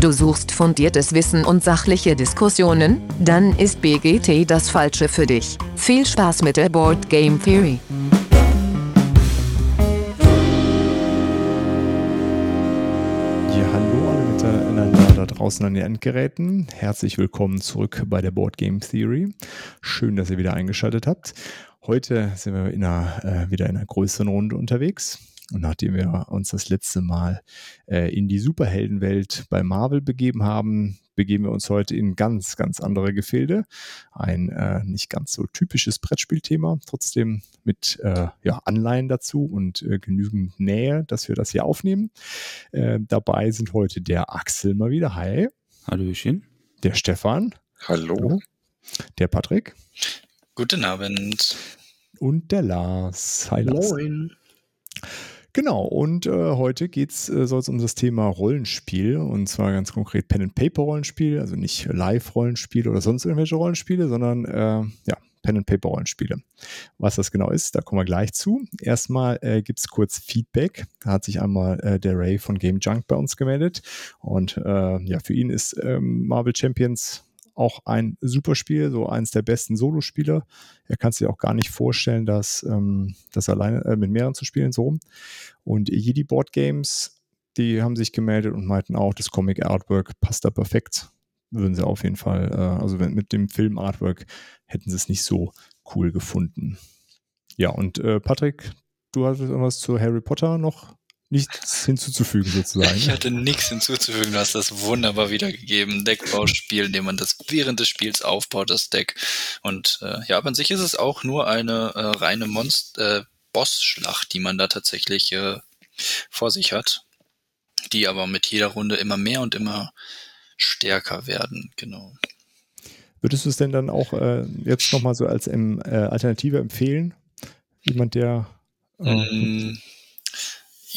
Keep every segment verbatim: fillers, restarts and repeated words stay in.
Du suchst fundiertes Wissen und sachliche Diskussionen? Dann ist B G T das Falsche für dich. Viel Spaß mit der Board Game Theory. Ja, hallo alle miteinander da draußen an den Endgeräten. Herzlich willkommen zurück bei der Board Game Theory. Schön, dass ihr wieder eingeschaltet habt. Heute sind wir in einer, äh, wieder in einer größeren Runde unterwegs. Und nachdem wir uns das letzte Mal äh, in die Superheldenwelt bei Marvel begeben haben, begeben wir uns heute in ganz, ganz andere Gefilde. Ein äh, nicht ganz so typisches Brettspielthema, trotzdem mit äh, ja, Anleihen dazu und äh, genügend Nähe, dass wir das hier aufnehmen. Äh, dabei sind heute der Axel mal wieder. Hi. Hallöchen. Der Stephan. Hallo. Hallo. Der Patrick. Guten Abend. Und der Lars. Hi Lars. Moin. Genau, und äh, heute geht's, äh, soll es um das Thema Rollenspiel, und zwar ganz konkret Pen-and-Paper-Rollenspiel, also nicht Live-Rollenspiele oder sonst irgendwelche Rollenspiele, sondern äh, ja, Pen-and-Paper-Rollenspiele. Was das genau ist, da kommen wir gleich zu. Erstmal äh, gibt es kurz Feedback. Da hat sich einmal äh, der Ray von Game Junk bei uns gemeldet, und äh, ja, für ihn ist ähm, Marvel Champions auch ein super Spiel, so eins der besten Solospiele. Er kann es sich auch gar nicht vorstellen, das ähm, alleine äh, mit mehreren zu spielen, so rum. Und Jedi Board Games, die haben sich gemeldet und meinten auch, das Comic Artwork passt da perfekt. Würden sie auf jeden Fall, äh, also wenn, mit dem Film Artwork hätten sie es nicht so cool gefunden. Ja, und äh, Patrick, du hattest irgendwas zu Harry Potter noch? Nichts hinzuzufügen sozusagen. Ich hatte nichts hinzuzufügen, du hast das wunderbar wiedergegeben. Deckbauspiel, indem man das während des Spiels aufbaut, das Deck. Und äh, ja, aber an sich ist es auch nur eine äh, reine Monst- äh, Boss-Schlacht, die man da tatsächlich äh, vor sich hat, die aber mit jeder Runde immer mehr und immer stärker werden, genau. Würdest du es denn dann auch äh, jetzt nochmal so als ähm, äh, Alternative empfehlen? Jemand, der... Ähm, mm.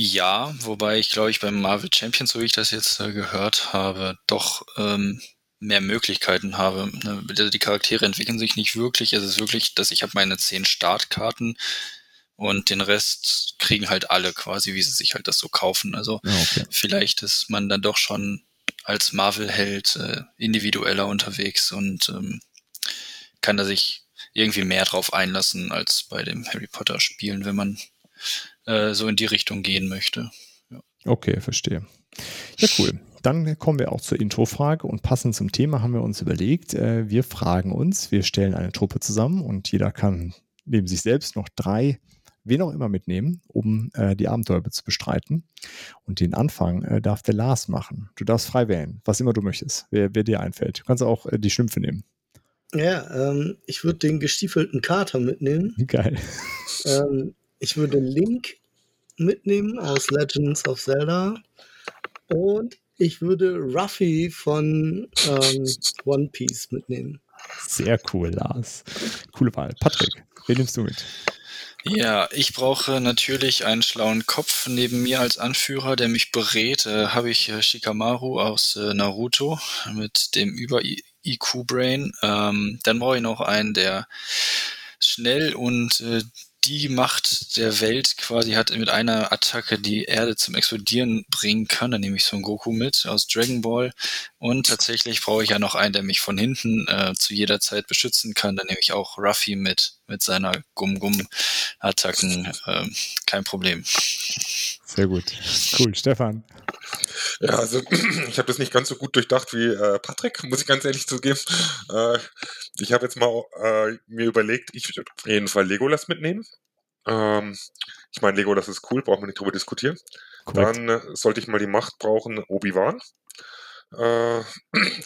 Ja, wobei ich, glaube ich, beim Marvel Champions, so wie ich das jetzt äh, gehört habe, doch ähm, mehr Möglichkeiten habe. Ne? Die Charaktere entwickeln sich nicht wirklich. Es ist wirklich, dass ich habe meine zehn Startkarten und den Rest kriegen halt alle quasi, wie sie sich halt das so kaufen. Also ja, okay. Vielleicht ist man dann doch schon als Marvel-Held äh, individueller unterwegs und ähm, kann da sich irgendwie mehr drauf einlassen als bei dem Harry Potter Spielen, wenn man so in die Richtung gehen möchte. Ja. Okay, verstehe. Ja, cool. Dann kommen wir auch zur Intro-Frage, und passend zum Thema haben wir uns überlegt, äh, wir fragen uns, wir stellen eine Truppe zusammen und jeder kann neben sich selbst noch drei, wen auch immer mitnehmen, um äh, die Abenteuer zu bestreiten. Und den Anfang äh, darf der Lars machen. Du darfst frei wählen, was immer du möchtest, wer, wer dir einfällt. Du kannst auch äh, die Schlümpfe nehmen. Ja, ähm, ich würde den gestiefelten Kater mitnehmen. Geil. Ähm, Ich würde Link mitnehmen aus Legends of Zelda, und ich würde Ruffy von ähm, One Piece mitnehmen. Sehr cool, Lars. Coole Wahl. Patrick, wen nimmst du mit? Ja, ich brauche natürlich einen schlauen Kopf neben mir als Anführer, der mich berät. Äh, habe ich äh, Shikamaru aus äh, Naruto mit dem Über-I Q-Brain. Ähm, dann brauche ich noch einen, der schnell und äh, die Macht der Welt quasi hat, mit einer Attacke die Erde zum Explodieren bringen kann. Da nehme ich so einen Goku mit aus Dragon Ball. Und tatsächlich brauche ich ja noch einen, der mich von hinten äh, zu jeder Zeit beschützen kann. Da nehme ich auch Ruffy mit, mit seiner Gum-Gum-Attacken. Ähm, kein Problem. Sehr gut. Cool, Stefan. Ja, also ich habe das nicht ganz so gut durchdacht wie äh, Patrick, muss ich ganz ehrlich zugeben. Äh, ich habe jetzt mal äh, mir überlegt, ich würde auf jeden Fall Legolas mitnehmen. Ähm, ich meine, Legolas ist cool, braucht man nicht drüber diskutieren. Korrekt. Dann äh, sollte ich mal die Macht brauchen, Obi-Wan. Äh,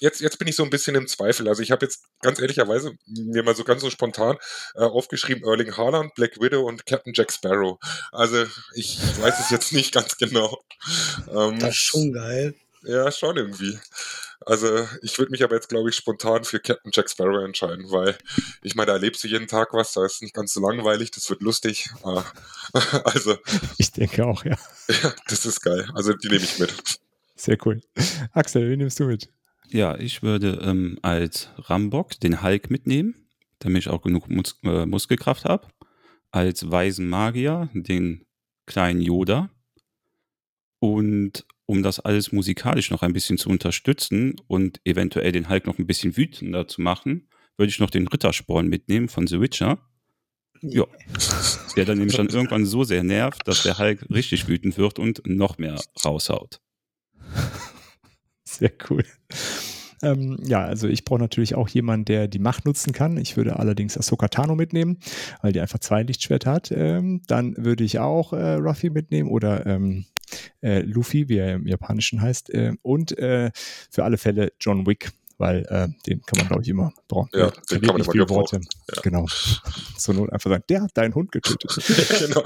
jetzt, jetzt bin ich so ein bisschen im Zweifel. Also ich habe jetzt ganz ehrlicherweise mir mal so ganz so spontan äh, aufgeschrieben Erling Haaland, Black Widow und Captain Jack Sparrow. Also ich weiß es jetzt nicht ganz genau. Ähm, das ist schon geil. Ja, schon irgendwie. Also ich würde mich aber jetzt, glaube ich, spontan für Captain Jack Sparrow entscheiden, weil ich meine, da erlebst du jeden Tag was, da ist nicht ganz so langweilig, das wird lustig. Also ich denke auch, ja. Ja, das ist geil. Also die nehme ich mit. Sehr cool. Axel, wen nimmst du mit? Ja, ich würde ähm, als Rambock den Hulk mitnehmen, damit ich auch genug Mus- äh, Muskelkraft habe. Als Weisen Magier den kleinen Yoda. Und um das alles musikalisch noch ein bisschen zu unterstützen und eventuell den Hulk noch ein bisschen wütender zu machen, würde ich noch den Rittersporn mitnehmen von The Witcher. Ja, der dann nämlich dann irgendwann so sehr nervt, dass der Hulk richtig wütend wird und noch mehr raushaut. Sehr cool. Ähm, ja, also ich brauche natürlich auch jemanden, der die Macht nutzen kann. Ich würde allerdings Ahsoka Tano mitnehmen, weil die einfach zwei Lichtschwerter hat. Ähm, dann würde ich auch äh, Ruffy mitnehmen oder ähm, äh, Luffy, wie er im Japanischen heißt. Äh, und äh, für alle Fälle John Wick, weil äh, den kann man, glaube ich, immer brauchen. Ja, den kann man immer gebrauchen. Ja. Genau. Zur Not einfach sagen, der hat deinen Hund getötet. Genau.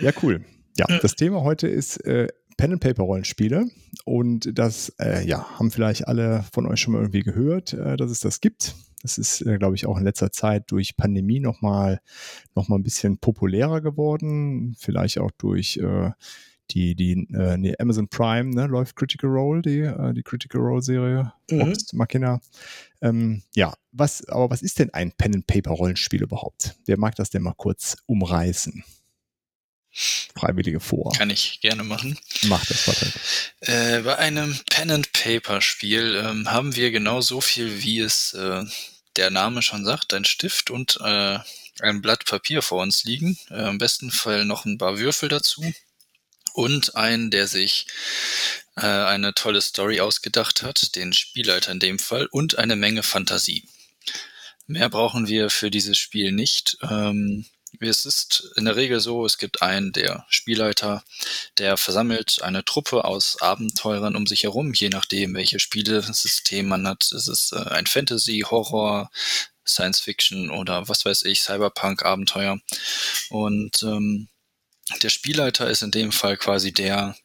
Ja, cool. Ja, das Thema heute ist äh, Pen-and-Paper-Rollenspiele und das äh, ja, haben vielleicht alle von euch schon mal irgendwie gehört, äh, dass es das gibt. Das ist, äh, glaube ich, auch in letzter Zeit durch Pandemie nochmal noch mal ein bisschen populärer geworden, vielleicht auch durch äh, die, die äh, nee, Amazon Prime, ne, läuft Critical Role, die, äh, die Critical Role-Serie, mhm. Machina. Ähm, ja, was, aber was ist denn ein Pen-and-Paper-Rollenspiel überhaupt? Wer mag das denn mal kurz umreißen? Freiwillige vor. Kann ich gerne machen. Mach das, warte. Äh, bei einem Pen-and-Paper-Spiel ähm, haben wir genau so viel, wie es äh, der Name schon sagt, ein Stift und äh, ein Blatt Papier vor uns liegen. Äh, im besten Fall noch ein paar Würfel dazu und einen, der sich äh, eine tolle Story ausgedacht hat, den Spielleiter in dem Fall, und eine Menge Fantasie. Mehr brauchen wir für dieses Spiel nicht. Ähm, Es ist in der Regel so, es gibt einen, der Spielleiter, der versammelt eine Truppe aus Abenteurern um sich herum, je nachdem, welches Spielesystem man hat. Es ist äh, ein Fantasy, Horror, Science-Fiction oder was weiß ich, Cyberpunk-Abenteuer. Und ähm, der Spielleiter ist in dem Fall quasi der,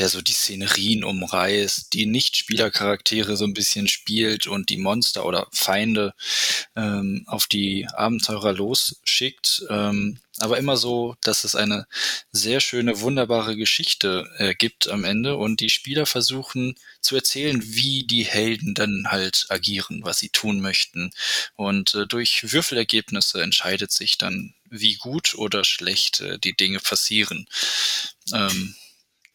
der so die Szenerien umreißt, die Nicht-Spieler-Charaktere so ein bisschen spielt und die Monster oder Feinde ähm, auf die Abenteurer losschickt. Ähm, aber immer so, dass es eine sehr schöne, wunderbare Geschichte äh, gibt am Ende und die Spieler versuchen zu erzählen, wie die Helden dann halt agieren, was sie tun möchten. Und äh, durch Würfelergebnisse entscheidet sich dann, wie gut oder schlecht äh, die Dinge passieren. Ähm,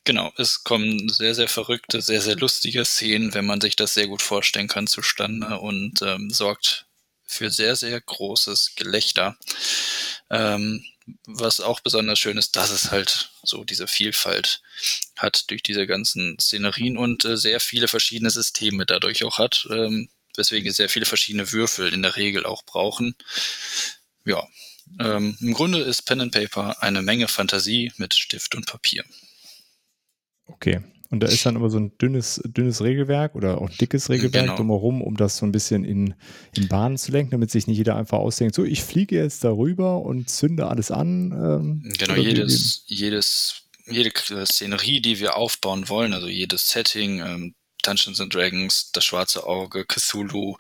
Genau, es kommen sehr, sehr verrückte, sehr, sehr lustige Szenen, wenn man sich das sehr gut vorstellen kann, zustande und ähm, sorgt für sehr, sehr großes Gelächter. Ähm, was auch besonders schön ist, dass es halt so diese Vielfalt hat durch diese ganzen Szenerien und äh, sehr viele verschiedene Systeme dadurch auch hat, ähm, weswegen sehr viele verschiedene Würfel in der Regel auch brauchen. Ja, ähm, im Grunde ist Pen and Paper eine Menge Fantasie mit Stift und Papier. Okay, und da ist dann immer so ein dünnes, dünnes Regelwerk oder auch dickes Regelwerk, genau, drumherum, um das so ein bisschen in, in Bahnen zu lenken, damit sich nicht jeder einfach ausdenkt, so ich fliege jetzt darüber und zünde alles an. Ähm, genau, jedes, jedes, jede Szenerie, die wir aufbauen wollen, also jedes Setting, ähm, Dungeons and Dragons, Das Schwarze Auge, Cthulhu,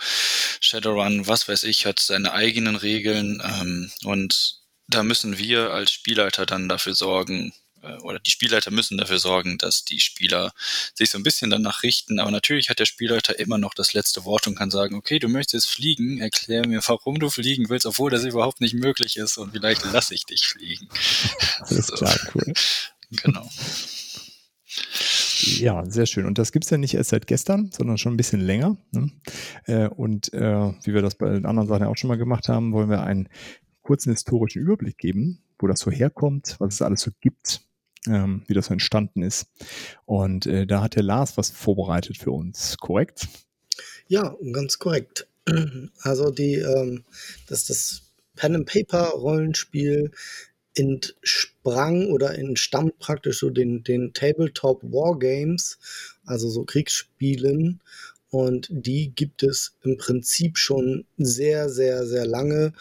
Shadowrun, was weiß ich, hat seine eigenen Regeln ähm, und da müssen wir als Spielleiter dann dafür sorgen, oder die Spielleiter müssen dafür sorgen, dass die Spieler sich so ein bisschen danach richten. Aber natürlich hat der Spielleiter immer noch das letzte Wort und kann sagen, okay, du möchtest fliegen, erklär mir, warum du fliegen willst, obwohl das überhaupt nicht möglich ist und vielleicht lasse ich dich fliegen. Das ist so. Klar, cool. Genau. Ja, sehr schön. Und das gibt es ja nicht erst seit gestern, sondern schon ein bisschen länger. Ne? Und äh, wie wir das bei den anderen Sachen auch schon mal gemacht haben, wollen wir einen kurzen historischen Überblick geben, wo das so herkommt, was es alles so gibt. Ähm, wie das so entstanden ist. Und äh, da hat der Lars was vorbereitet für uns, korrekt? Ja, ganz korrekt. Also die, ähm, dass das Pen-and-Paper-Rollenspiel entsprang oder entstammt praktisch so den, den Tabletop-Wargames, also so Kriegsspielen. Und die gibt es im Prinzip schon sehr, sehr, sehr lange.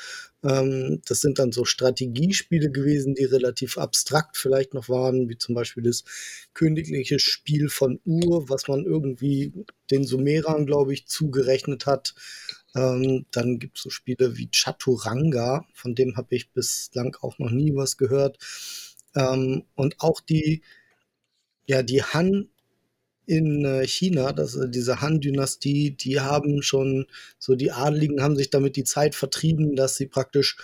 Das sind dann so Strategiespiele gewesen, die relativ abstrakt vielleicht noch waren, wie zum Beispiel das königliche Spiel von Ur, was man irgendwie den Sumerern, glaube ich, zugerechnet hat. Ähm, dann gibt es so Spiele wie Chaturanga, von dem habe ich bislang auch noch nie was gehört. Ähm, und auch die, ja, die Han- in China, das, diese Han-Dynastie, die haben schon, so die Adeligen haben sich damit die Zeit vertrieben, dass sie praktisch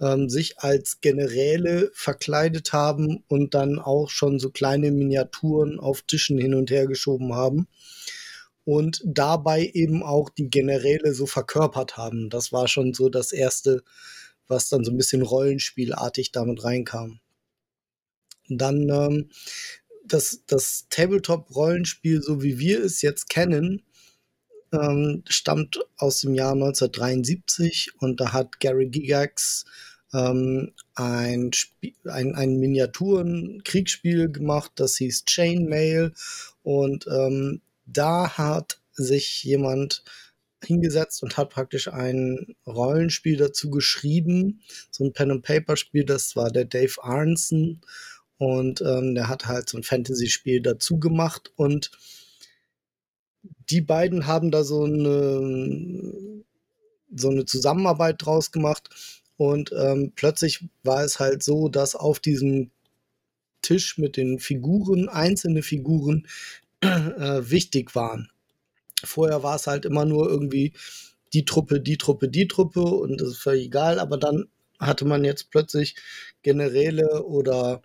ähm, sich als Generäle verkleidet haben und dann auch schon so kleine Miniaturen auf Tischen hin und her geschoben haben und dabei eben auch die Generäle so verkörpert haben. Das war schon so das Erste, was dann so ein bisschen rollenspielartig damit reinkam. Dann ähm, Das, das Tabletop-Rollenspiel, so wie wir es jetzt kennen, ähm, stammt aus dem Jahr neunzehnhundertdreiundsiebzig und da hat Gary Gygax ähm, ein, Spie- ein, ein Miniaturen-Kriegsspiel gemacht, das hieß Chainmail, und ähm, da hat sich jemand hingesetzt und hat praktisch ein Rollenspiel dazu geschrieben, so ein Pen-and-Paper-Spiel, das war der Dave Arneson. Und ähm, der hat halt so ein Fantasy-Spiel dazu gemacht. Und die beiden haben da so eine, so eine Zusammenarbeit draus gemacht. Und ähm, plötzlich war es halt so, dass auf diesem Tisch mit den Figuren, einzelne Figuren, äh, wichtig waren. Vorher war es halt immer nur irgendwie die Truppe, die Truppe, die Truppe. Und das ist völlig egal. Aber dann hatte man jetzt plötzlich Generäle oder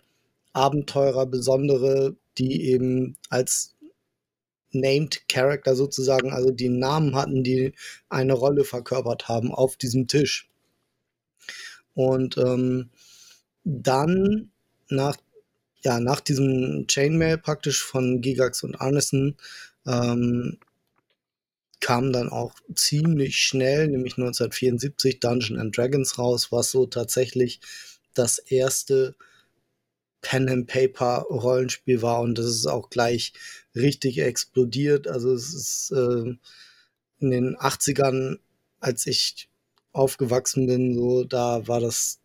Abenteurer, besondere, die eben als Named Character sozusagen, also die Namen hatten, die eine Rolle verkörpert haben auf diesem Tisch. Und ähm, dann nach, ja, nach diesem Chainmail praktisch von Gygax und Arneson ähm, kam dann auch ziemlich schnell, nämlich neunzehnhundertvierundsiebzig, Dungeons and Dragons raus, was so tatsächlich das erste Pen-and-Paper-Rollenspiel war, und das ist auch gleich richtig explodiert. Also es ist äh, in den achtzigern, als ich aufgewachsen bin, so, da war das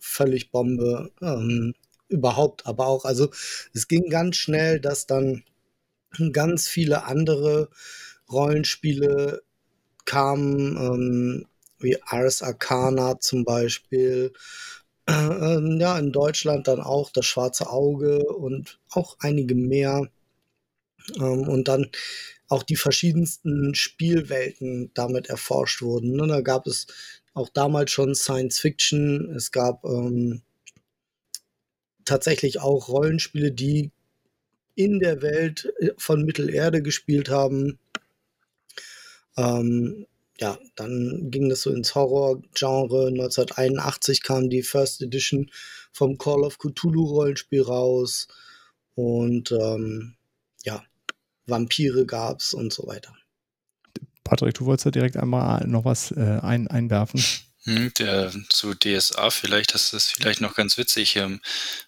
völlig Bombe, ähm, überhaupt, aber auch, also es ging ganz schnell, dass dann ganz viele andere Rollenspiele kamen, ähm, wie Ars Arcana zum Beispiel, ja, in Deutschland dann auch Das Schwarze Auge und auch einige mehr, und dann auch die verschiedensten Spielwelten damit erforscht wurden. Da gab es auch damals schon Science Fiction, es gab ähm, tatsächlich auch Rollenspiele, die in der Welt von Mittelerde gespielt haben. ähm, Ja, dann ging das so ins Horror-Genre. neunzehnhunderteinundachtzig kam die First Edition vom Call of Cthulhu-Rollenspiel raus. Und ähm, ja, Vampire gab's und so weiter. Patrick, du wolltest ja direkt einmal noch was äh, ein, einwerfen. Hm, der, zu D S A vielleicht, das ist vielleicht noch ganz witzig. Ähm,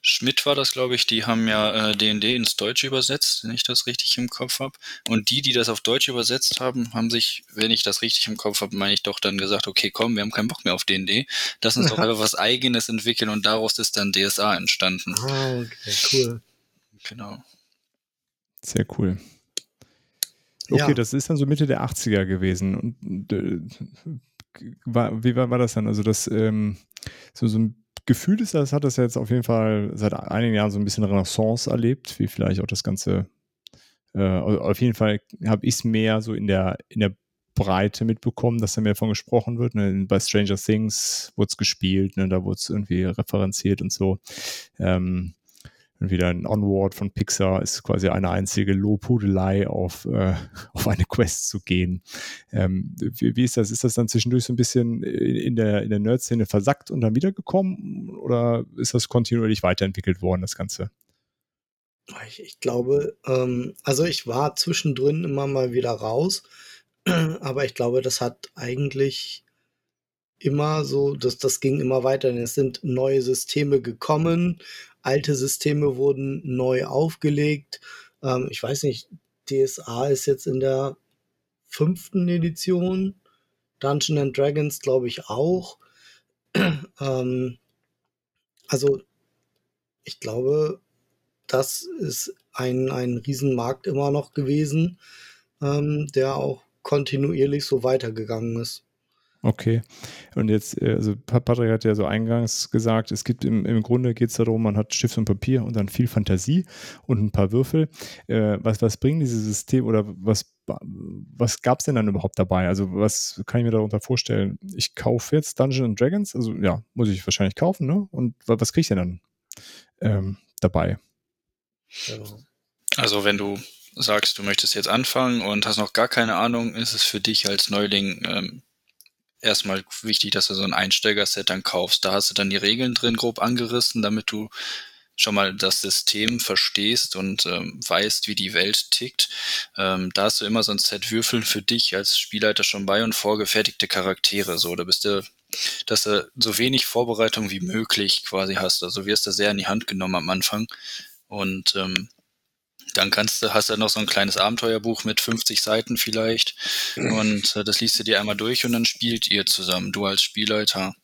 Schmidt war das, glaube ich, die haben ja äh, D und D ins Deutsche übersetzt, wenn ich das richtig im Kopf habe. Und die, die das auf Deutsch übersetzt haben, haben sich, wenn ich das richtig im Kopf habe, meine ich doch dann gesagt, okay, komm, wir haben keinen Bock mehr auf D und D, lass uns doch einfach was Eigenes entwickeln, und daraus ist dann D S A entstanden. Ah, okay, cool. Genau. Sehr cool. Okay, ja. Das ist dann so Mitte der achtziger gewesen, und äh, War, wie war, war das dann? Also das ähm, so, so ein Gefühl ist, das hat das jetzt auf jeden Fall seit einigen Jahren so ein bisschen Renaissance erlebt, wie vielleicht auch das Ganze. Äh, auf jeden Fall habe ich es mehr so in der, in der Breite mitbekommen, dass da mehr davon gesprochen wird. Ne? Bei Stranger Things wurde es gespielt, ne? Da wurde es irgendwie referenziert und so. Ähm, und wieder ein Onward von Pixar ist quasi eine einzige Lobhudelei auf, äh, auf eine Quest zu gehen. Ähm, wie, wie ist das? Ist das dann zwischendurch so ein bisschen in der, in der Nerd-Szene versackt und dann wiedergekommen? Oder ist das kontinuierlich weiterentwickelt worden, das Ganze? Ich, ich glaube, ähm, also ich war zwischendrin immer mal wieder raus, aber ich glaube, das hat eigentlich immer so, das, das ging immer weiter. Es sind neue Systeme gekommen, alte Systeme wurden neu aufgelegt. Ähm, ich weiß nicht, D S A ist jetzt in der fünften Edition, Dungeons and Dragons glaube ich auch. ähm, also ich glaube, das ist ein, ein Riesenmarkt immer noch gewesen, ähm, der auch kontinuierlich so weitergegangen ist. Okay. Und jetzt, also Patrick hat ja so eingangs gesagt, es gibt im, im Grunde geht es darum, man hat Stift und Papier und dann viel Fantasie und ein paar Würfel. Äh, was, was bringt dieses System oder was, was gab es denn dann überhaupt dabei? Also was kann ich mir darunter vorstellen? Ich kaufe jetzt Dungeons and Dragons, also ja, muss ich wahrscheinlich kaufen, ne? Und was kriege ich denn dann ähm, dabei? Also wenn du sagst, du möchtest jetzt anfangen und hast noch gar keine Ahnung, ist es für dich als Neuling ähm, erstmal wichtig, dass du so ein Einsteiger-Set dann kaufst. Da hast du dann die Regeln drin grob angerissen, damit du schon mal das System verstehst und ähm, weißt, wie die Welt tickt. Ähm, da hast du immer so ein Set Würfeln für dich als Spielleiter schon bei und vorgefertigte Charaktere. So, da bist du, dass du so wenig Vorbereitung wie möglich quasi hast. Also wirst du sehr in die Hand genommen am Anfang. Und ähm, dann kannst du, hast du noch so ein kleines Abenteuerbuch mit fünfzig Seiten vielleicht und äh, das liest du dir einmal durch und dann spielt ihr zusammen. Du als Spielleiter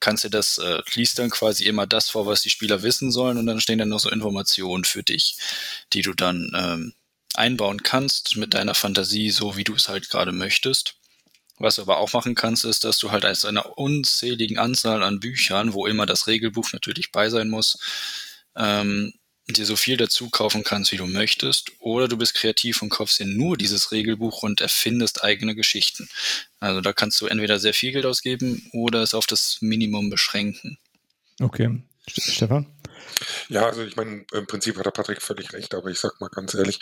kannst dir das, äh, liest dann quasi immer das vor, was die Spieler wissen sollen und dann stehen dann noch so Informationen für dich, die du dann ähm, einbauen kannst mit deiner Fantasie, so wie du es halt gerade möchtest. Was du aber auch machen kannst, ist, dass du halt aus einer unzähligen Anzahl an Büchern, wo immer das Regelbuch natürlich bei sein muss, ähm, dir so viel dazu kaufen kannst, wie du möchtest, oder du bist kreativ und kaufst dir nur dieses Regelbuch und erfindest eigene Geschichten. Also da kannst du entweder sehr viel Geld ausgeben oder es auf das Minimum beschränken. Okay. Stephan? Ja, also ich meine, im Prinzip hat der Patrick völlig recht, aber ich sag mal ganz ehrlich,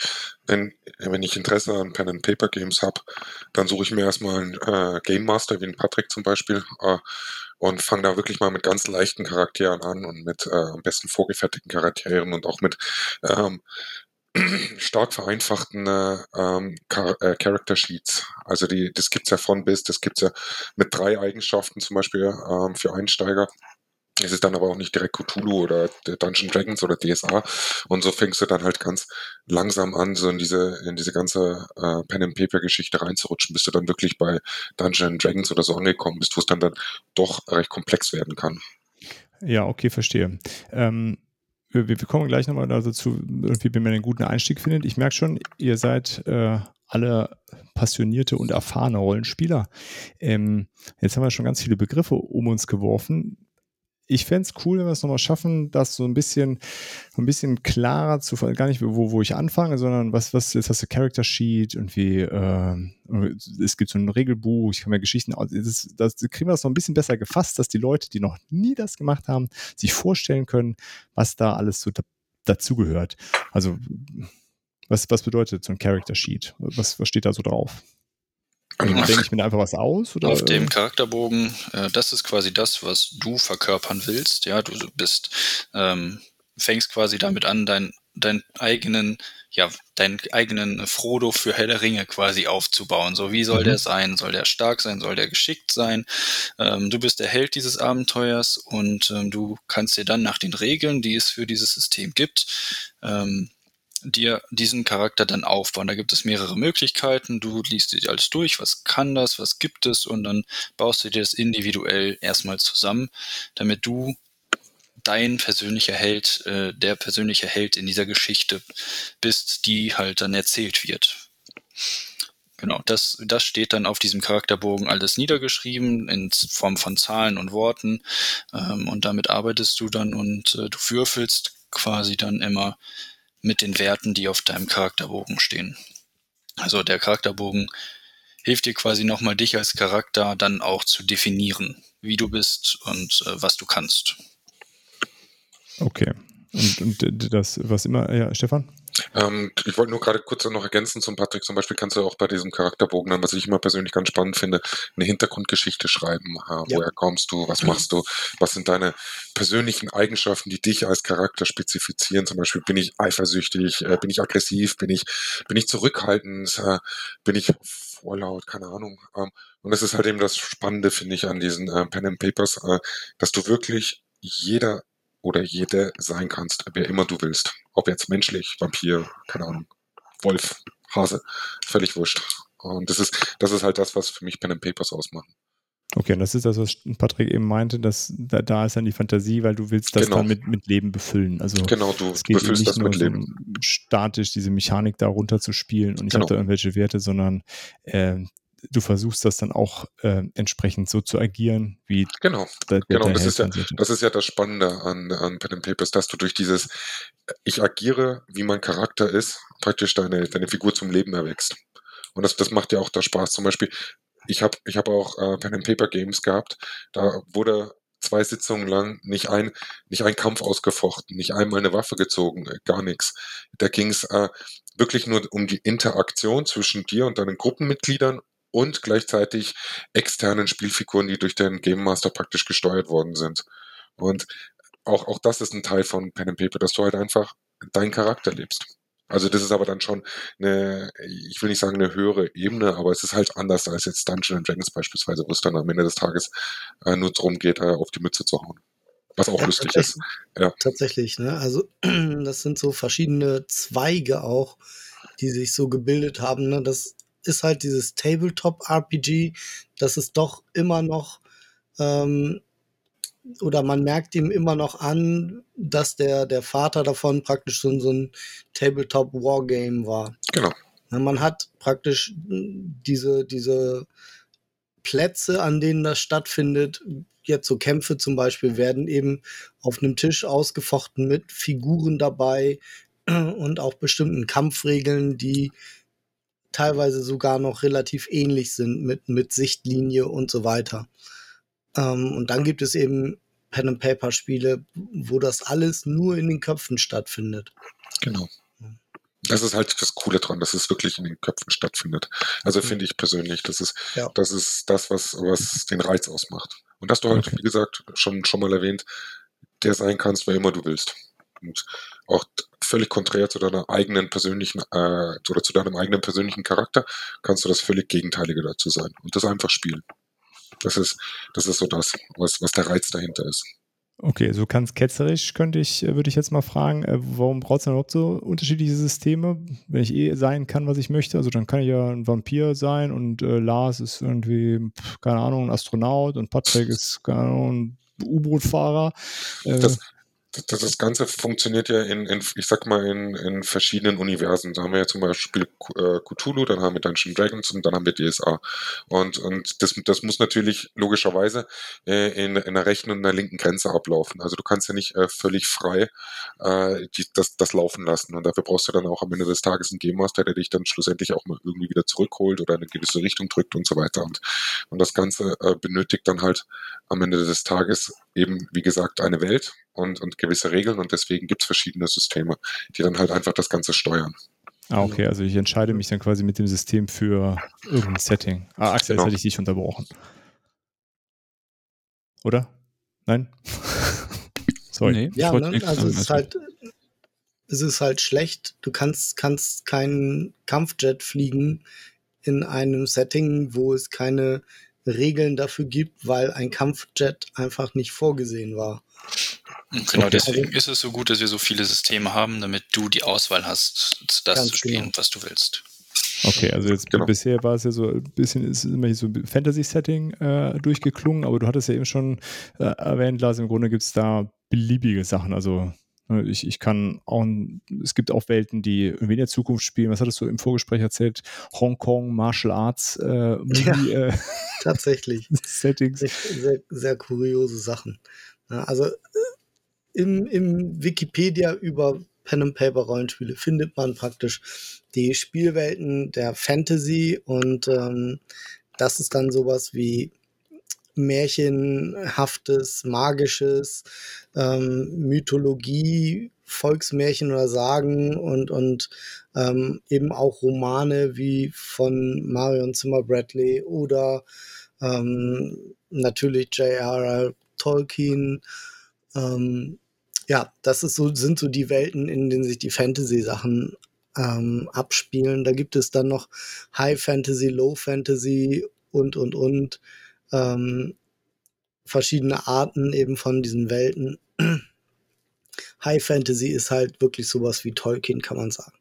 wenn, wenn ich Interesse an Pen-and-Paper-Games habe, dann suche ich mir erstmal einen äh, Game Master, wie den Patrick zum Beispiel, äh, und fange da wirklich mal mit ganz leichten Charakteren an und mit äh, am besten vorgefertigten Charakteren und auch mit ähm, stark vereinfachten ähm, Char- äh, Character Sheets. Also die, das gibt's ja von bis, das gibt's ja mit drei Eigenschaften zum Beispiel ähm, für Einsteiger. Es ist dann aber auch nicht direkt Cthulhu oder Dungeons and Dragons oder D S A. Und so fängst du dann halt ganz langsam an, so in diese, in diese ganze äh, Pen-and-Paper-Geschichte reinzurutschen, bis du dann wirklich bei Dungeons and Dragons oder so angekommen bist, wo es dann, dann doch recht komplex werden kann. Ja, okay, verstehe. Ähm, wir, wir kommen gleich nochmal dazu, irgendwie, wie man einen guten Einstieg findet. Ich merke schon, ihr seid äh, alle passionierte und erfahrene Rollenspieler. Ähm, jetzt haben wir schon ganz viele Begriffe um uns geworfen. Ich fände es cool, wenn wir es nochmal schaffen, das so ein bisschen, ein bisschen klarer zu, gar nicht, wo, wo ich anfange, sondern was, was, jetzt hast du Character Sheet und wie, äh, es gibt so ein Regelbuch, ich kann mir Geschichten aus, das, das, kriegen wir das noch ein bisschen besser gefasst, dass die Leute, die noch nie das gemacht haben, sich vorstellen können, was da alles so da, dazugehört. Also, was, was bedeutet so ein Character Sheet? Was, was steht da so drauf? Also denke ich mir einfach was aus? Oder? Auf dem Charakterbogen, äh, das ist quasi das, was du verkörpern willst. Ja, du bist, ähm, fängst quasi damit an, dein, deinen eigenen, ja, deinen eigenen Frodo für Herr der Ringe quasi aufzubauen. So, wie soll mhm. der sein? Soll der stark sein? Soll der geschickt sein? Ähm, du bist der Held dieses Abenteuers und ähm, du kannst dir dann nach den Regeln, die es für dieses System gibt, ähm, dir diesen Charakter dann aufbauen. Da gibt es mehrere Möglichkeiten. Du liest dir alles durch, was kann das, was gibt es und dann baust du dir das individuell erstmal zusammen, damit du dein persönlicher Held, äh, der persönliche Held in dieser Geschichte bist, die halt dann erzählt wird. Genau, das, das steht dann auf diesem Charakterbogen alles niedergeschrieben in Form von Zahlen und Worten ähm, und damit arbeitest du dann und äh, du würfelst quasi dann immer mit den Werten, die auf deinem Charakterbogen stehen. Also der Charakterbogen hilft dir quasi nochmal, dich als Charakter dann auch zu definieren, wie du bist und äh, was du kannst. Okay. Und, und das, was immer, ja, Stephan? Ähm, ich wollte nur gerade kurz noch ergänzen zum Patrick. Zum Beispiel kannst du auch bei diesem Charakterbogen dann, was ich immer persönlich ganz spannend finde, eine Hintergrundgeschichte schreiben. Äh, ja. Woher kommst du? Was machst du? Was sind deine persönlichen Eigenschaften, die dich als Charakter spezifizieren? Zum Beispiel bin ich eifersüchtig? Äh, bin ich aggressiv? Bin ich, bin ich zurückhaltend? Äh, bin ich vorlaut? Keine Ahnung. Ähm, und das ist halt eben das Spannende, finde ich, an diesen äh, Pen and Papers, äh, dass du wirklich jeder oder jede sein kannst, wer immer du willst. Ob jetzt menschlich, Vampir, keine Ahnung, Wolf, Hase, völlig wurscht. Und das ist, das ist halt das, was für mich Pen and Papers ausmachen. Okay, und das ist das, was Patrick eben meinte, dass da, da ist dann die Fantasie, weil du willst das genau. dann mit, mit Leben befüllen. Also genau, du es geht befüllst das mit Leben. So statisch diese Mechanik da runter zu spielen und ich genau. habe da irgendwelche Werte, sondern äh, du versuchst das dann auch äh, entsprechend so zu agieren, wie genau, der, der genau. Das ist, ja, das ist ja das Spannende an, an Pen and Paper, dass du durch dieses ich agiere, wie mein Charakter ist, praktisch deine, deine Figur zum Leben erwächst. Und das, das macht ja auch da Spaß. Zum Beispiel, ich habe ich hab auch äh, Pen and Paper Games gehabt, da wurde zwei Sitzungen lang nicht ein, nicht ein Kampf ausgefochten, nicht einmal eine Waffe gezogen, gar nichts. Da ging es äh, wirklich nur um die Interaktion zwischen dir und deinen Gruppenmitgliedern und gleichzeitig externen Spielfiguren, die durch den Game Master praktisch gesteuert worden sind. Und auch, auch das ist ein Teil von Pen and Paper, dass du halt einfach deinen Charakter lebst. Also das ist aber dann schon eine, ich will nicht sagen eine höhere Ebene, aber es ist halt anders als jetzt Dungeons and Dragons beispielsweise, wo es dann am Ende des Tages äh, nur darum geht, äh, auf die Mütze zu hauen. Was auch ja, lustig ist. Ja. Tatsächlich, ne? Also das sind so verschiedene Zweige auch, die sich so gebildet haben, ne? Das ist halt dieses Tabletop-R P G, das ist doch immer noch ähm, oder man merkt ihm immer noch an, dass der, der Vater davon praktisch so, so ein Tabletop-Wargame war. Genau. Man hat praktisch diese, diese Plätze, an denen das stattfindet, jetzt so Kämpfe zum Beispiel, werden eben auf einem Tisch ausgefochten mit Figuren dabei und auch bestimmten Kampfregeln, die teilweise sogar noch relativ ähnlich sind mit, mit Sichtlinie und so weiter. Um, und dann gibt es eben Pen-and-Paper-Spiele, wo das alles nur in den Köpfen stattfindet. Genau. Das ist halt das Coole dran, dass es wirklich in den Köpfen stattfindet. Also mhm. finde ich persönlich, das ist, ja. das ist das, was, was den Reiz ausmacht. Und dass du halt, okay. wie gesagt, schon, schon mal erwähnt, der sein kannst, wer immer du willst. Und auch völlig konträr zu deiner eigenen persönlichen, äh, oder zu deinem eigenen persönlichen Charakter, kannst du das völlig Gegenteilige dazu sein. Und das einfach spielen. Das ist, das ist so das, was, was der Reiz dahinter ist. Okay, so ganz ketzerisch könnte ich, würde ich jetzt mal fragen, warum braucht es denn überhaupt so unterschiedliche Systeme, wenn ich eh sein kann, was ich möchte? Also dann kann ich ja ein Vampir sein und äh, Lars ist irgendwie, keine Ahnung, ein Astronaut und Patrick ist, keine Ahnung, ein U-Boot-Fahrer. Äh, das, das, das Ganze funktioniert ja in, in ich sag mal, in, in verschiedenen Universen. Da haben wir ja zum Beispiel äh, Cthulhu, dann haben wir Dungeons and Dragons und dann haben wir D S A. Und, und das, das muss natürlich logischerweise äh, in, in einer rechten und einer linken Grenze ablaufen. Also du kannst ja nicht äh, völlig frei äh, die, das, das laufen lassen. Und dafür brauchst du dann auch am Ende des Tages einen Game Master, der dich dann schlussendlich auch mal irgendwie wieder zurückholt oder in eine gewisse Richtung drückt und so weiter. Und, und das Ganze äh, benötigt dann halt am Ende des Tages eben, wie gesagt, eine Welt und, und gewisse Regeln und deswegen gibt es verschiedene Systeme, die dann halt einfach das Ganze steuern. Ah, okay, also ich entscheide mich dann quasi mit dem System für irgendein Setting. Ah, Axel, genau. Jetzt hätte ich dich unterbrochen. Oder? Nein? Sorry. Nee, ja, ne? Also es ist, halt, es ist halt schlecht, du kannst, kannst keinen Kampfjet fliegen in einem Setting, wo es keine Regeln dafür gibt, weil ein Kampfjet einfach nicht vorgesehen war. Genau, deswegen ist es so gut, dass wir so viele Systeme haben, damit du die Auswahl hast, das zu spielen, genau. was du willst. Okay, also jetzt genau. bisher war es ja so ein bisschen, ist immer so Fantasy-Setting äh, durchgeklungen, aber du hattest ja eben schon äh, erwähnt, Lars, im Grunde gibt es da beliebige Sachen, also Ich, ich kann auch, es gibt auch Welten, die irgendwie in der Zukunft spielen. Was hattest du im Vorgespräch erzählt? Hongkong, Martial Arts, äh, Movie, ja, äh, tatsächlich. Settings. Sehr, sehr kuriose Sachen. Ja, also im, im Wikipedia über Pen and Paper Rollenspiele findet man praktisch die Spielwelten der Fantasy und ähm, das ist dann sowas wie Märchenhaftes, Magisches, ähm, Mythologie, Volksmärchen oder Sagen und, und ähm, eben auch Romane wie von Marion Zimmer Bradley oder ähm, natürlich J R R Tolkien. Ähm, ja, das ist so, sind so die Welten, in denen sich die Fantasy-Sachen ähm, abspielen. Da gibt es dann noch High Fantasy, Low Fantasy und, und, und. Ähm, verschiedene Arten eben von diesen Welten. High Fantasy ist halt wirklich sowas wie Tolkien, kann man sagen.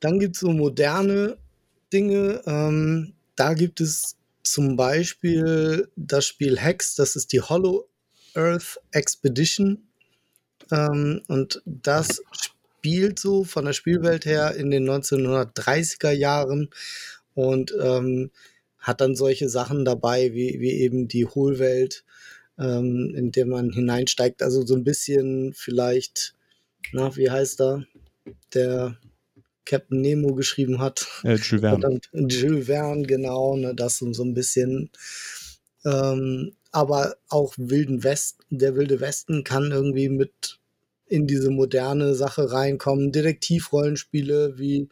Dann gibt es so moderne Dinge. Ähm, da gibt es zum Beispiel das Spiel Hex, das ist die Hollow Earth Expedition. Ähm, und das spielt so von der Spielwelt her in den neunzehnhundertdreißiger Jahren und ähm, hat dann solche Sachen dabei, wie, wie eben die Hohlwelt, ähm, in der man hineinsteigt. Also so ein bisschen vielleicht, na, wie heißt er, der Captain Nemo geschrieben hat. Äh, Jules Verne. Jules Verne, genau, ne, das so ein bisschen. Ähm, aber auch Wilden Westen, der Wilde Westen kann irgendwie mit in diese moderne Sache reinkommen. Detektivrollenspiele wie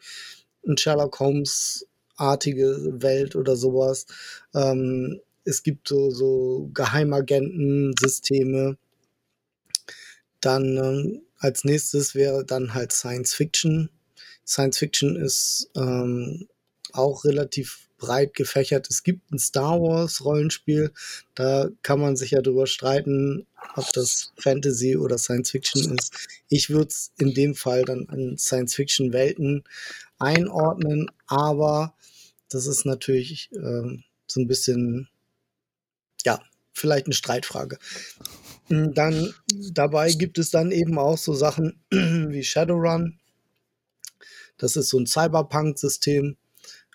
ein Sherlock Holmes-artige Welt oder sowas. Ähm, es gibt so, so Geheimagentensysteme. Dann ähm, als nächstes wäre dann halt Science Fiction. Science Fiction ist ähm, auch relativ breit gefächert. Es gibt ein Star Wars Rollenspiel, da kann man sich ja drüber streiten, ob das Fantasy oder Science Fiction ist. Ich würde es in dem Fall dann an Science Fiction Welten einordnen, aber das ist natürlich ähm, so ein bisschen, ja, vielleicht eine Streitfrage. Dann, dabei gibt es dann eben auch so Sachen wie Shadowrun. Das ist so ein Cyberpunk-System.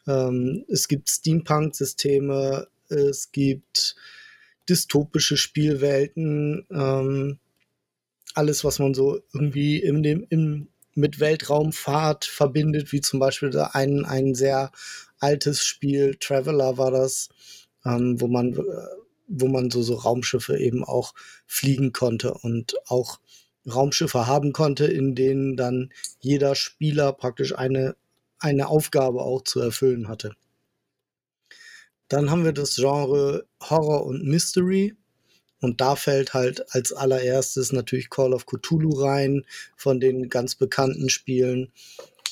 Ähm, es gibt Steampunk-Systeme. Es gibt dystopische Spielwelten. Ähm, alles, was man so irgendwie in dem, in, mit Weltraumfahrt verbindet, wie zum Beispiel ein, ein sehr altes Spiel, Traveller war das, ähm, wo man, wo man so, so Raumschiffe eben auch fliegen konnte und auch Raumschiffe haben konnte, in denen dann jeder Spieler praktisch eine, eine Aufgabe auch zu erfüllen hatte. Dann haben wir das Genre Horror und Mystery und da fällt halt als allererstes natürlich Call of Cthulhu rein, von den ganz bekannten Spielen.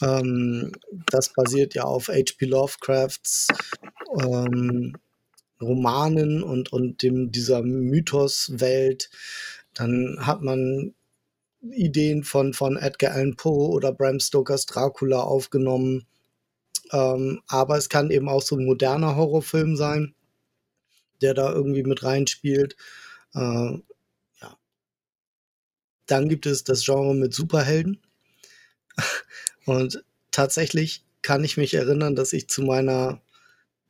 Ähm, das basiert ja auf H P Lovecrafts ähm, Romanen und, und dem, dieser Mythoswelt. Dann hat man Ideen von, von Edgar Allan Poe oder Bram Stokers Dracula aufgenommen. Ähm, aber es kann eben auch so ein moderner Horrorfilm sein, der da irgendwie mit reinspielt. Ähm, ja. Dann gibt es das Genre mit Superhelden. Und tatsächlich kann ich mich erinnern, dass ich zu meiner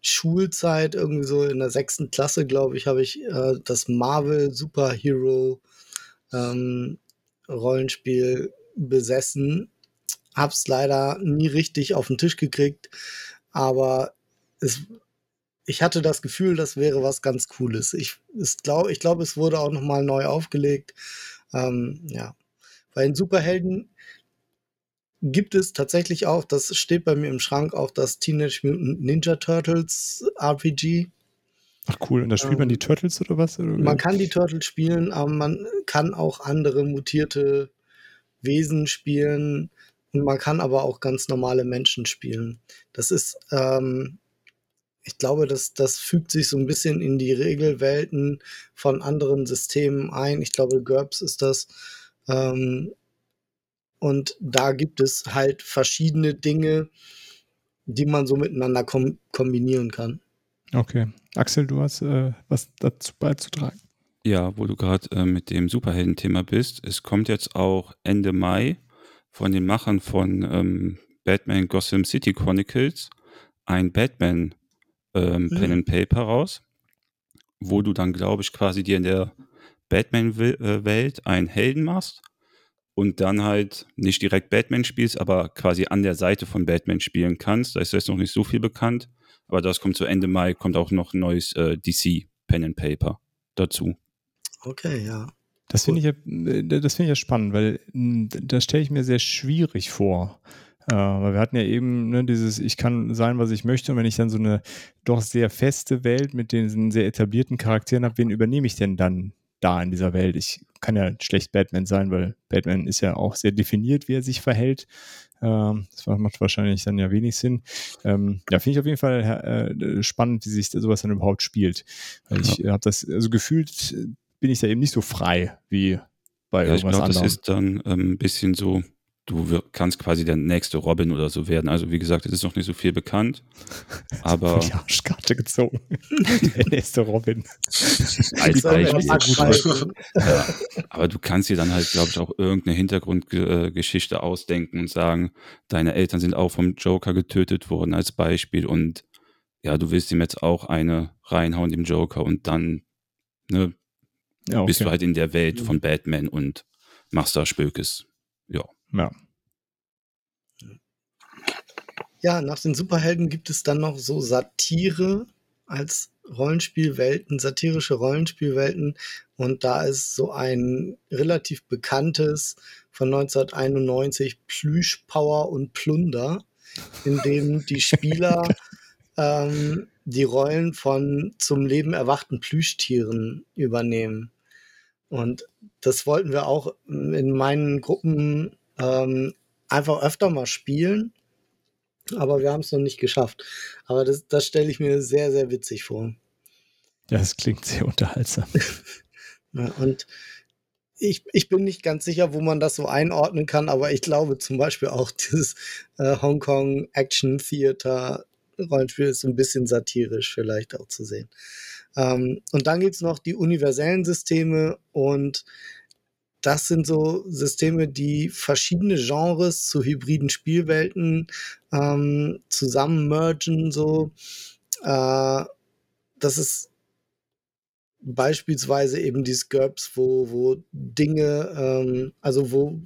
Schulzeit, irgendwie so in der sechsten Klasse, glaube ich, habe ich äh, das Marvel Superhero ähm, Rollenspiel besessen. Hab's leider nie richtig auf den Tisch gekriegt, aber es, ich hatte das Gefühl, das wäre was ganz Cooles. Ich glaube, ich glaub, es wurde auch nochmal neu aufgelegt. Ähm, ja, bei den Superhelden gibt es tatsächlich auch, das steht bei mir im Schrank, auch das Teenage Mutant Ninja Turtles R P G. Ach cool, und da spielt ähm, man die Turtles oder was? Oder? Man kann die Turtles spielen, aber man kann auch andere mutierte Wesen spielen und man kann aber auch ganz normale Menschen spielen. Das ist, ähm, ich glaube, das, das fügt sich so ein bisschen in die Regelwelten von anderen Systemen ein. Ich glaube, GURPS ist das. Ähm, und da gibt es halt verschiedene Dinge, die man so miteinander kom- kombinieren kann. Okay. Axel, du hast äh, was dazu beizutragen. Ja, wo du gerade äh, mit dem Superhelden-Thema bist. Es kommt jetzt auch Ende Mai von den Machern von ähm, Batman Gotham City Chronicles ein Batman ähm, mhm. Pen and Paper raus, wo du dann, glaube ich, quasi dir in der Batman-Welt einen Helden machst und dann halt nicht direkt Batman spielst, aber quasi an der Seite von Batman spielen kannst. Da ist jetzt noch nicht so viel bekannt. Aber das kommt zu Ende Mai, kommt auch noch ein neues äh, D C Pen and Paper dazu. Okay, ja. Das finde ich, ja, das find ich ja spannend, weil das stelle ich mir sehr schwierig vor. Äh, weil wir hatten ja eben ne, dieses, ich kann sein, was ich möchte. Und wenn ich dann so eine doch sehr feste Welt mit diesen sehr etablierten Charakteren habe, wen übernehme ich denn dann da in dieser Welt? Ich kann ja schlecht Batman sein, weil Batman ist ja auch sehr definiert, wie er sich verhält. Das macht wahrscheinlich dann ja wenig Sinn. Ähm, ja, finde ich auf jeden Fall äh, spannend, wie sich sowas dann überhaupt spielt. Weil ja. Ich habe das, also gefühlt bin ich da eben nicht so frei wie bei ja, irgendwas anderem. Ich glaube, das ist dann ähm, ein bisschen so, du wir- kannst quasi der nächste Robin oder so werden. Also wie gesagt, es ist noch nicht so viel bekannt. Aber die Arschkarte gezogen. Der nächste Robin. Als Beispiel. Ja, aber du kannst dir dann halt, glaube ich, auch irgendeine Hintergrundgeschichte ausdenken und sagen, deine Eltern sind auch vom Joker getötet worden als Beispiel und ja, du willst ihm jetzt auch eine reinhauen, dem Joker, und dann ne, ja, okay. bist du halt in der Welt von Batman und machst da Spökes. Ja. Ja. Ja, nach den Superhelden gibt es dann noch so Satire als Rollenspielwelten, satirische Rollenspielwelten, und da ist so ein relativ bekanntes von neunzehnhunderteinundneunzig, Plüschpower und Plunder, in dem die Spieler ähm, die Rollen von zum Leben erwachten Plüschtieren übernehmen. Und das wollten wir auch in meinen Gruppen ähm, einfach öfter mal spielen. Aber wir haben es noch nicht geschafft. Aber das, das stelle ich mir sehr, sehr witzig vor. Ja, das klingt sehr unterhaltsam. Ja, und ich, ich bin nicht ganz sicher, wo man das so einordnen kann, aber ich glaube zum Beispiel auch dieses äh, Hongkong Action Theater Rollenspiel ist so ein bisschen satirisch vielleicht auch zu sehen. Ähm, und dann gibt es noch die universellen Systeme, und das sind so Systeme, die verschiedene Genres zu hybriden Spielwelten ähm, zusammenmergen. So. Äh, das ist beispielsweise eben dieses GURPS, wo, wo Dinge, ähm, also wo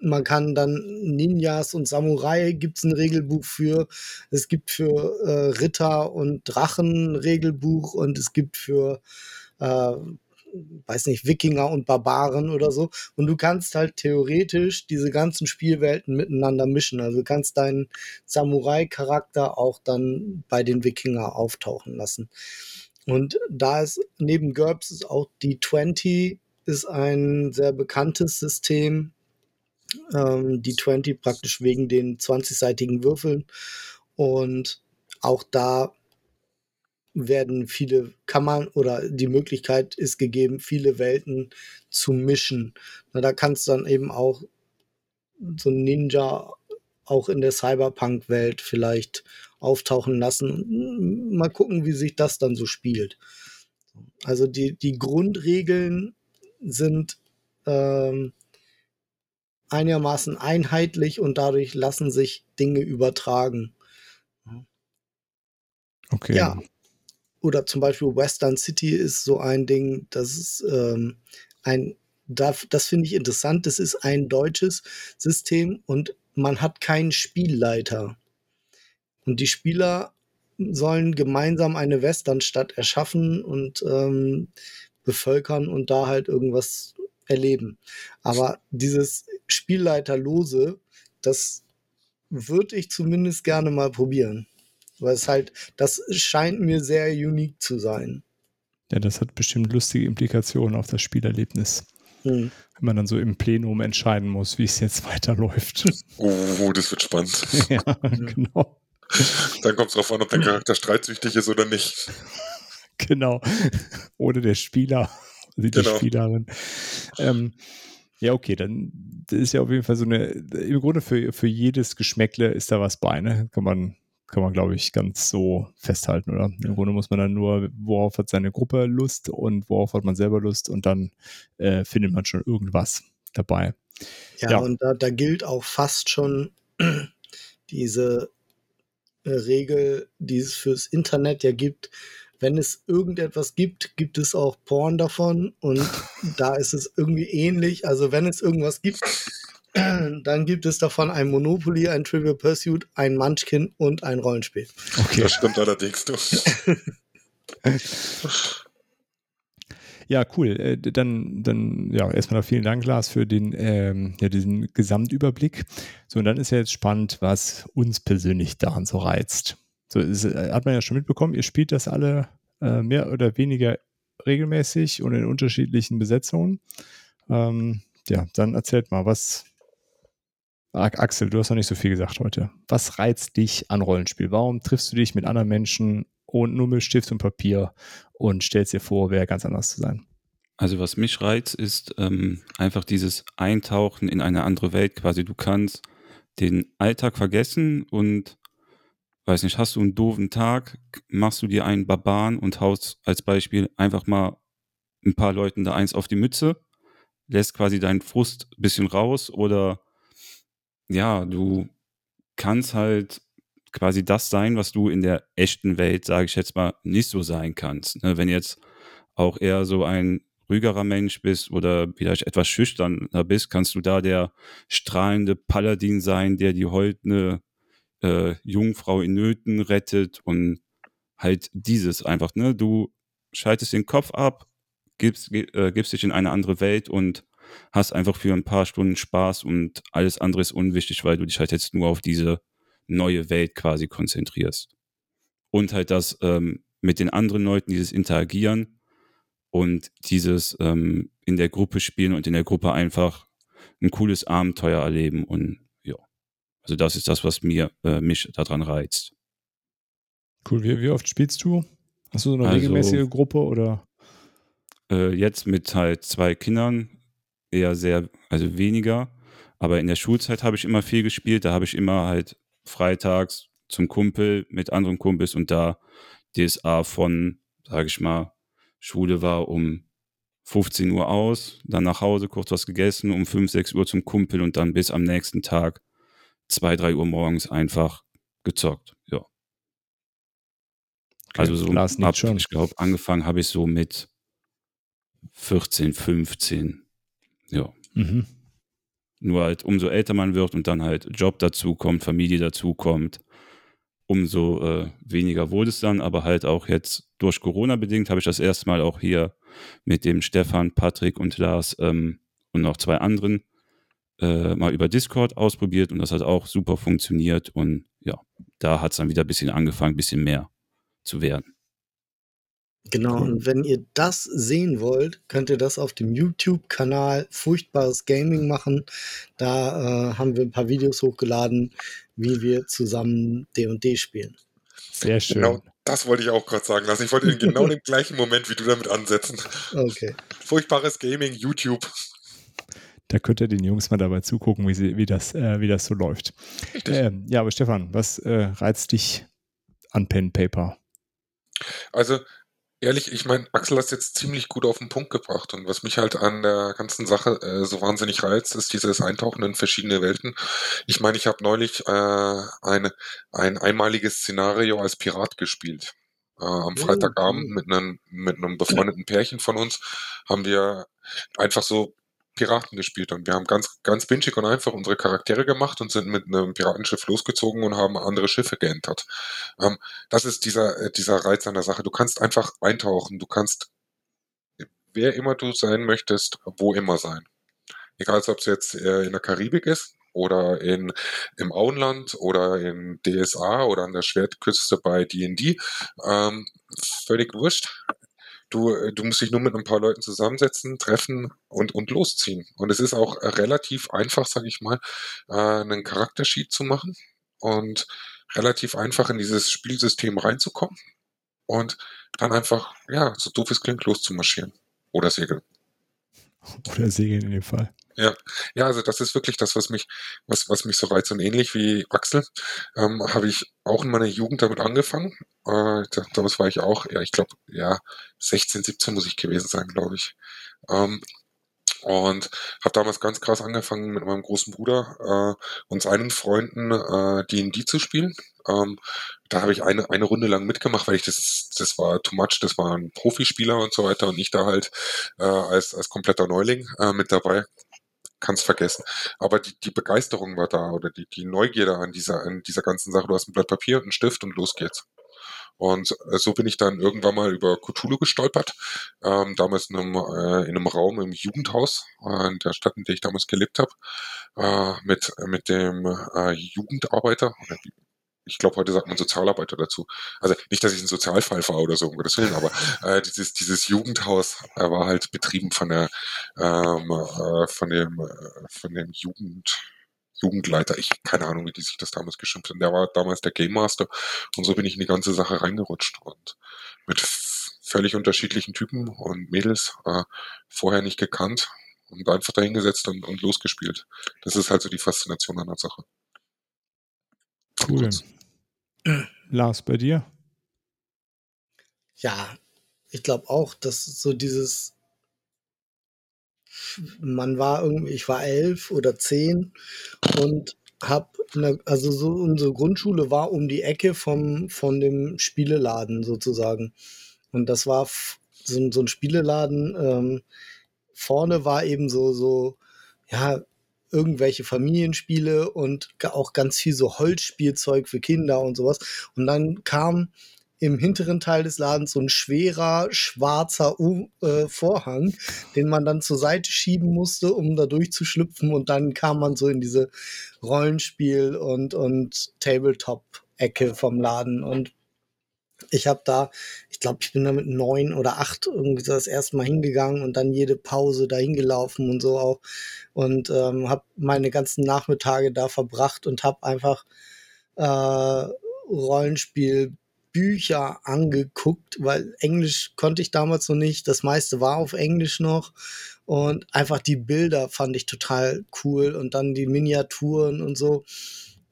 man kann dann Ninjas und Samurai, gibt es ein Regelbuch für, es gibt für äh, Ritter und Drachen ein Regelbuch, und es gibt für äh, weiß nicht, Wikinger und Barbaren oder so. Und du kannst halt theoretisch diese ganzen Spielwelten miteinander mischen. Also du kannst deinen Samurai-Charakter auch dann bei den Wikinger auftauchen lassen. Und da ist neben GURPS ist auch die zwanzig, ist ein sehr bekanntes System. Ähm, die zwanzig praktisch wegen den zwanzigseitigen Würfeln. Und auch da werden viele, kann man, oder die Möglichkeit ist gegeben, viele Welten zu mischen. Na, da kannst du dann eben auch so einen Ninja auch in der Cyberpunk-Welt vielleicht auftauchen lassen. Mal gucken, wie sich das dann so spielt. Also die, die Grundregeln sind ähm, einigermaßen einheitlich, und dadurch lassen sich Dinge übertragen. Okay. Ja. Oder zum Beispiel Western City ist so ein Ding, das ist ähm, ein, das, das finde ich interessant, das ist ein deutsches System, und man hat keinen Spielleiter. Und die Spieler sollen gemeinsam eine Westernstadt erschaffen und ähm, bevölkern und da halt irgendwas erleben. Aber dieses Spielleiterlose, das würde ich zumindest gerne mal probieren. Weil es halt, das scheint mir sehr unique zu sein. Ja, das hat bestimmt lustige Implikationen auf das Spielerlebnis. Hm. Wenn man dann so im Plenum entscheiden muss, wie es jetzt weiterläuft. Oh, das wird spannend. Ja, genau. Dann kommt es darauf an, ob der Charakter streitsüchtig ist oder nicht. Genau. Oder der Spieler, oder die genau. Spielerin. Ähm, Ja, okay, dann ist ja auf jeden Fall so eine, im Grunde für, für jedes Geschmäckle ist da was bei, ne? Kann man Kann man, glaube ich, ganz so festhalten, oder? Im Grunde muss man dann nur, worauf hat seine Gruppe Lust und worauf hat man selber Lust, und dann äh, findet man schon irgendwas dabei. Ja, ja. Und da, da gilt auch fast schon diese Regel, die es fürs Internet ja gibt. Wenn es irgendetwas gibt, gibt es auch Porn davon, und da ist es irgendwie ähnlich. Also wenn es irgendwas gibt, dann gibt es davon ein Monopoly, ein Trivial Pursuit, ein Munchkin und ein Rollenspiel. Okay. Das stimmt allerdings durch. Ja, cool. Dann, dann ja, erstmal vielen Dank, Lars, für den, ähm, ja, diesen Gesamtüberblick. So, und dann ist ja jetzt spannend, was uns persönlich daran so reizt. So, das hat man ja schon mitbekommen, ihr spielt das alle äh, mehr oder weniger regelmäßig und in unterschiedlichen Besetzungen. Ähm, ja, dann erzählt mal, was... Axel, du hast noch nicht so viel gesagt heute. Was reizt dich an Rollenspiel? Warum triffst du dich mit anderen Menschen und nur mit Stift und Papier und stellst dir vor, wäre ganz anders zu sein? Also was mich reizt, ist ähm, einfach dieses Eintauchen in eine andere Welt. Quasi du kannst den Alltag vergessen und, weiß nicht, hast du einen doofen Tag, machst du dir einen Barbaren und haust als Beispiel einfach mal ein paar Leuten da eins auf die Mütze, lässt quasi deinen Frust ein bisschen raus, oder ja, du kannst halt quasi das sein, was du in der echten Welt, sage ich jetzt mal, nicht so sein kannst. Ne? Wenn jetzt auch eher so ein ruhigerer Mensch bist oder vielleicht etwas schüchterner bist, kannst du da der strahlende Paladin sein, der die holde äh, Jungfrau in Nöten rettet und halt dieses einfach. Ne? Du schaltest den Kopf ab, gibst, äh, gibst dich in eine andere Welt und hast einfach für ein paar Stunden Spaß und alles andere ist unwichtig, weil du dich halt jetzt nur auf diese neue Welt quasi konzentrierst. Und halt das ähm, mit den anderen Leuten, dieses Interagieren und dieses ähm, in der Gruppe spielen und in der Gruppe einfach ein cooles Abenteuer erleben. Und ja, also das ist das, was mir äh, mich daran reizt. Cool, wie, wie oft spielst du? Hast du so eine also, regelmäßige Gruppe oder? Äh, jetzt mit halt zwei Kindern eher sehr, also weniger. Aber in der Schulzeit habe ich immer viel gespielt. Da habe ich immer halt freitags zum Kumpel mit anderen Kumpels und da D S A von, sage ich mal, Schule war um fünfzehn Uhr aus, dann nach Hause, kurz was gegessen, um fünf, sechs Uhr zum Kumpel und dann bis am nächsten Tag zwei, drei Uhr morgens einfach gezockt. Ja. Okay, also so ab, schon. Ich glaube, angefangen habe ich so mit vierzehn, fünfzehn. Ja. Mhm. Nur halt, umso älter man wird und dann halt Job dazukommt, Familie dazukommt, umso äh, weniger wurde es dann. Aber halt auch jetzt durch Corona bedingt habe ich das erste Mal auch hier mit dem Stephan, Patrick und Lars ähm, und noch zwei anderen äh, mal über Discord ausprobiert und das hat auch super funktioniert. Und ja, da hat es dann wieder ein bisschen angefangen, ein bisschen mehr zu werden. Genau, und wenn ihr das sehen wollt, könnt ihr das auf dem YouTube-Kanal Furchtbares Gaming machen. Da äh, haben wir ein paar Videos hochgeladen, wie wir zusammen D und D spielen. Sehr schön. Genau, das wollte ich auch gerade sagen lassen. Ich wollte in genau dem gleichen Moment wie du damit ansetzen. Okay. Furchtbares Gaming, YouTube. Da könnt ihr den Jungs mal dabei zugucken, wie, sie, wie, das, äh, wie das so läuft. Ähm, ja, aber Stefan, was äh, reizt dich an Pen Paper? Also ehrlich, ich meine, Axel hat es jetzt ziemlich gut auf den Punkt gebracht und was mich halt an der ganzen Sache äh, so wahnsinnig reizt, ist dieses Eintauchen in verschiedene Welten. Ich meine, ich habe neulich äh, eine, ein einmaliges Szenario als Pirat gespielt. Äh, am Freitagabend mit einem mit einem befreundeten Pärchen von uns haben wir einfach so Piraten gespielt und wir haben ganz ganz bünschig und einfach unsere Charaktere gemacht und sind mit einem Piratenschiff losgezogen und haben andere Schiffe geentert. Ähm, das ist dieser dieser Reiz an der Sache. Du kannst einfach eintauchen, du kannst wer immer du sein möchtest, wo immer sein. Egal, ob es jetzt äh, in der Karibik ist oder in im Auenland oder in D S A oder an der Schwertküste bei D und D. Ähm, völlig wurscht. Du, du musst dich nur mit ein paar Leuten zusammensetzen, treffen und, und losziehen. Und es ist auch relativ einfach, sage ich mal, einen Charaktersheet zu machen und relativ einfach in dieses Spielsystem reinzukommen und dann einfach, ja, so doof es klingt, loszumarschieren. Oder segeln. Oder segeln in dem Fall. Ja, ja, also das ist wirklich das, was mich, was, was mich so reizt. Und ähnlich wie Axel ähm, habe ich auch in meiner Jugend damit angefangen. Äh, damals war ich auch, ja, ich glaube, ja, sechzehn, siebzehn muss ich gewesen sein, glaube ich. Ähm, und habe damals ganz krass angefangen mit meinem großen Bruder äh, und seinen Freunden äh, D und D zu spielen. Ähm, da habe ich eine eine Runde lang mitgemacht, weil ich das das war too much, das war ein Profispieler und so weiter und ich da halt äh, als als kompletter Neuling äh, mit dabei. Kannst vergessen. Aber die, die Begeisterung war da oder die, die Neugierde an dieser, an dieser ganzen Sache. Du hast ein Blatt Papier und einen Stift und los geht's. Und so bin ich dann irgendwann mal über Cthulhu gestolpert. Ähm, damals in einem, äh, in einem Raum im Jugendhaus, äh, in der Stadt, in der ich damals gelebt habe, äh, mit, mit dem äh, Jugendarbeiter. Ich glaube, heute sagt man Sozialarbeiter dazu. Also nicht, dass ich ein Sozialfall war oder so, um Gottes Willen, aber äh, dieses, dieses Jugendhaus äh, war halt betrieben von der ähm, äh, von dem äh, von dem Jugend, Jugendleiter. Ich keine Ahnung, wie die sich das damals geschimpft haben. Der war damals der Game Master und so bin ich in die ganze Sache reingerutscht und mit f- völlig unterschiedlichen Typen und Mädels äh, vorher nicht gekannt und einfach dahingesetzt und, und losgespielt. Das ist halt so die Faszination an der Sache. Cool. Kurz. Lars, bei dir? Ja, ich glaube auch, dass so dieses man war irgendwie, ich war elf oder zehn und hab eine, also so unsere Grundschule war um die Ecke vom von dem Spieleladen sozusagen. Und das war f- so, so ein Spieleladen. Ähm, vorne war eben so, so, ja, irgendwelche Familienspiele und auch ganz viel so Holzspielzeug für Kinder und sowas. Und dann kam im hinteren Teil des Ladens so ein schwerer, schwarzer U- äh, Vorhang, den man dann zur Seite schieben musste, um da durchzuschlüpfen. Und dann kam man so in diese Rollenspiel- und, und Tabletop-Ecke vom Laden. Und ich habe da, ich glaube, ich bin da mit neun oder acht irgendwie das erste Mal hingegangen und dann jede Pause dahin gelaufen und so auch. Und ähm, habe meine ganzen Nachmittage da verbracht und habe einfach äh, Rollenspiel Bücher angeguckt, weil Englisch konnte ich damals noch nicht. Das meiste war auf Englisch noch. Und einfach die Bilder fand ich total cool. Und dann die Miniaturen und so.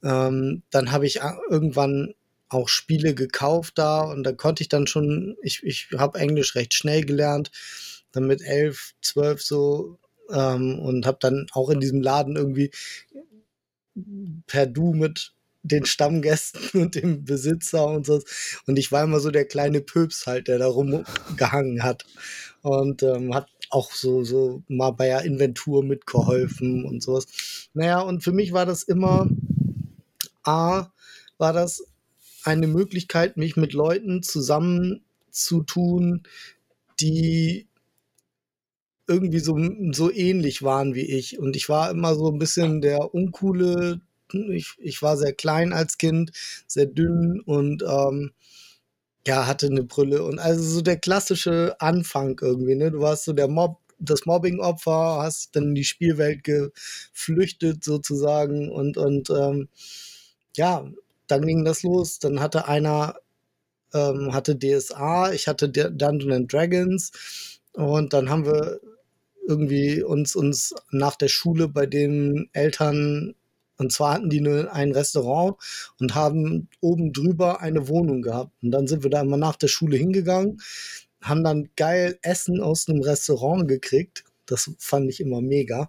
Ähm, dann habe ich a- irgendwann auch Spiele gekauft da. Und da konnte ich dann schon, ich, ich habe Englisch recht schnell gelernt. Dann mit elf, zwölf so. Ähm, und habe dann auch in diesem Laden irgendwie per Du mit den Stammgästen und dem Besitzer und so. Und ich war immer so der kleine Pöps halt, der da rumgehangen hat. Und ähm, hat auch so, so mal bei der Inventur mitgeholfen und sowas. Naja, und für mich war das immer, A, war das eine Möglichkeit, mich mit Leuten zusammenzutun, die irgendwie so, so ähnlich waren wie ich. Und ich war immer so ein bisschen der uncoole, Ich, ich war sehr klein als Kind, sehr dünn und ähm, ja, hatte eine Brille und also so der klassische Anfang irgendwie, ne? Du warst so der Mob, das Mobbing-Opfer, hast dich dann in die Spielwelt geflüchtet sozusagen und, und ähm, ja, dann ging das los. Dann hatte einer, ähm, hatte D S A, ich hatte D- Dungeons and Dragons und dann haben wir irgendwie uns, uns nach der Schule bei den Eltern. Und zwar hatten die nur ein Restaurant und haben oben drüber eine Wohnung gehabt. Und dann sind wir da immer nach der Schule hingegangen, haben dann geil Essen aus einem Restaurant gekriegt. Das fand ich immer mega.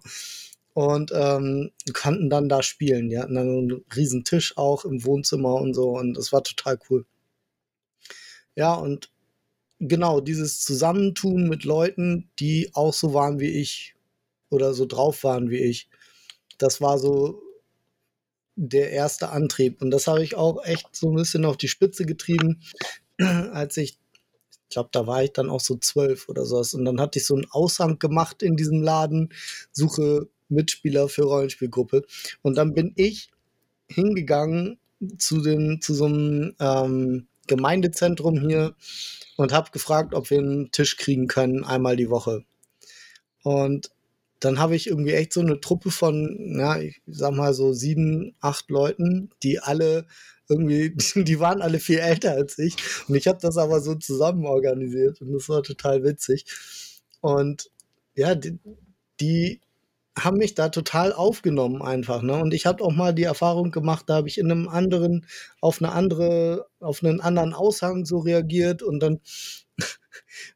Und ähm, konnten dann da spielen. Die hatten dann so einen riesen Tisch auch im Wohnzimmer und so. Und das war total cool. Ja, und genau, dieses Zusammentun mit Leuten, die auch so waren wie ich oder so drauf waren wie ich, das war so der erste Antrieb. Und das habe ich auch echt so ein bisschen auf die Spitze getrieben, als ich, ich glaube, da war ich dann auch so zwölf oder sowas. Und dann hatte ich so einen Aushang gemacht in diesem Laden, suche Mitspieler für Rollenspielgruppe. Und dann bin ich hingegangen zu, dem, zu so einem ähm, Gemeindezentrum hier und habe gefragt, ob wir einen Tisch kriegen können, einmal die Woche. Und dann habe ich irgendwie echt so eine Truppe von, ja, ich sag mal so sieben, acht Leuten, die alle irgendwie, die waren alle viel älter als ich. Und ich habe das aber so zusammen organisiert und das war total witzig. Und ja, die, die haben mich da total aufgenommen einfach, ne? Und ich habe auch mal die Erfahrung gemacht, da habe ich in einem anderen, auf eine andere, auf einen anderen Aushang so reagiert und dann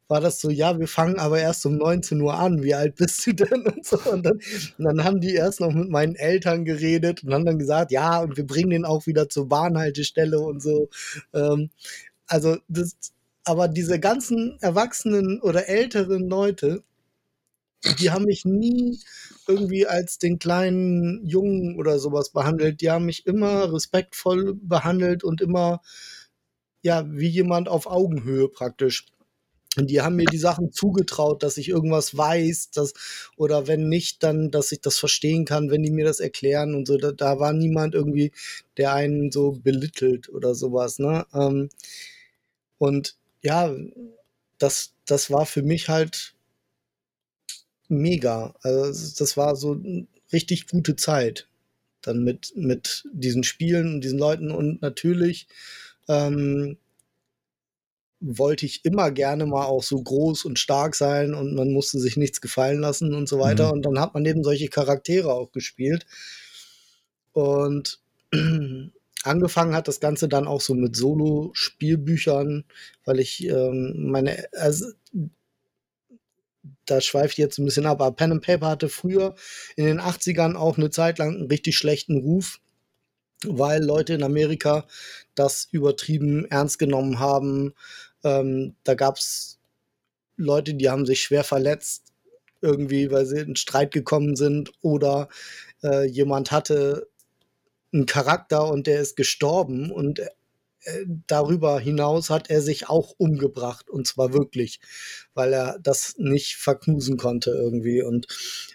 war das so, ja, wir fangen aber erst um neunzehn Uhr an, wie alt bist du denn und so. Und dann, und dann haben die erst noch mit meinen Eltern geredet und haben dann gesagt, ja, und wir bringen den auch wieder zur Bahnhaltestelle und so. Ähm, also das, aber diese ganzen erwachsenen oder älteren Leute, die haben mich nie irgendwie als den kleinen Jungen oder sowas behandelt. Die haben mich immer respektvoll behandelt und immer, ja, wie jemand auf Augenhöhe praktisch. Und die haben mir die Sachen zugetraut, dass ich irgendwas weiß, dass, oder wenn nicht, dann, dass ich das verstehen kann, wenn die mir das erklären und so. Da, da war niemand irgendwie, der einen so belittelt oder sowas, ne? Ähm, und ja, das, das war für mich halt mega. Also das war so eine richtig gute Zeit dann mit, mit diesen Spielen und diesen Leuten. Und natürlich ähm, wollte ich immer gerne mal auch so groß und stark sein und man musste sich nichts gefallen lassen und so weiter. Mhm. Und dann hat man eben solche Charaktere auch gespielt. Und angefangen hat das Ganze dann auch so mit Solo-Spielbüchern, weil ich ähm, meine, also da schweift jetzt ein bisschen ab, aber Pen and Paper hatte früher in den achtzigern auch eine Zeit lang einen richtig schlechten Ruf. weil Leute in Amerika das übertrieben ernst genommen haben. Ähm, da gab es Leute, die haben sich schwer verletzt, irgendwie, weil sie in Streit gekommen sind, oder äh, jemand hatte einen Charakter und der ist gestorben und äh, darüber hinaus hat er sich auch umgebracht, und zwar wirklich, weil er das nicht verknusen konnte irgendwie. Und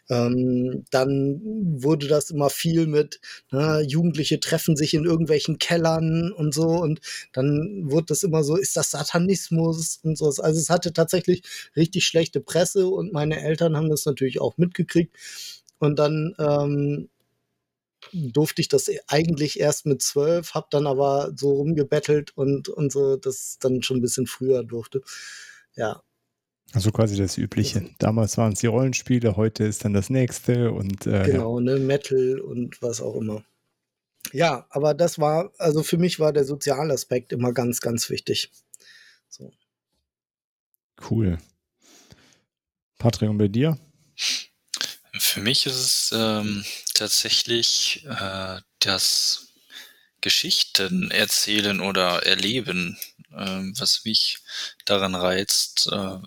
ähm, dann wurde das immer viel mit, na, Jugendliche treffen sich in irgendwelchen Kellern und so, und dann wurde das immer so, ist das Satanismus und so. Also es hatte tatsächlich richtig schlechte Presse, und meine Eltern haben das natürlich auch mitgekriegt, und dann ähm, durfte ich das eigentlich erst mit zwölf, habe dann aber so rumgebettelt und, und so, dass dann schon ein bisschen früher durfte. Ja. Also quasi das Übliche. Damals waren es die Rollenspiele, heute ist dann das nächste und äh, genau, ja. ne, Metal und was auch immer. Ja, aber das war, also für mich war der Sozialaspekt immer ganz, ganz wichtig. So. Cool. Patrick, und bei dir? Für mich ist es ähm, tatsächlich äh, das Geschichten erzählen oder erleben, äh, was mich daran reizt, äh,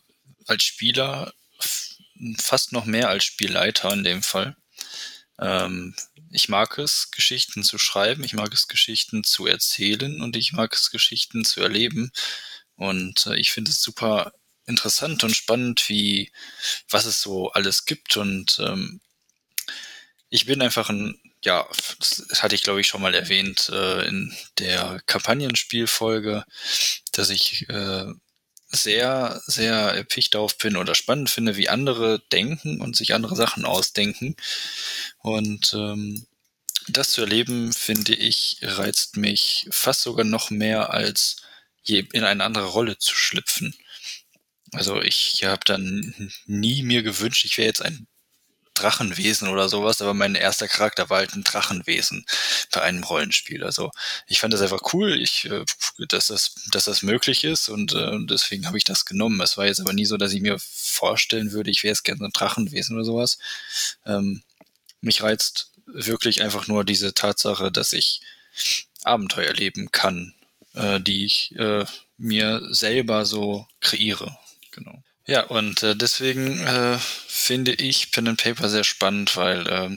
als Spieler, f- fast noch mehr als Spielleiter in dem Fall. Ähm, ich mag es, Geschichten zu schreiben, ich mag es, Geschichten zu erzählen, und ich mag es, Geschichten zu erleben. Und äh, ich finde es super interessant und spannend, wie was es so alles gibt, und ähm, ich bin einfach ein, ja, das hatte ich glaube ich schon mal erwähnt äh, in der Kampagnenspielfolge, dass ich äh, sehr, sehr erpicht darauf bin oder spannend finde, wie andere denken und sich andere Sachen ausdenken, und ähm, das zu erleben, finde ich, reizt mich fast sogar noch mehr, als je in eine andere Rolle zu schlüpfen. Also ich habe dann nie mir gewünscht, ich wäre jetzt ein Drachenwesen oder sowas, aber mein erster Charakter war halt ein Drachenwesen bei einem Rollenspiel. Also ich fand das einfach cool, ich, dass, das, dass das möglich ist, und äh, deswegen habe ich das genommen. Es war jetzt aber nie so, dass ich mir vorstellen würde, ich wäre jetzt gerne ein Drachenwesen oder sowas. Ähm, mich reizt wirklich einfach nur diese Tatsache, dass ich Abenteuer erleben kann, äh, die ich äh, mir selber so kreiere. Genau. Ja, und äh, deswegen äh, finde ich Pen and Paper sehr spannend, weil äh,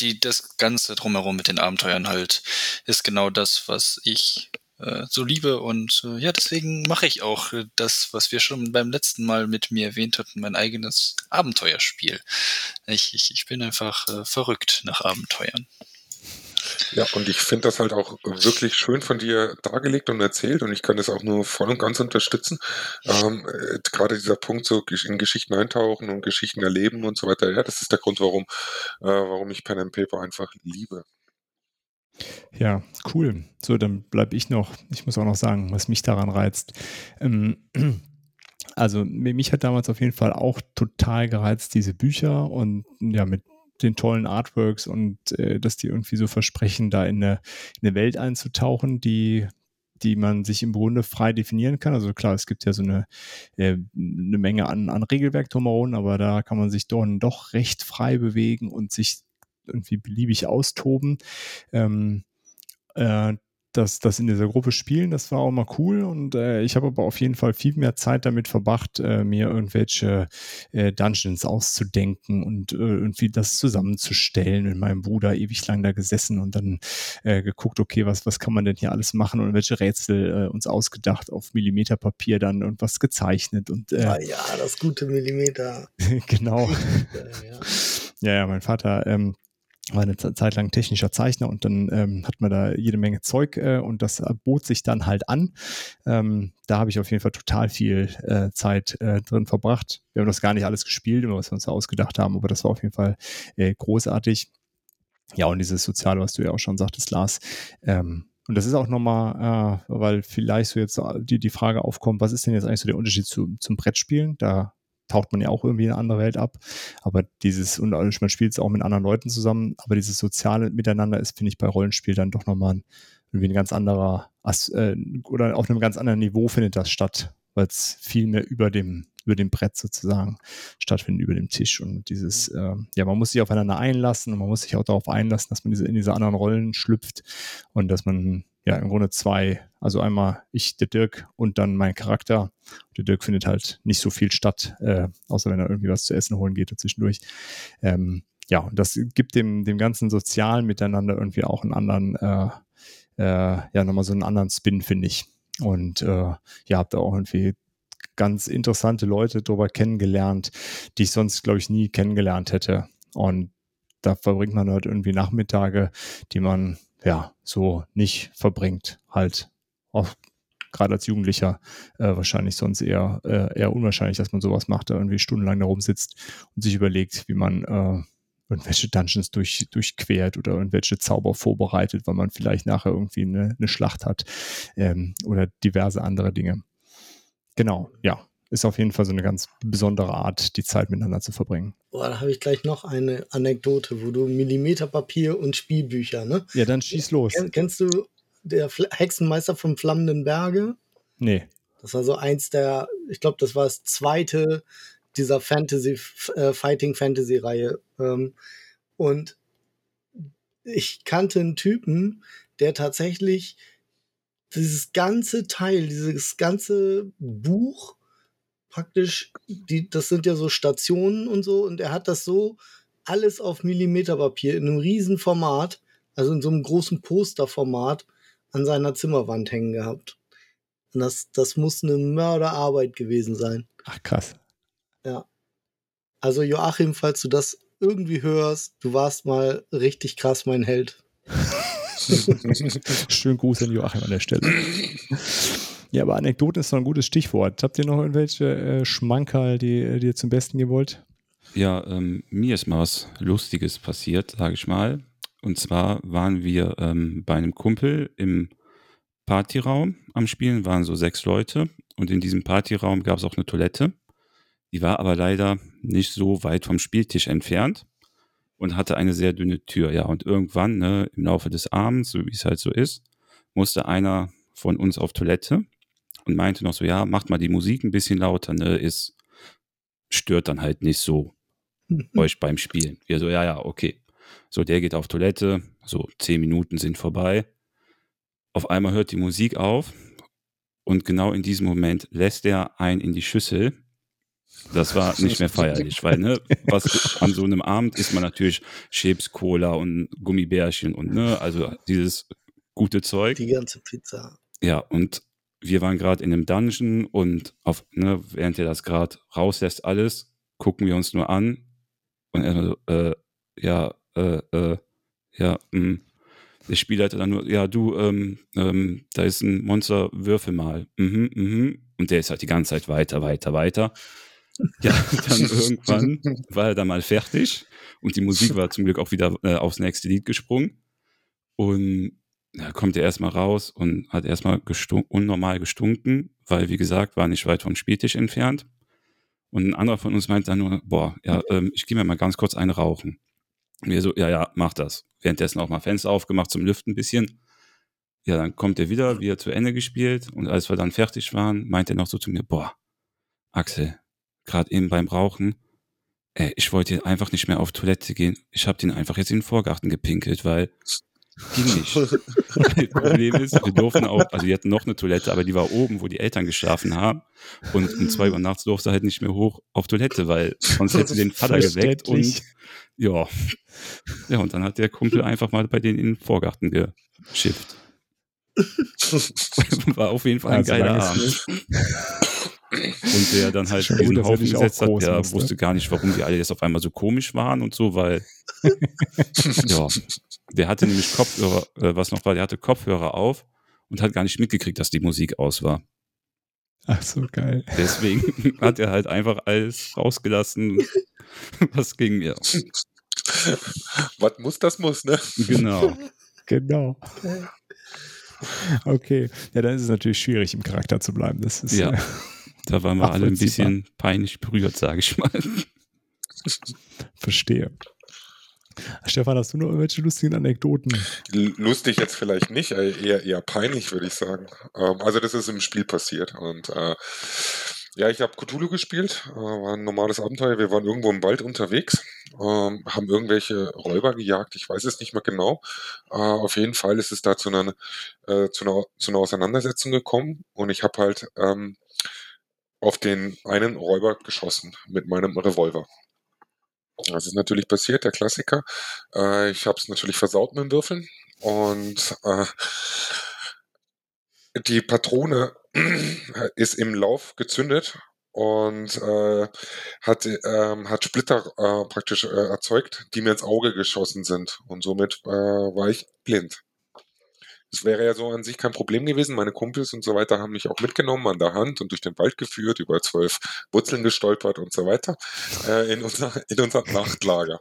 die das Ganze drumherum mit den Abenteuern halt ist genau das, was ich äh, so liebe. Und äh, ja, deswegen mache ich auch äh, das, was wir schon beim letzten Mal mit mir erwähnt hatten, mein eigenes Abenteuerspiel. Ich, ich, ich bin einfach äh, verrückt nach Abenteuern. Ja, und ich finde das halt auch wirklich schön von dir dargelegt und erzählt, und ich kann das auch nur voll und ganz unterstützen. Ähm, äh, Gerade dieser Punkt, so in Geschichten eintauchen und Geschichten erleben und so weiter, ja, das ist der Grund, warum, äh, warum ich Pen and Paper einfach liebe. Ja, cool. So, dann bleibe ich noch, ich muss auch noch sagen, was mich daran reizt. Ähm, also mich hat damals auf jeden Fall auch total gereizt, diese Bücher, und ja, mit den tollen Artworks und äh, dass die irgendwie so versprechen, da in eine, in eine Welt einzutauchen, die, die man sich im Grunde frei definieren kann. Also klar, es gibt ja so eine, äh, eine Menge an, an Regelwerk drumherum, aber da kann man sich doch, doch recht frei bewegen und sich irgendwie beliebig austoben. Ähm, äh, Das, das in dieser Gruppe spielen, das war auch mal cool, und äh, ich habe aber auf jeden Fall viel mehr Zeit damit verbracht, äh, mir irgendwelche äh, Dungeons auszudenken und äh, irgendwie das zusammenzustellen. Mit meinem Bruder ewig lang da gesessen und dann äh, geguckt, okay, was, was kann man denn hier alles machen, und welche Rätsel äh, uns ausgedacht, auf Millimeterpapier dann und was gezeichnet. Und, äh, ja, ja, das gute Millimeter. Genau. ja, ja, mein Vater ähm, war eine Zeit lang technischer Zeichner, und dann ähm, hat man da jede Menge Zeug äh, und das bot sich dann halt an. Ähm, da habe ich auf jeden Fall total viel äh, Zeit äh, drin verbracht. Wir haben das gar nicht alles gespielt, was wir uns da ausgedacht haben, aber das war auf jeden Fall äh, großartig. Ja, und dieses Soziale, was du ja auch schon sagtest, Lars, ähm, und das ist auch nochmal, äh, weil vielleicht so jetzt die, die Frage aufkommt, was ist denn jetzt eigentlich so der Unterschied zu, zum Brettspielen? Da taucht man ja auch irgendwie in eine andere Welt ab, aber dieses, und man spielt es auch mit anderen Leuten zusammen, aber dieses soziale Miteinander ist, finde ich, bei Rollenspiel dann doch nochmal ein, irgendwie ein ganz anderer, äh, oder auf einem ganz anderen Niveau findet das statt, weil es viel mehr über dem, über dem Brett sozusagen stattfinden, über dem Tisch. Und dieses, äh, ja, man muss sich aufeinander einlassen und man muss sich auch darauf einlassen, dass man diese, in diese anderen Rollen schlüpft und dass man ja im Grunde zwei, also einmal ich, der Dirk und dann mein Charakter. Der Dirk findet halt nicht so viel statt, äh, außer wenn er irgendwie was zu essen holen geht dazwischendurch. Ähm, ja, und das gibt dem, dem ganzen sozialen Miteinander irgendwie auch einen anderen, äh, äh, ja, nochmal so einen anderen Spin, finde ich. Und äh, ihr habt da auch irgendwie ganz interessante Leute drüber kennengelernt, die ich sonst, glaube ich, nie kennengelernt hätte. Und da verbringt man halt irgendwie Nachmittage, die man ja so nicht verbringt, halt auch gerade als Jugendlicher äh, wahrscheinlich sonst eher, äh, eher unwahrscheinlich, dass man sowas macht, da irgendwie stundenlang da rumsitzt und sich überlegt, wie man äh, irgendwelche Dungeons durch, durchquert oder irgendwelche Zauber vorbereitet, weil man vielleicht nachher irgendwie eine, eine Schlacht hat ähm, oder diverse andere Dinge. Genau, ja. Ist auf jeden Fall so eine ganz besondere Art, die Zeit miteinander zu verbringen. Boah, da habe ich gleich noch eine Anekdote, wo du Millimeterpapier und Spielbücher, ne? Ja, dann schieß los. Kenn, kennst du der Fl- Hexenmeister vom Flammenden Berge? Nee. Das war so eins der, ich glaube, das war das zweite dieser Fantasy, äh, Fighting-Fantasy-Reihe. Ähm, und ich kannte einen Typen, der tatsächlich dieses ganze Teil, dieses ganze Buch praktisch, die, das sind ja so Stationen und so, und er hat das so alles auf Millimeterpapier in einem riesen Format, also in so einem großen Posterformat, an seiner Zimmerwand hängen gehabt. Und das, das muss eine Mörderarbeit gewesen sein. Ach, krass. Ja. Also Joachim, falls du das irgendwie hörst, du warst mal richtig krass mein Held. Schönen Gruß an Joachim an der Stelle. Ja, aber Anekdoten ist noch ein gutes Stichwort. Habt ihr noch irgendwelche äh, Schmankerl, die, die ihr zum Besten geben wollt? Ja, ähm, mir ist mal was Lustiges passiert, sage ich mal. Und zwar waren wir ähm, bei einem Kumpel im Partyraum am Spielen, waren so sechs Leute. Und in diesem Partyraum gab es auch eine Toilette. Die war aber leider nicht so weit vom Spieltisch entfernt und hatte eine sehr dünne Tür. Ja, und irgendwann, ne, im Laufe des Abends, so wie es halt so ist, musste einer von uns auf Toilette und meinte noch so, ja, macht mal die Musik ein bisschen lauter, ne, ist, stört dann halt nicht so euch beim Spielen. Wir so, ja, ja, okay. So, der geht auf Toilette, so zehn Minuten sind vorbei. Auf einmal hört die Musik auf und genau in diesem Moment lässt er einen in die Schüssel. Das war nicht mehr feierlich, weil, ne, was an so einem Abend isst man natürlich Chips, Cola und Gummibärchen und, ne, also dieses gute Zeug. Die ganze Pizza. Ja, und wir waren gerade in einem Dungeon und auf, ne, während er das gerade rauslässt, alles, gucken wir uns nur an und erstmal so, äh, ja, äh, äh, ja, mh. Der Spielleiter dann nur, ja, du, ähm, ähm, da ist ein Monster, würfel mal. Mhm, mhm. Und der ist halt die ganze Zeit weiter, weiter, weiter. Ja, dann irgendwann war er dann mal fertig und die Musik war zum Glück auch wieder äh, aufs nächste Lied gesprungen. Und da kommt er erstmal raus und hat erstmal gestunken, unnormal gestunken, weil, wie gesagt, war nicht weit vom Spieltisch entfernt. Und ein anderer von uns meint dann nur, boah, ja, ähm, ich gehe mir mal ganz kurz eine rauchen. Und wir so, ja, ja, mach das. Währenddessen auch mal Fenster aufgemacht zum Lüften ein bisschen. Ja, dann kommt er wieder, wieder zu Ende gespielt. Und als wir dann fertig waren, meint er noch so zu mir, boah, Axel, gerade eben beim Rauchen, ey, ich wollte einfach nicht mehr auf Toilette gehen. Ich habe den einfach jetzt in den Vorgarten gepinkelt, weil ging nicht. Das Problem ist, wir durften auch, also wir hatten noch eine Toilette, aber die war oben, wo die Eltern geschlafen haben. Und um zwei Uhr nachts durfte halt nicht mehr hoch auf Toilette, weil sonst hätte den Vater geweckt und ja. Ja, und dann hat der Kumpel einfach mal bei denen in den Vorgarten geschifft. War auf jeden Fall ein geiler Abend. Und der dann halt diesen gut, Haufen gesetzt hat, der musste, wusste gar nicht, warum die alle jetzt auf einmal so komisch waren und so, weil ja, der hatte nämlich Kopfhörer, äh, was noch war, der hatte Kopfhörer auf und hat gar nicht mitgekriegt, dass die Musik aus war. Ach so, geil. Deswegen hat er halt einfach alles rausgelassen, was ging mir. Was muss, das muss, ne? Genau. Genau. Okay. Ja, dann ist es natürlich schwierig, im Charakter zu bleiben. Das ist ja. Da waren wir alle ein bisschen peinlich berührt, sage ich mal. Verstehe. Stefan, hast du noch irgendwelche lustigen Anekdoten? Lustig jetzt vielleicht nicht, eher, eher peinlich, würde ich sagen. Also das ist im Spiel passiert und äh, Ja, ich habe Cthulhu gespielt, äh, war ein normales Abenteuer. Wir waren irgendwo im Wald unterwegs, ähm, haben irgendwelche Räuber gejagt, ich weiß es nicht mehr genau. Äh, auf jeden Fall ist es da zu einer, äh, zu einer, zu einer Auseinandersetzung gekommen und ich habe halt ähm, auf den einen Räuber geschossen mit meinem Revolver. Das ist natürlich passiert, der Klassiker. Äh, ich habe es natürlich versaut mit dem Würfeln und äh, die Patrone ist im Lauf gezündet und äh, hat, äh, hat Splitter äh, praktisch äh, erzeugt, die mir ins Auge geschossen sind. Und somit äh, war ich blind. Das wäre ja so an sich kein Problem gewesen. Meine Kumpels und so weiter haben mich auch mitgenommen an der Hand und durch den Wald geführt, über zwölf Wurzeln gestolpert und so weiter äh, in unser, in unser Nachtlager.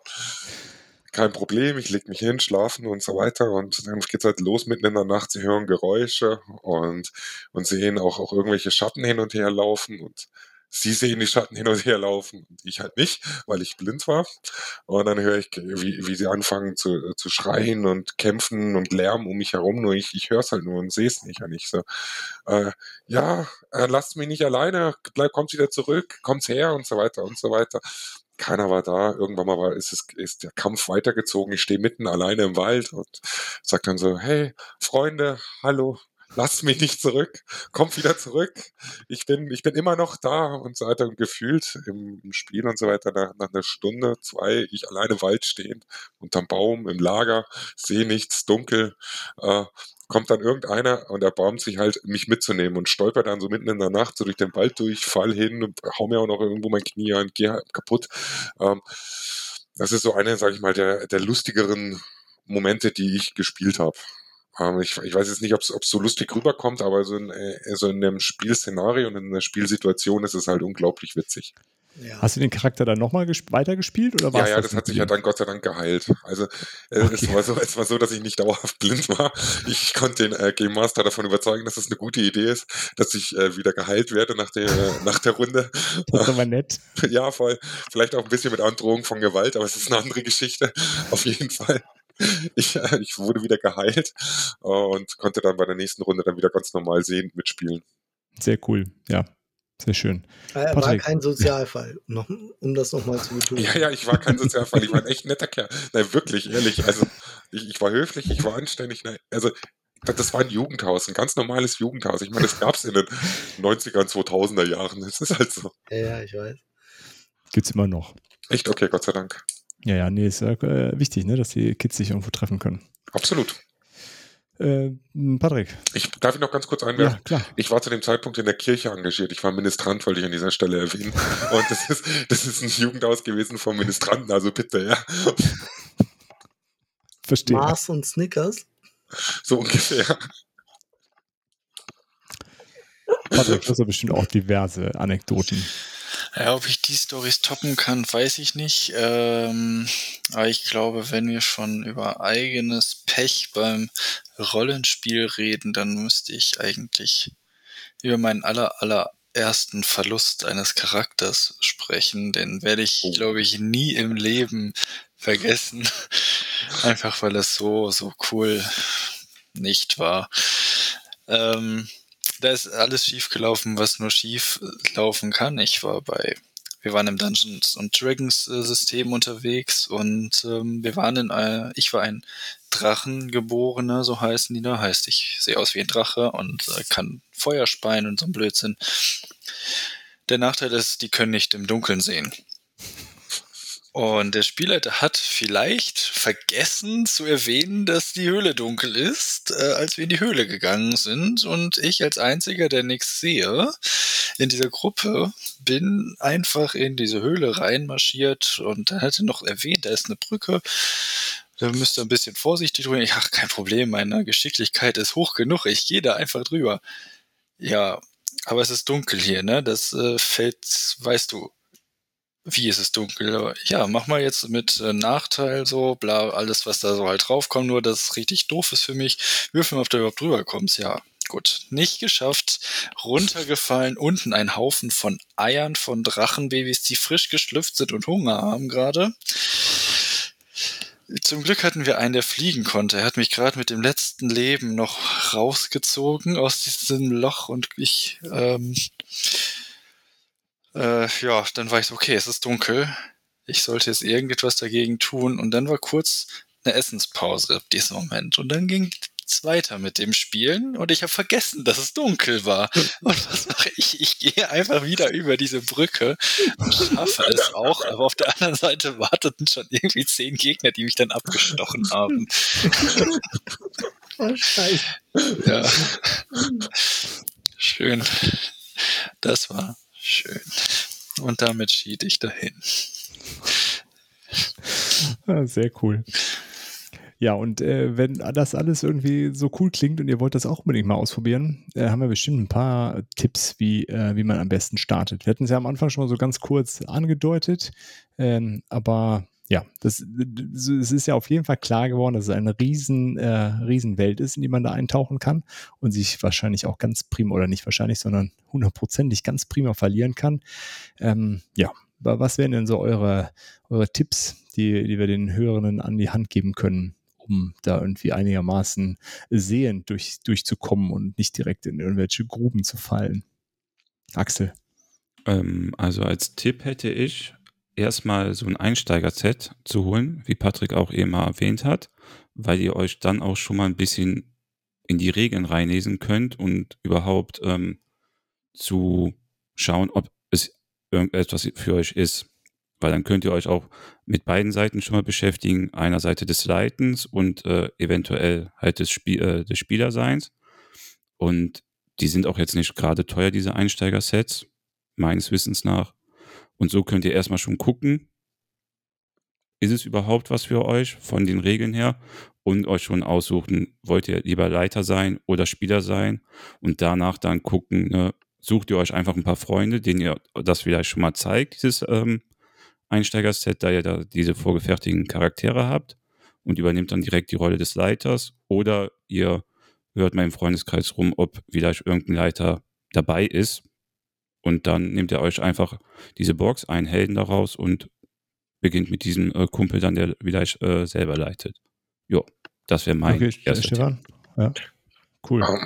Kein Problem, ich leg mich hin, schlafen und so weiter und dann geht's halt los mitten in der Nacht, sie hören Geräusche und, und sehen auch, auch irgendwelche Schatten hin und her laufen und sie sehen die Schatten hin und her laufen und ich halt nicht, weil ich blind war und dann höre ich, wie, wie sie anfangen zu, zu schreien und kämpfen und Lärm um mich herum, nur ich, ich höre es halt nur und sehe es nicht, und ich so, äh, ja, äh, lasst mich nicht alleine, bleib, kommt wieder zurück, kommt her und so weiter und so weiter. Keiner war da, irgendwann mal war, ist, es, ist der Kampf weitergezogen, ich stehe mitten alleine im Wald und sage dann so, hey, Freunde, hallo, lasst mich nicht zurück, kommt wieder zurück, ich bin, ich bin immer noch da und so weiter. Und gefühlt im, im Spiel und so weiter, nach, nach einer Stunde, zwei, ich alleine im Wald stehend, unterm Baum, im Lager, sehe nichts, dunkel, äh, kommt dann irgendeiner und erbarmt sich halt, mich mitzunehmen und stolpert dann so mitten in der Nacht so durch den Wald durch, fall hin und hau mir auch noch irgendwo mein Knie an, geh halt kaputt. Ähm, das ist so eine, sag ich mal, der, der lustigeren Momente, die ich gespielt habe. Ähm, ich, ich weiß jetzt nicht, ob es so lustig rüberkommt, aber so in, äh, so in einem Spielszenario und in einer Spielsituation ist es halt unglaublich witzig. Ja. Hast du den Charakter dann nochmal gesp- weitergespielt? Oder war's ja, ja, das, das hat sich ja dann Gott sei Dank geheilt. Also äh, okay. es, war so, es war so, dass ich nicht dauerhaft blind war. Ich konnte den äh, Game Master davon überzeugen, dass es das eine gute Idee ist, dass ich äh, wieder geheilt werde nach der, nach der Runde. Das ist aber nett. Ja, voll. Vielleicht auch ein bisschen mit Androhung von Gewalt, aber es ist eine andere Geschichte. Auf jeden Fall. Ich, äh, ich wurde wieder geheilt äh, und konnte dann bei der nächsten Runde dann wieder ganz normal sehend mitspielen. Sehr cool, ja. Sehr schön. Er war kein Sozialfall, noch, um das nochmal zu betonen. Ja, ja, ich war kein Sozialfall, ich war ein echt netter Kerl. Nein, wirklich, ehrlich. Also ich, ich war höflich, ich war anständig. Nein, also das war ein Jugendhaus, ein ganz normales Jugendhaus. Ich meine, das gab es in den neunziger und zweitausender Jahren. Das ist halt so. Ja, ja, ich weiß. Gibt's immer noch. Echt? Okay, Gott sei Dank. Ja, ja, nee, ist äh, wichtig, ne, dass die Kids sich irgendwo treffen können. Absolut. Patrick. Ich darf ich noch ganz kurz einwerfen. Ja, klar. Ich war zu dem Zeitpunkt in der Kirche engagiert. Ich war Ministrant, wollte ich an dieser Stelle erwähnen. Und das ist, das ist ein Jugendhaus gewesen vom Ministranten, also bitte, ja. Verstehe. Mars und Snickers? So ungefähr. Patrick, du hast ja bestimmt auch diverse Anekdoten. Ja, ob ich die Storys toppen kann, weiß ich nicht. Ähm, aber ich glaube, wenn wir schon über eigenes Pech beim Rollenspiel reden, dann müsste ich eigentlich über meinen aller, allerersten Verlust eines Charakters sprechen. Den werde ich, glaube ich, nie im Leben vergessen. Einfach weil es so, so cool nicht war. Ähm, Da ist alles schief gelaufen, was nur schief laufen kann. Ich war bei, wir waren im Dungeons and Dragons äh, System unterwegs und ähm, wir waren in, äh, ich war ein Drachengeborener, so heißen die da, heißt ich sehe aus wie ein Drache und äh, kann Feuer speien und so ein Blödsinn. Der Nachteil ist, die können nicht im Dunkeln sehen. Und der Spielleiter hat vielleicht vergessen zu erwähnen, dass die Höhle dunkel ist, äh, als wir in die Höhle gegangen sind. Und ich als Einziger, der nichts sehe, in dieser Gruppe, bin einfach in diese Höhle reinmarschiert. Und dann hat er noch erwähnt, da ist eine Brücke. Da müsst ihr ein bisschen vorsichtig drüber. Ich, ach, kein Problem, meine Geschicklichkeit ist hoch genug. Ich gehe da einfach drüber. Ja, aber es ist dunkel hier, ne? Das äh, fällt, weißt du. Wie ist es dunkel? Ja, mach mal jetzt mit äh, Nachteil so, bla, alles, was da so halt draufkommt, nur dass es richtig doof ist für mich. Würfel mal, ob du überhaupt drüber kommst. Ja, gut. Nicht geschafft, runtergefallen, unten ein Haufen von Eiern von Drachenbabys, die frisch geschlüpft sind und Hunger haben gerade. Zum Glück hatten wir einen, der fliegen konnte. Er hat mich gerade mit dem letzten Leben noch rausgezogen aus diesem Loch und ich, ähm... äh, ja, dann war ich so, okay, es ist dunkel. Ich sollte jetzt irgendetwas dagegen tun. Und dann war kurz eine Essenspause ab diesem Moment. Und dann ging es weiter mit dem Spielen. Und ich habe vergessen, dass es dunkel war. Und was mache ich? Ich gehe einfach wieder über diese Brücke und schaffe es auch. Aber auf der anderen Seite warteten schon irgendwie zehn Gegner, die mich dann abgestochen haben. Oh, Scheiße. Ja. Schön. Das war schön. Und damit schied ich dahin. Ja, sehr cool. Ja, und äh, wenn das alles irgendwie so cool klingt und ihr wollt das auch unbedingt mal ausprobieren, äh, haben wir bestimmt ein paar Tipps, wie, äh, wie man am besten startet. Wir hatten es ja am Anfang schon mal so ganz kurz angedeutet, ähm, aber ja, das, es ist ja auf jeden Fall klar geworden, dass es eine riesen, äh, riesen Welt ist, in die man da eintauchen kann und sich wahrscheinlich auch ganz prima, oder nicht wahrscheinlich, sondern hundertprozentig ganz prima verlieren kann. Ähm, ja, was wären denn so eure, eure Tipps, die, die wir den Hörenden an die Hand geben können, um da irgendwie einigermaßen sehend durch, durchzukommen und nicht direkt in irgendwelche Gruben zu fallen? Axel? Ähm, also als Tipp hätte ich, erstmal so ein Einsteiger-Set zu holen, wie Patrick auch eben mal erwähnt hat, weil ihr euch dann auch schon mal ein bisschen in die Regeln reinlesen könnt und überhaupt ähm, zu schauen, ob es irgendetwas für euch ist. Weil dann könnt ihr euch auch mit beiden Seiten schon mal beschäftigen, einer Seite des Leitens und äh, eventuell halt des, Spie- äh, des Spielerseins. Und die sind auch jetzt nicht gerade teuer, diese Einsteiger-Sets, meines Wissens nach. Und so könnt ihr erstmal schon gucken, ist es überhaupt was für euch von den Regeln her, und euch schon aussuchen, wollt ihr lieber Leiter sein oder Spieler sein, und danach dann gucken, ne, sucht ihr euch einfach ein paar Freunde, denen ihr das vielleicht schon mal zeigt, dieses ähm, Einsteigerset, da ihr da diese vorgefertigten Charaktere habt, und übernimmt dann direkt die Rolle des Leiters, oder ihr hört mal im Freundeskreis rum, ob vielleicht irgendein Leiter dabei ist. Und dann nehmt ihr euch einfach diese Box, einen Helden daraus, und beginnt mit diesem äh, Kumpel dann, der vielleicht äh, selber leitet. Jo, das wäre mein okay, erster Tipp. Ja. Cool. Um,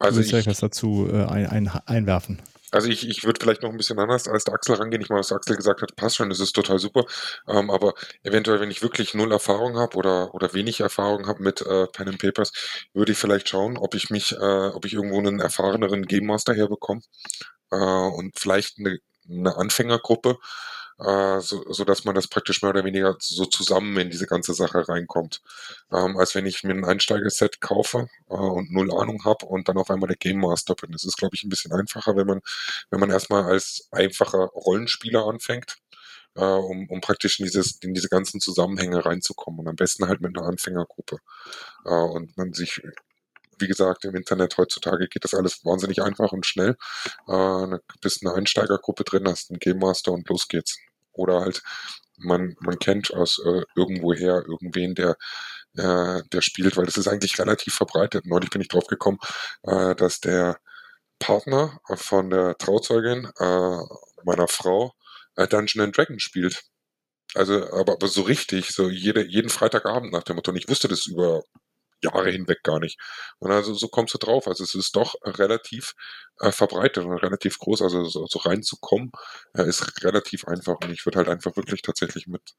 also du willst ich, was dazu äh, ein, ein, einwerfen. Also ich, ich würde vielleicht noch ein bisschen anders als der Axel rangehen. Ich meine, was der Axel gesagt hat, passt schon, das ist total super. Ähm, aber eventuell, wenn ich wirklich null Erfahrung habe oder, oder wenig Erfahrung habe mit äh, Pen and Papers, würde ich vielleicht schauen, ob ich mich, äh, ob ich irgendwo einen erfahreneren Game Master herbekomme. Uh, und vielleicht eine, eine Anfängergruppe, uh, so, so dass man das praktisch mehr oder weniger so zusammen in diese ganze Sache reinkommt. Um, als wenn ich mir ein Einsteigerset kaufe uh, und null Ahnung habe und dann auf einmal der Game Master bin. Das ist, glaube ich, ein bisschen einfacher, wenn man, wenn man erstmal als einfacher Rollenspieler anfängt, uh, um, um praktisch in, dieses, in diese ganzen Zusammenhänge reinzukommen. Und am besten halt mit einer Anfängergruppe. Uh, und man sich... Wie gesagt, im Internet heutzutage geht das alles wahnsinnig einfach und schnell. Du äh, bist eine Einsteigergruppe drin, hast einen Game Master und los geht's. Oder halt, man, man kennt aus äh, irgendwoher irgendwen, der, äh, der spielt, weil das ist eigentlich relativ verbreitet. Neulich bin ich drauf gekommen, äh, dass der Partner von der Trauzeugin äh, meiner Frau äh, Dungeons and Dragons spielt. Also, aber, aber so richtig, so jede, jeden Freitagabend nach dem Motto. Und ich wusste das über Jahre hinweg gar nicht. Und also so kommst du drauf. Also es ist doch relativ äh, verbreitet und relativ groß. Also so, so reinzukommen äh, ist relativ einfach. Und ich würde halt einfach wirklich tatsächlich mit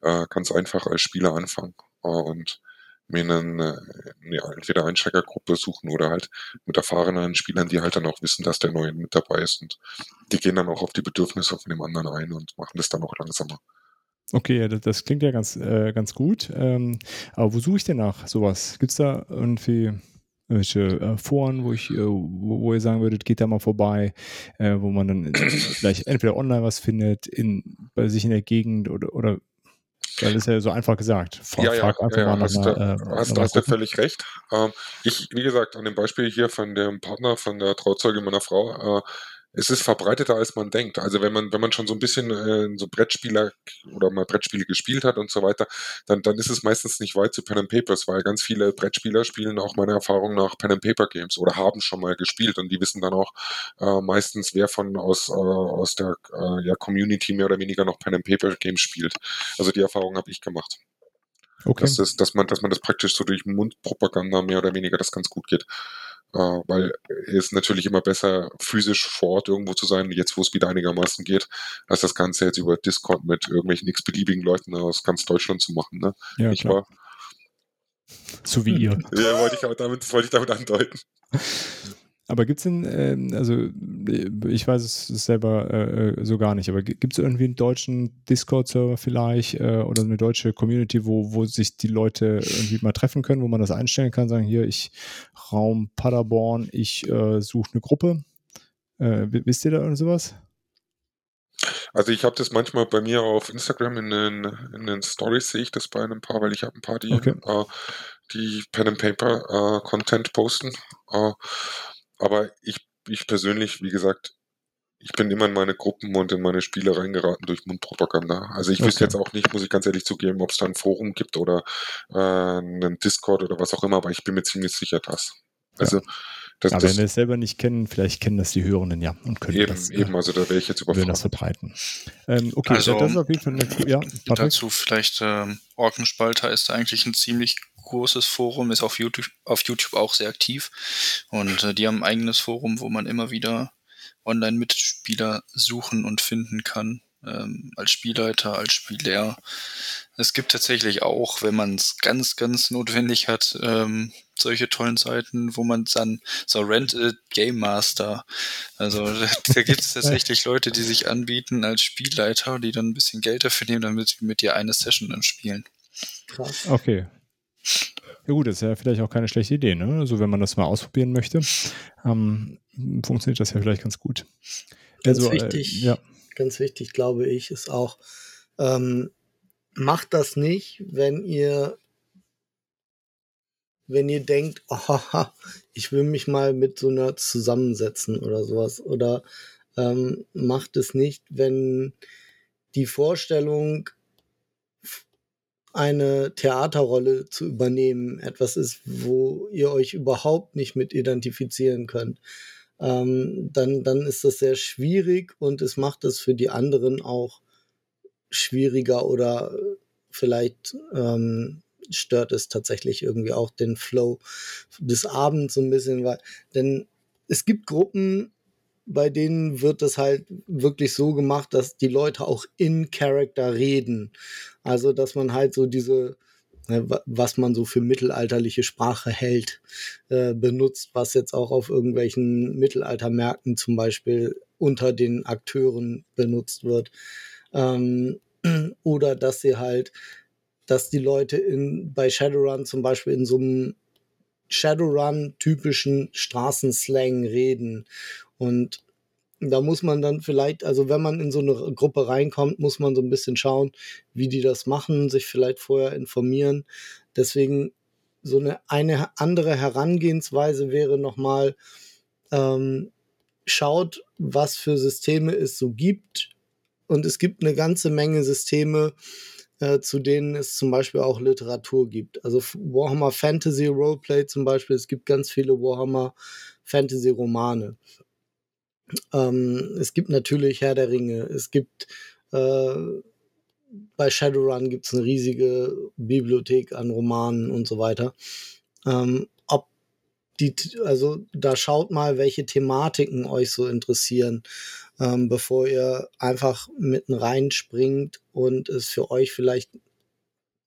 äh, ganz einfach als Spieler anfangen äh, und mir einen, äh, ja, entweder Einsteigergruppe suchen oder halt mit erfahrenen Spielern, die halt dann auch wissen, dass der Neue mit dabei ist. Und die gehen dann auch auf die Bedürfnisse von dem anderen ein und machen das dann auch langsamer. Okay, das, das klingt ja ganz, äh, ganz gut. Ähm, aber wo suche ich denn nach sowas? Gibt es da irgendwie irgendwelche äh, Foren, wo ich, äh, wo, wo ihr sagen würdet, geht da mal vorbei, äh, wo man dann vielleicht entweder online was findet, in, bei sich in der Gegend oder, oder das ist ja so einfach gesagt. Frag, ja, ja, ja, ja, hast du äh, hast, hast völlig recht. Ähm, ich, wie gesagt, an dem Beispiel hier von dem Partner, von der Trauzeugin meiner Frau, äh, es ist verbreiteter, als man denkt. Also wenn man wenn man schon so ein bisschen äh, so Brettspieler oder mal Brettspiele gespielt hat und so weiter, dann dann ist es meistens nicht weit zu Pen and Papers, weil ganz viele Brettspieler spielen auch meiner Erfahrung nach Pen and Paper Games oder haben schon mal gespielt, und die wissen dann auch äh, meistens, wer von aus äh, aus der äh, ja, Community mehr oder weniger noch Pen and Paper Games spielt. Also die Erfahrung habe ich gemacht. Okay. Das ist, dass man dass man das praktisch so durch Mundpropaganda mehr oder weniger das ganz gut geht. Uh, weil es natürlich immer besser physisch vor Ort irgendwo zu sein, jetzt wo es wieder einigermaßen geht, als das Ganze jetzt über Discord mit irgendwelchen x-beliebigen Leuten aus ganz Deutschland zu machen. Ne? Ja, nicht wahr? So wie ihr. Ja, wollte ich aber damit, wollte ich damit andeuten. Aber gibt es denn, ähm, also ich weiß es selber äh, so gar nicht, aber gibt es irgendwie einen deutschen Discord-Server vielleicht äh, oder eine deutsche Community, wo, wo sich die Leute irgendwie mal treffen können, wo man das einstellen kann, sagen hier, ich Raum Paderborn, ich äh, suche eine Gruppe. Äh, wisst ihr da irgend sowas? Also ich habe das manchmal bei mir auf Instagram in den, in den Stories sehe ich das bei einem paar, weil ich habe ein paar, die, okay. äh, die Pen and Paper äh, Content posten. Äh, Aber ich, ich persönlich, wie gesagt, ich bin immer in meine Gruppen und in meine Spiele reingeraten durch Mundpropaganda. Also ich okay. wüsste jetzt auch nicht, muss ich ganz ehrlich zugeben, ob es da ein Forum gibt oder äh, einen Discord oder was auch immer, aber ich bin mir ziemlich sicher, dass. Also, ja. das, aber das, wenn wir es selber nicht kennen, vielleicht kennen das die Hörenden ja und können eben, das. Eben, also da wäre ich jetzt überfragt. Würden das verbreiten. Ähm, okay, also, ja, das ist auf jeden Fall eine, ja, dazu vielleicht, ähm, Orkenspalter ist eigentlich ein ziemlich großes Forum, ist auf YouTube, auf YouTube auch sehr aktiv und äh, die haben ein eigenes Forum, wo man immer wieder Online-Mitspieler suchen und finden kann, ähm, als Spielleiter, als Spieler. Es gibt tatsächlich auch, wenn man es ganz, ganz notwendig hat, ähm, solche tollen Seiten, wo man dann so Rented Game Master, also da, da gibt es tatsächlich Leute, die sich anbieten als Spielleiter, die dann ein bisschen Geld dafür nehmen, damit wir mit dir eine Session dann spielen. Okay. Ja gut, das ist ja vielleicht auch keine schlechte Idee, ne? Also wenn man das mal ausprobieren möchte, ähm, funktioniert das ja vielleicht ganz gut. Ganz, also, wichtig, äh, ja. ganz wichtig, glaube ich, ist auch, ähm, macht das nicht, wenn ihr wenn ihr denkt, oh, ich will mich mal mit so einer zusammensetzen oder sowas. Oder ähm, macht es nicht, wenn die Vorstellung, eine Theaterrolle zu übernehmen, etwas ist, wo ihr euch überhaupt nicht mit identifizieren könnt, ähm, dann, dann ist das sehr schwierig und es macht es für die anderen auch schwieriger oder vielleicht ähm, stört es tatsächlich irgendwie auch den Flow des Abends so ein bisschen, weil, denn es gibt Gruppen, bei denen wird das halt wirklich so gemacht, dass die Leute auch in Character reden. Also, dass man halt so diese, was man so für mittelalterliche Sprache hält, äh, benutzt, was jetzt auch auf irgendwelchen Mittelaltermärkten zum Beispiel unter den Akteuren benutzt wird. Ähm, oder dass sie halt, dass die Leute in, bei Shadowrun zum Beispiel in so einem Shadowrun-typischen Straßenslang reden. Und da muss man dann vielleicht, also wenn man in so eine Gruppe reinkommt, muss man so ein bisschen schauen, wie die das machen, sich vielleicht vorher informieren. Deswegen so eine, eine andere Herangehensweise wäre nochmal, ähm, schaut, was für Systeme es so gibt. Und es gibt eine ganze Menge Systeme, äh, zu denen es zum Beispiel auch Literatur gibt. Also Warhammer Fantasy Roleplay zum Beispiel, es gibt ganz viele Warhammer Fantasy Romane. Ähm, es gibt natürlich Herr der Ringe, es gibt äh, bei Shadowrun gibt es eine riesige Bibliothek an Romanen und so weiter. Ähm, ob die, also da schaut mal, welche Thematiken euch so interessieren, ähm, bevor ihr einfach mitten reinspringt und es für euch vielleicht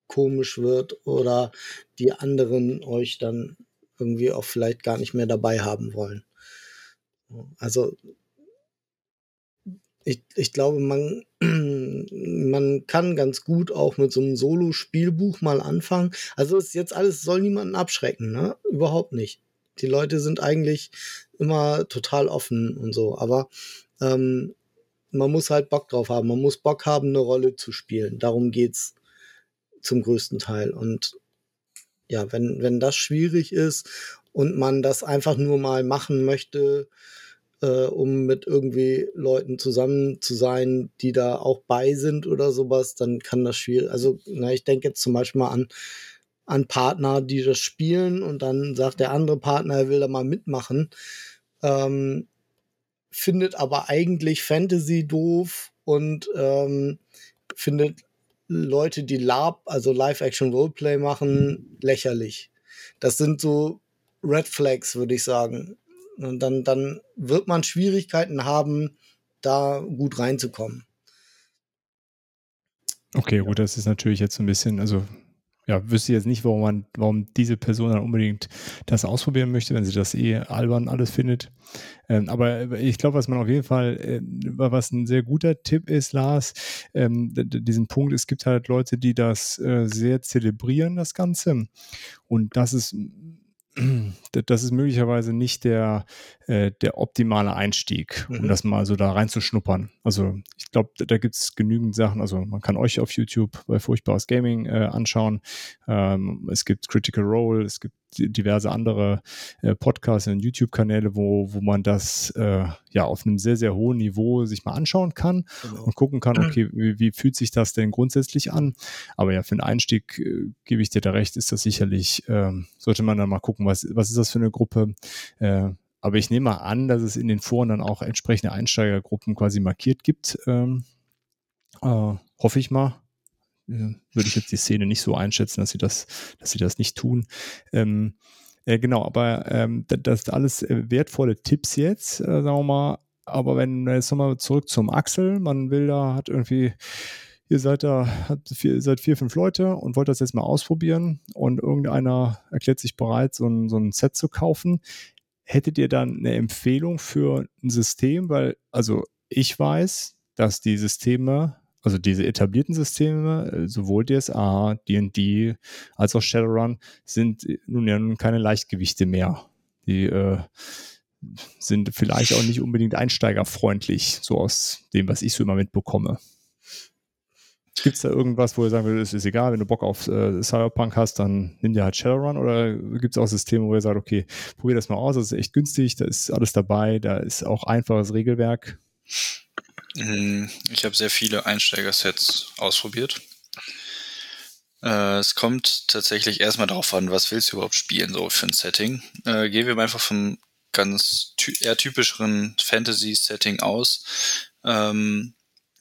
komisch wird oder die anderen euch dann irgendwie auch vielleicht gar nicht mehr dabei haben wollen. Also ich, ich glaube, man, man kann ganz gut auch mit so einem Solo-Spielbuch mal anfangen. Also ist jetzt alles, soll niemanden abschrecken, ne? Überhaupt nicht. Die Leute sind eigentlich immer total offen und so, aber ähm, man muss halt Bock drauf haben. Man muss Bock haben, eine Rolle zu spielen. Darum geht's zum größten Teil. Und ja, wenn, wenn das schwierig ist und man das einfach nur mal machen möchte, äh, um mit irgendwie Leuten zusammen zu sein, die da auch bei sind oder sowas, dann kann das schwierig. Also na, ich denke jetzt zum Beispiel mal an, an Partner, die das spielen und dann sagt der andere Partner, er will da mal mitmachen, ähm, findet aber eigentlich Fantasy doof und ähm, findet Leute, die L A R P, also Live-Action-Roleplay machen, lächerlich. Das sind so Red Flags, würde ich sagen. Und dann, dann wird man Schwierigkeiten haben, da gut reinzukommen. Okay, gut, das ist natürlich jetzt so ein bisschen, also ja, wüsste ich jetzt nicht, warum man, warum diese Person dann unbedingt das ausprobieren möchte, wenn sie das eh albern alles findet. Ähm, aber ich glaube, was man auf jeden Fall, äh, was ein sehr guter Tipp ist, Lars, ähm, d- diesen Punkt, es gibt halt Leute, die das äh, sehr zelebrieren, das Ganze. Und das ist Das ist möglicherweise nicht der, äh, der optimale Einstieg, um mhm. das mal so da reinzuschnuppern. Also ich glaube, da, da gibt es genügend Sachen. Also man kann euch auf YouTube bei Furchtbares Gaming äh, anschauen. Ähm, es gibt Critical Role, es gibt diverse andere äh, Podcasts und YouTube-Kanäle, wo, wo man das äh, ja auf einem sehr, sehr hohen Niveau sich mal anschauen kann genau. und gucken kann, okay, wie, wie fühlt sich das denn grundsätzlich an? Aber ja, für den Einstieg äh, gebe ich dir da recht, ist das sicherlich, äh, sollte man dann mal gucken, was, was ist das für eine Gruppe? Äh, aber ich nehme mal an, dass es in den Foren dann auch entsprechende Einsteigergruppen quasi markiert gibt. Ähm, äh, hoffe ich mal. Würde ich jetzt die Szene nicht so einschätzen, dass sie das, dass sie das nicht tun. Ähm, äh, genau, aber ähm, das sind alles wertvolle Tipps jetzt, äh, sagen wir mal. Aber wenn jetzt nochmal zurück zum Axel, man will da, hat irgendwie, ihr seid da, habt vier, seid vier, fünf Leute und wollt das jetzt mal ausprobieren und irgendeiner erklärt sich bereit, so ein, so ein Set zu kaufen. Hättet ihr dann eine Empfehlung für ein System? Weil, also ich weiß, dass die Systeme, also diese etablierten Systeme, sowohl D S A, D und D als auch Shadowrun, sind nun ja nun keine Leichtgewichte mehr. Die äh, sind vielleicht auch nicht unbedingt einsteigerfreundlich, so aus dem, was ich so immer mitbekomme. Gibt es da irgendwas, wo ihr sagen würdet, es ist egal, wenn du Bock auf äh, Cyberpunk hast, dann nimm dir halt Shadowrun, oder gibt es auch Systeme, wo ihr sagt, okay, probier das mal aus, das ist echt günstig, da ist alles dabei, da ist auch einfaches Regelwerk? Ich habe sehr viele Einsteiger-Sets ausprobiert. Äh, es kommt tatsächlich erstmal darauf an, was willst du überhaupt spielen, so für ein Setting. Äh, gehen wir mal einfach vom ganz ty- eher typischeren Fantasy-Setting aus. Ähm,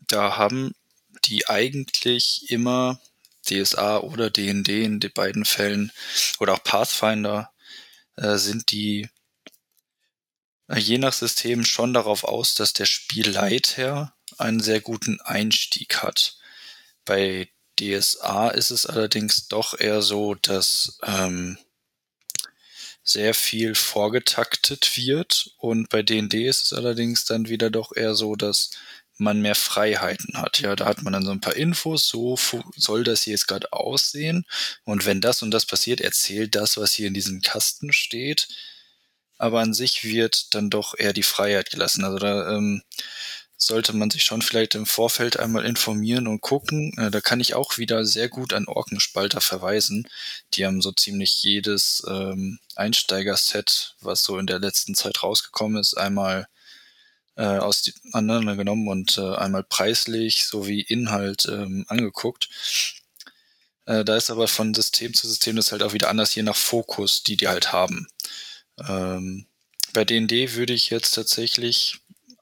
da haben die eigentlich immer D S A oder D und D in den beiden Fällen oder auch Pathfinder äh, sind die je nach System schon darauf aus, dass der Spielleiter einen sehr guten Einstieg hat. Bei D S A ist es allerdings doch eher so, dass ähm, sehr viel vorgetaktet wird, und bei D und D ist es allerdings dann wieder doch eher so, dass man mehr Freiheiten hat. Ja, da hat man dann so ein paar Infos, so fu- soll das hier jetzt gerade aussehen, und wenn das und das passiert, erzählt das, was hier in diesem Kasten steht. Aber an sich wird dann doch eher die Freiheit gelassen. Also da ähm, sollte man sich schon vielleicht im Vorfeld einmal informieren und gucken. Äh, da kann ich auch wieder sehr gut an Orkenspalter verweisen. Die haben so ziemlich jedes ähm, Einsteiger-Set, was so in der letzten Zeit rausgekommen ist, einmal äh, aus anderen genommen und äh, einmal preislich sowie Inhalt ähm, angeguckt. Äh, da ist aber von System zu System das halt auch wieder anders, je nach Fokus, die die halt haben. Ähm, bei D und D würde ich jetzt tatsächlich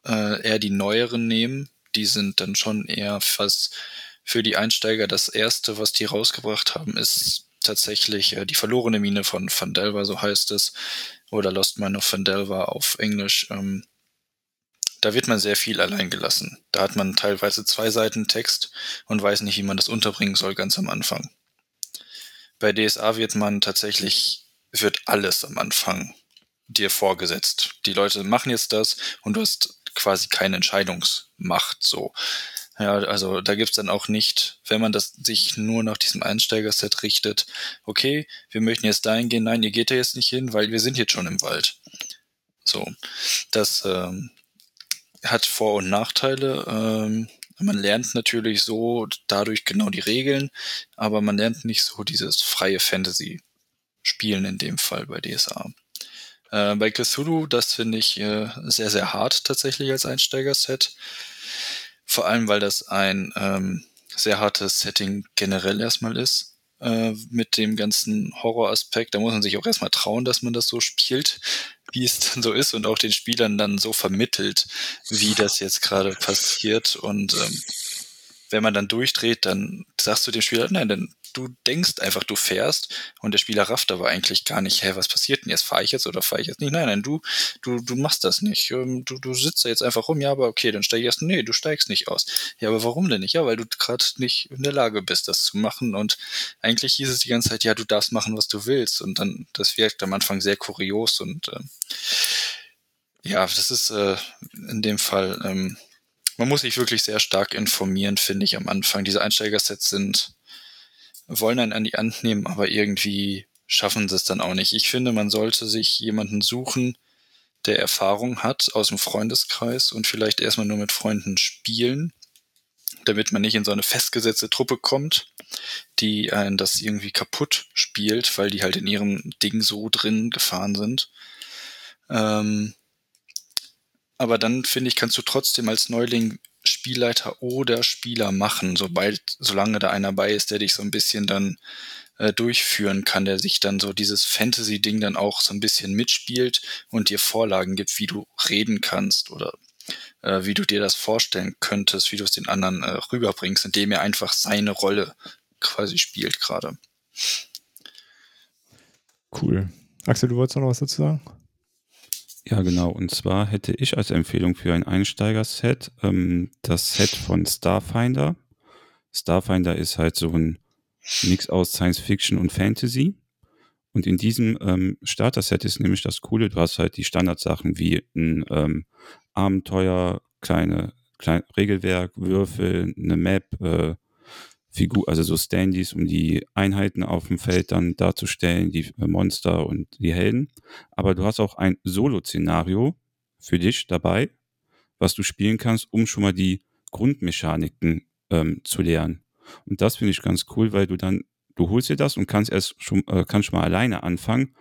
äh, eher die neueren nehmen. Die sind dann schon eher fast für die Einsteiger. Das erste, was die rausgebracht haben, ist tatsächlich äh, die verlorene Mine von Phandelver, so heißt es, oder Lost Mine of Phandelver auf Englisch. Ähm, da wird man sehr viel allein gelassen. Da hat man teilweise zwei Seiten Text und weiß nicht, wie man das unterbringen soll, ganz am Anfang. Bei D S A wird man tatsächlich wird alles am Anfang dir vorgesetzt. Die Leute machen jetzt das und du hast quasi keine Entscheidungsmacht, so. Ja, also da gibt's dann auch nicht, wenn man das sich nur nach diesem Einsteigerset richtet, okay, wir möchten jetzt dahin gehen, nein, ihr geht da jetzt nicht hin, weil wir sind jetzt schon im Wald. So, das ähm, hat Vor- und Nachteile. Ähm, man lernt natürlich so dadurch genau die Regeln, aber man lernt nicht so dieses freie Fantasy spielen in dem Fall bei D S A. Äh, bei Cthulhu, das finde ich äh, sehr, sehr hart tatsächlich als Einsteigerset. Vor allem, weil das ein ähm, sehr hartes Setting generell erstmal ist. Äh, mit dem ganzen Horroraspekt, da muss man sich auch erstmal trauen, dass man das so spielt, wie es dann so ist, und auch den Spielern dann so vermittelt, wie das jetzt gerade passiert. Und ähm, wenn man dann durchdreht, dann sagst du dem Spieler, nein, dann du denkst einfach, du fährst und der Spieler rafft aber eigentlich gar nicht, hä, was passiert denn jetzt? Fahre ich jetzt oder fahre ich jetzt nicht? Nein, nein, du, du, du machst das nicht. Du, du sitzt da jetzt einfach rum, ja, aber okay, dann steige ich erst, nee, du steigst nicht aus. Ja, aber warum denn nicht? Ja, weil du gerade nicht in der Lage bist, das zu machen. Und eigentlich hieß es die ganze Zeit, ja, du darfst machen, was du willst. Und dann, das wirkt am Anfang sehr kurios und ähm, ja, das ist äh, in dem Fall, ähm, man muss sich wirklich sehr stark informieren, finde ich, am Anfang. Diese Einsteigersets sind, wollen einen an die Hand nehmen, aber irgendwie schaffen sie es dann auch nicht. Ich finde, man sollte sich jemanden suchen, der Erfahrung hat aus dem Freundeskreis und vielleicht erstmal nur mit Freunden spielen, damit man nicht in so eine festgesetzte Truppe kommt, die einen das irgendwie kaputt spielt, weil die halt in ihrem Ding so drin gefahren sind. Ähm, aber dann, finde ich, kannst du trotzdem als Neuling Spielleiter oder Spieler machen, sobald, solange da einer bei ist, der dich so ein bisschen dann äh, durchführen kann, der sich dann so dieses Fantasy-Ding dann auch so ein bisschen mitspielt und dir Vorlagen gibt, wie du reden kannst oder äh, wie du dir das vorstellen könntest, wie du es den anderen äh, rüberbringst, indem er einfach seine Rolle quasi spielt gerade. Cool. Axel, du wolltest noch was dazu sagen? Ja, genau. Und zwar hätte ich als Empfehlung für ein Einsteigerset ähm, das Set von Starfinder. Starfinder ist halt so ein Mix aus Science Fiction und Fantasy. Und in diesem ähm, Starter-Set ist nämlich das Coole, du hast halt die Standardsachen wie ein ähm, Abenteuer, kleine, klein, Regelwerk, Würfel, eine Map, äh, Figur, also so Standees, um die Einheiten auf dem Feld dann darzustellen, die Monster und die Helden. Aber du hast auch ein Solo-Szenario für dich dabei, was du spielen kannst, um schon mal die Grundmechaniken ähm, zu lernen. Und das finde ich ganz cool, weil du dann, du holst dir das und kannst erst schon, äh, kannst schon mal alleine anfangen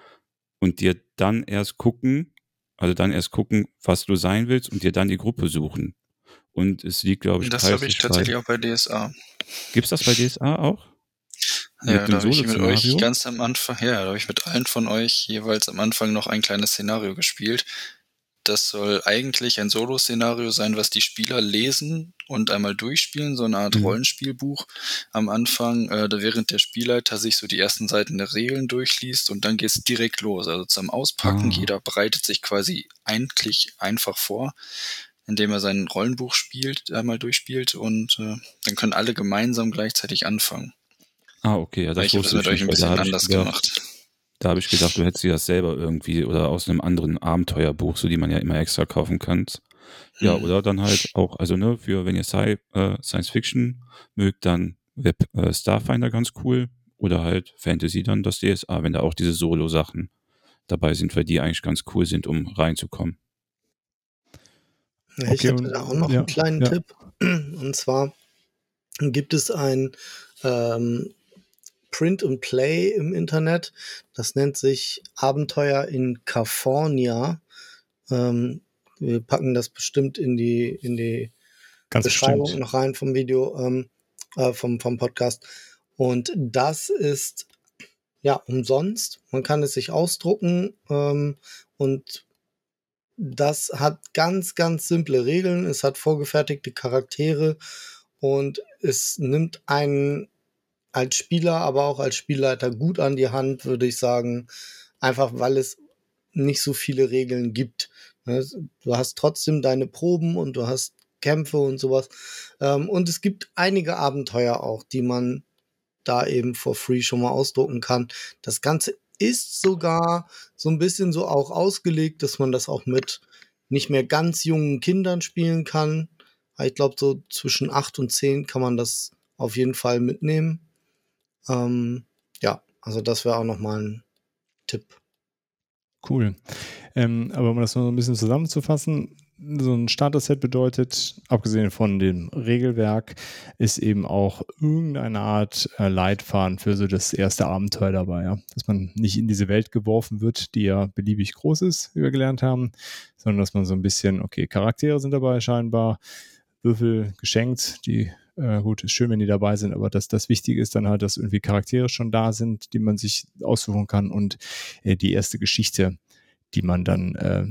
und dir dann erst gucken, also dann erst gucken, was du sein willst und dir dann die Gruppe suchen. Und es liegt, glaube ich, das habe ich tatsächlich auch bei D S A. Gibt's das bei D S A auch? Ja, da habe ich mit euch ganz am Anfang, ja, da habe ich mit allen von euch jeweils am Anfang noch ein kleines Szenario gespielt. Das soll eigentlich ein Solo-Szenario sein, was die Spieler lesen und einmal durchspielen, so eine Art mhm. Rollenspielbuch am Anfang, äh, während der Spielleiter sich so die ersten Seiten der Regeln durchliest und dann geht's direkt los. Also zum Auspacken, ah. jeder bereitet sich quasi eigentlich einfach vor, indem er sein Rollenbuch spielt, einmal durchspielt und äh, dann können alle gemeinsam gleichzeitig anfangen. Ah, okay. Ja, das ich habe das mit euch ein bisschen anders gemacht. Da habe ich gedacht, du hättest dir das selber irgendwie oder aus einem anderen Abenteuerbuch, so die man ja immer extra kaufen kann. Ja, hm. oder dann halt auch, also ne, für wenn ihr Sci- äh, Science Fiction mögt, dann Web äh, Starfinder ganz cool oder halt Fantasy dann das D S A, wenn da auch diese Solo-Sachen dabei sind, weil die eigentlich ganz cool sind, um reinzukommen. Ich okay, habe da auch noch ja, einen kleinen ja. Tipp. Und zwar gibt es ein ähm, Print and Play im Internet. Das nennt sich Abenteuer in California. Ähm, wir packen das bestimmt in die, in die Beschreibung bestimmt. noch rein vom Video, ähm, äh, vom, vom Podcast. Und das ist ja umsonst. Man kann es sich ausdrucken ähm, und das hat ganz, ganz simple Regeln. Es hat vorgefertigte Charaktere und es nimmt einen als Spieler, aber auch als Spielleiter gut an die Hand, würde ich sagen. Einfach, weil es nicht so viele Regeln gibt. Du hast trotzdem deine Proben und du hast Kämpfe und sowas. Und es gibt einige Abenteuer auch, die man da eben for free schon mal ausdrucken kann. Das Ganze ist sogar so ein bisschen so auch ausgelegt, dass man das auch mit nicht mehr ganz jungen Kindern spielen kann. Ich glaube, so zwischen acht und zehn kann man das auf jeden Fall mitnehmen. Ähm, ja, also das wäre auch nochmal ein Tipp. Cool. Ähm, aber um das noch ein bisschen zusammenzufassen, so ein Starter-Set bedeutet, abgesehen von dem Regelwerk, ist eben auch irgendeine Art äh, Leitfaden für so das erste Abenteuer dabei. Ja? Dass man nicht in diese Welt geworfen wird, die ja beliebig groß ist, wie wir gelernt haben, sondern dass man so ein bisschen, okay, Charaktere sind dabei scheinbar, Würfel geschenkt, die, äh, gut, ist schön, wenn die dabei sind, aber das, das Wichtige ist dann halt, dass irgendwie Charaktere schon da sind, die man sich aussuchen kann und äh, die erste Geschichte, die man dann äh,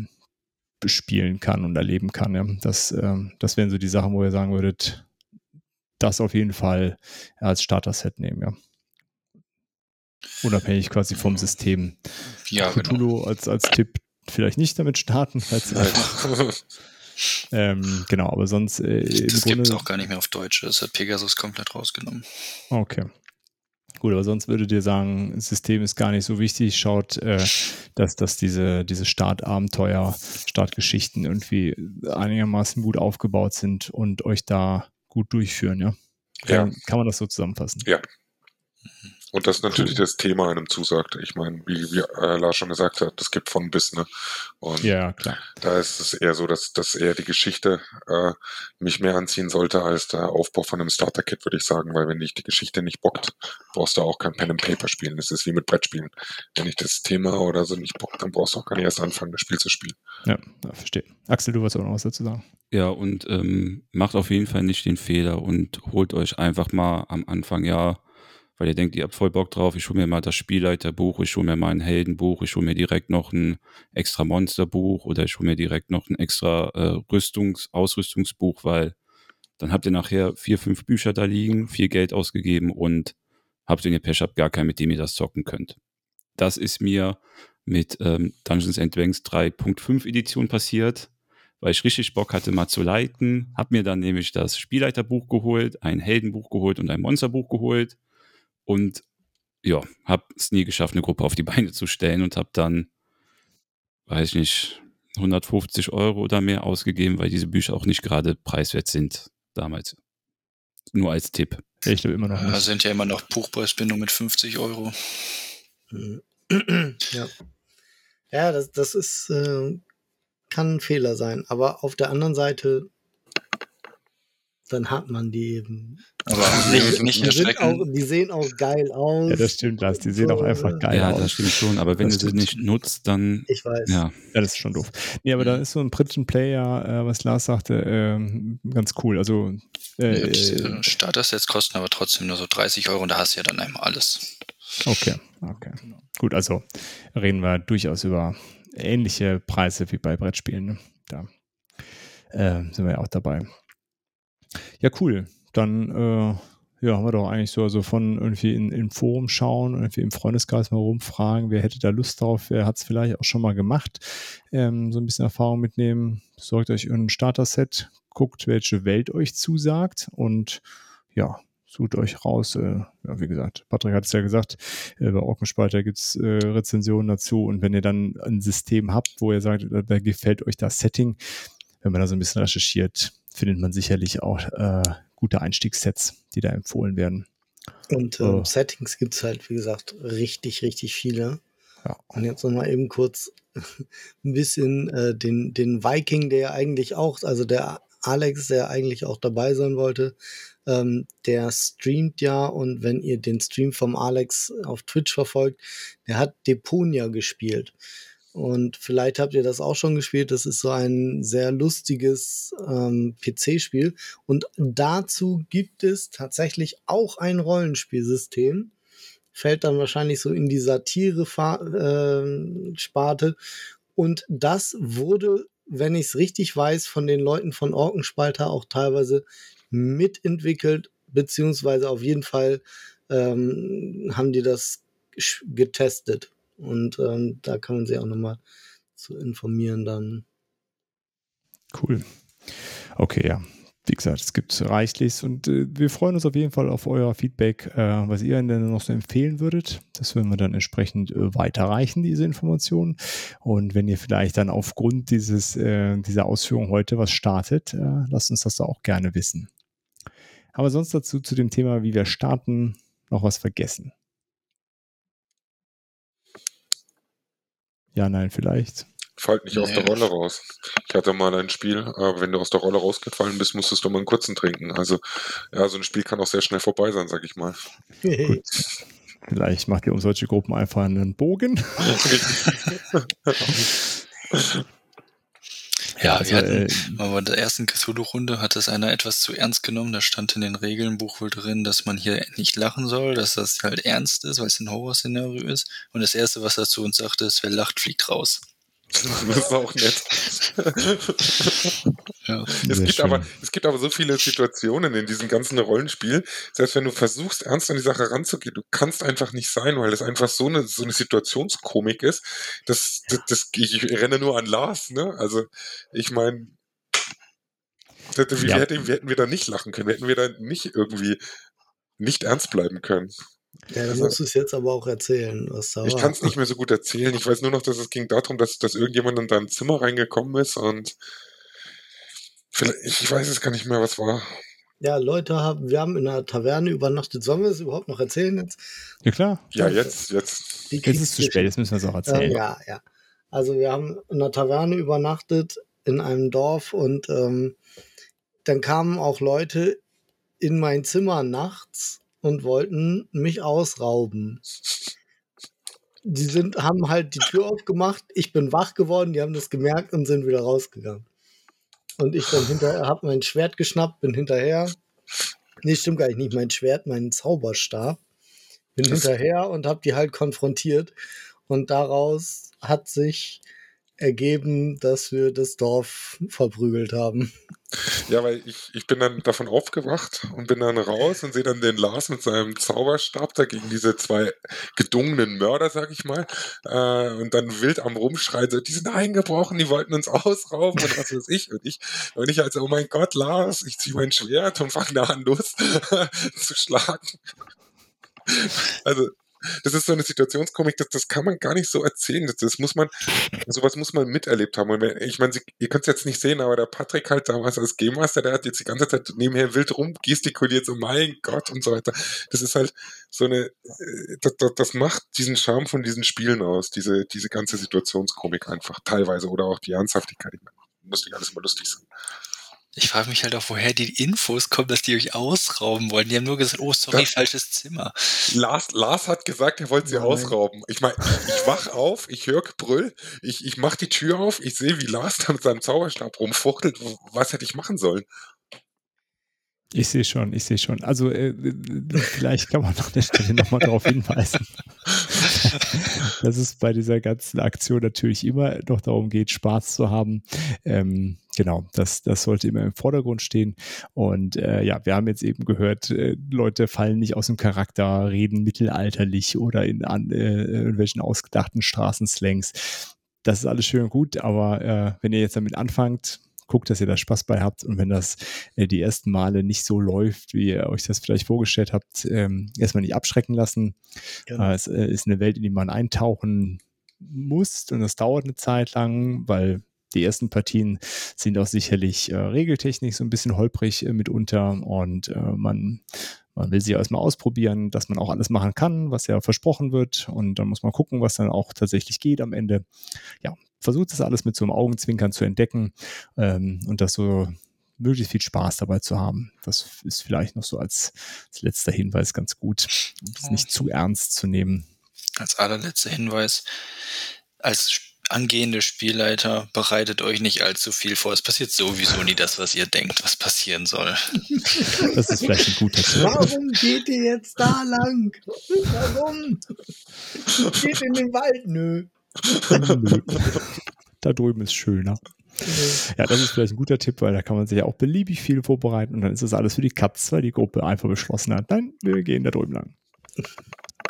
spielen kann und erleben kann. Ja. Das, ähm, das wären so die Sachen, wo ihr sagen würdet, das auf jeden Fall als Starter-Set nehmen. Ja. Unabhängig quasi vom System. Ja, Cthulhu genau. als, als Tipp vielleicht nicht damit starten. Falls einfach. ähm, genau, aber sonst... Äh, das gibt es auch gar nicht mehr auf Deutsch. Das hat Pegasus komplett rausgenommen. Okay. Gut, aber sonst würde dir sagen, das System ist gar nicht so wichtig. Schaut, äh, dass, dass diese, diese Startabenteuer, Startgeschichten irgendwie einigermaßen gut aufgebaut sind und euch da gut durchführen, ja? Ja. Kann, kann man das so zusammenfassen? Ja. Und dass natürlich cool. das Thema einem zusagt. Ich meine, wie, wie äh, Lars schon gesagt hat, das gibt von bis, ne? Und ja, klar. Da ist es eher so, dass, dass eher die Geschichte äh, mich mehr anziehen sollte als der Aufbau von einem Starter-Kit, würde ich sagen, weil wenn dich die Geschichte nicht bockt, brauchst du auch kein Pen and Paper spielen. Das ist wie mit Brettspielen. Wenn dich das Thema oder so nicht bockt, dann brauchst du auch gar nicht erst anfangen, das Spiel zu spielen. Ja, verstehe. Axel, du wolltest auch noch was dazu sagen. Ja, und ähm, macht auf jeden Fall nicht den Fehler und holt euch einfach mal am Anfang, ja, weil ihr denkt, ihr habt voll Bock drauf, ich hole mir mal das Spielleiterbuch, ich hole mir mal ein Heldenbuch, ich hole mir direkt noch ein extra Monsterbuch oder ich hole mir direkt noch ein extra äh, Rüstungs-, Ausrüstungsbuch, weil dann habt ihr nachher vier, fünf Bücher da liegen, viel Geld ausgegeben und habt, wenn ihr Pech habt, gar keinen, mit dem ihr das zocken könnt. Das ist mir mit ähm, Dungeons and Dragons drei Punkt fünf Edition passiert, weil ich richtig Bock hatte, mal zu leiten, hab mir dann nämlich das Spielleiterbuch geholt, ein Heldenbuch geholt und ein Monsterbuch geholt. Und ja, habe es nie geschafft, eine Gruppe auf die Beine zu stellen und habe dann, weiß ich nicht, hundertfünfzig Euro oder mehr ausgegeben, weil diese Bücher auch nicht gerade preiswert sind damals. Nur als Tipp. Ich glaube immer noch nicht. Da sind ja immer noch Buchpreisbindung mit fünfzig Euro. Ja, ja das, das ist, äh, kann ein Fehler sein. Aber auf der anderen Seite... dann hat man die eben. Aber nicht, nicht erschrecken. Die, die sehen auch geil aus. Ja, das stimmt, Lars. Die sehen so, auch einfach geil ja, aus. Ja, das stimmt schon. Aber wenn das du sie nicht nutzt, dann... Ich weiß. Ja, ja das ist schon doof. Nee, aber da ist so ein Print-and-Player, äh, was Lars sagte, äh, ganz cool. Also äh, ja, äh, Starter-Sets kosten aber trotzdem nur so dreißig Euro und da hast du ja dann einmal alles. Okay, okay. Genau. Gut, also reden wir durchaus über ähnliche Preise wie bei Brettspielen. Ne? Da äh, sind wir ja auch dabei. Ja, cool. Dann äh, ja, haben wir doch eigentlich so also von irgendwie in, im Forum schauen, irgendwie im Freundeskreis mal rumfragen, wer hätte da Lust drauf, wer hat es vielleicht auch schon mal gemacht, ähm, so ein bisschen Erfahrung mitnehmen, besorgt euch irgendein Starter-Set, guckt, welche Welt euch zusagt und ja, sucht euch raus. Äh, ja, wie gesagt, Patrick hat es ja gesagt, äh, bei Orkenspalter gibt es äh, Rezensionen dazu und wenn ihr dann ein System habt, wo ihr sagt, da, da gefällt euch das Setting, wenn man da so ein bisschen recherchiert, findet man sicherlich auch äh, gute Einstiegssets, die da empfohlen werden. Und äh, oh. Settings gibt es halt, wie gesagt, richtig, richtig viele. Ja. Und jetzt nochmal eben kurz ein bisschen äh, den, den Viking, der ja eigentlich auch, also der Alex, der eigentlich auch dabei sein wollte, ähm, der streamt ja und wenn ihr den Stream vom Alex auf Twitch verfolgt, der hat Deponia gespielt. Und vielleicht habt ihr das auch schon gespielt. Das ist so ein sehr lustiges ähm, P C-Spiel. Und dazu gibt es tatsächlich auch ein Rollenspielsystem. Fällt dann wahrscheinlich so in die Satire-Sparte. Äh, Und das wurde, wenn ich es richtig weiß, von den Leuten von Orkenspalter auch teilweise mitentwickelt, beziehungsweise auf jeden Fall ähm, haben die das getestet. Und ähm, da kann man sich auch nochmal zu informieren dann. Cool. Okay, ja. Wie gesagt, es gibt reichlich und äh, wir freuen uns auf jeden Fall auf euer Feedback, äh, was ihr denn noch so empfehlen würdet. Das würden wir dann entsprechend äh, weiterreichen, diese Informationen. Und wenn ihr vielleicht dann aufgrund dieses, äh, dieser Ausführung heute was startet, äh, lasst uns das da auch gerne wissen. Haben wir sonst dazu zu dem Thema, wie wir starten, noch was vergessen? Ja, nein, vielleicht. Fallt nicht nee. aus der Rolle raus. Ich hatte mal ein Spiel, aber wenn du aus der Rolle rausgefallen bist, musstest du mal einen kurzen trinken. Also, ja, so ein Spiel kann auch sehr schnell vorbei sein, sag ich mal. Gut. Vielleicht macht ihr um solche Gruppen einfach einen Bogen. Ja, also, wir hatten, aber in der ersten Cthulhu-Runde hat das einer etwas zu ernst genommen. Da stand in den Regelnbuch wohl drin, dass man hier nicht lachen soll, dass das halt ernst ist, weil es ein Horrorszenario ist. Und das Erste, was er zu uns sagte, ist, wer lacht, fliegt raus. Das ist auch nett. Ja, es, gibt aber, es gibt aber so viele Situationen in diesem ganzen Rollenspiel, selbst wenn du versuchst, ernst an die Sache ranzugehen, du kannst einfach nicht sein, weil das einfach so eine, so eine Situationskomik ist. Das, das, das, ich erinnere nur an Lars, ne? Also, ich meine, wir, ja. hätten, wir hätten wir da nicht lachen können, wir hätten wir da nicht irgendwie nicht ernst bleiben können. Ja, du musst es jetzt aber auch erzählen, was da war. Ich kann es nicht mehr so gut erzählen. Ich weiß nur noch, dass es ging darum, dass, dass irgendjemand in dein Zimmer reingekommen ist und vielleicht, ich weiß es gar nicht mehr, was war. Ja, Leute, haben, wir haben in einer Taverne übernachtet. Sollen wir es überhaupt noch erzählen jetzt? Ja, klar. Ja, jetzt, jetzt. Jetzt ist es zu spät, jetzt müssen wir es auch erzählen. Äh, ja, ja. Also wir haben in einer Taverne übernachtet, in einem Dorf und ähm, dann kamen auch Leute in mein Zimmer nachts und wollten mich ausrauben. Die sind, haben halt die Tür aufgemacht, ich bin wach geworden, die haben das gemerkt und sind wieder rausgegangen. Und ich dann hinterher, hab mein Schwert geschnappt, bin hinterher. Nee, stimmt gar nicht, nicht mein Schwert, meinen Zauberstab. Bin das hinterher und hab die halt konfrontiert. Und daraus hat sich ergeben, dass wir das Dorf verprügelt haben. Ja, weil ich, ich bin dann davon aufgewacht und bin dann raus und sehe dann den Lars mit seinem Zauberstab da gegen diese zwei gedungenen Mörder, sag ich mal, äh, und dann wild am Rumschreien, so, die sind eingebrochen, die wollten uns ausrauben und was weiß ich. Und ich, und ich als, oh mein Gott, Lars, ich ziehe mein Schwert und fange da an, los zu schlagen. Also, das ist so eine Situationskomik, das, das kann man gar nicht so erzählen. Das, das muss man, sowas muss man miterlebt haben. Und wenn, ich meine, ihr könnt es jetzt nicht sehen, aber der Patrick halt damals als Game Master, der hat jetzt die ganze Zeit nebenher wild rumgestikuliert, so mein Gott und so weiter. Das ist halt so eine, das, das, das macht diesen Charme von diesen Spielen aus, diese, diese ganze Situationskomik einfach teilweise oder auch die Ernsthaftigkeit. Ich meine, muss nicht alles mal lustig sein. Ich frage mich halt auch, woher die Infos kommen, dass die euch ausrauben wollen. Die haben nur gesagt, oh, sorry, das falsches Zimmer. Lars, Lars hat gesagt, er wollte sie Nein. ausrauben. Ich meine, ich wach auf, ich höre Gebrüll, ich, ich mache die Tür auf, ich sehe, wie Lars da mit seinem Zauberstab rumfuchtelt. Was hätte ich machen sollen? Ich sehe schon, ich sehe schon. Also äh, vielleicht kann man an der Stelle nochmal darauf hinweisen, dass es bei dieser ganzen Aktion natürlich immer noch darum geht, Spaß zu haben. Ähm, genau, das, das sollte immer im Vordergrund stehen. Und äh, ja, wir haben jetzt eben gehört, äh, Leute fallen nicht aus dem Charakter, reden mittelalterlich oder in an, äh, irgendwelchen ausgedachten Straßenslangs. Das ist alles schön und gut, aber äh, wenn ihr jetzt damit anfangt, guckt, dass ihr da Spaß bei habt und wenn das äh, die ersten Male nicht so läuft, wie ihr euch das vielleicht vorgestellt habt, ähm, erstmal nicht abschrecken lassen. Genau. Äh, es äh, ist eine Welt, in die man eintauchen muss und das dauert eine Zeit lang, weil die ersten Partien sind auch sicherlich äh, regeltechnisch so ein bisschen holprig äh, mitunter und äh, man Man will sie ja erstmal ausprobieren, dass man auch alles machen kann, was ja versprochen wird. Und dann muss man gucken, was dann auch tatsächlich geht am Ende. Ja, versucht das alles mit so einem Augenzwinkern zu entdecken ähm, und das so möglichst viel Spaß dabei zu haben. Das ist vielleicht noch so als, als letzter Hinweis ganz gut, um es nicht zu ernst zu nehmen. Als allerletzter Hinweis, als angehende Spielleiter, bereitet euch nicht allzu viel vor. Es passiert sowieso nie das, was ihr denkt, was passieren soll. Das ist vielleicht ein guter Tipp. Warum geht ihr jetzt da lang? Warum? Geht in den Wald, nö. Da drüben ist schöner. Ja, das ist vielleicht ein guter Tipp, weil da kann man sich ja auch beliebig viel vorbereiten und dann ist das alles für die Katz, weil die Gruppe einfach beschlossen hat, nein, wir gehen da drüben lang.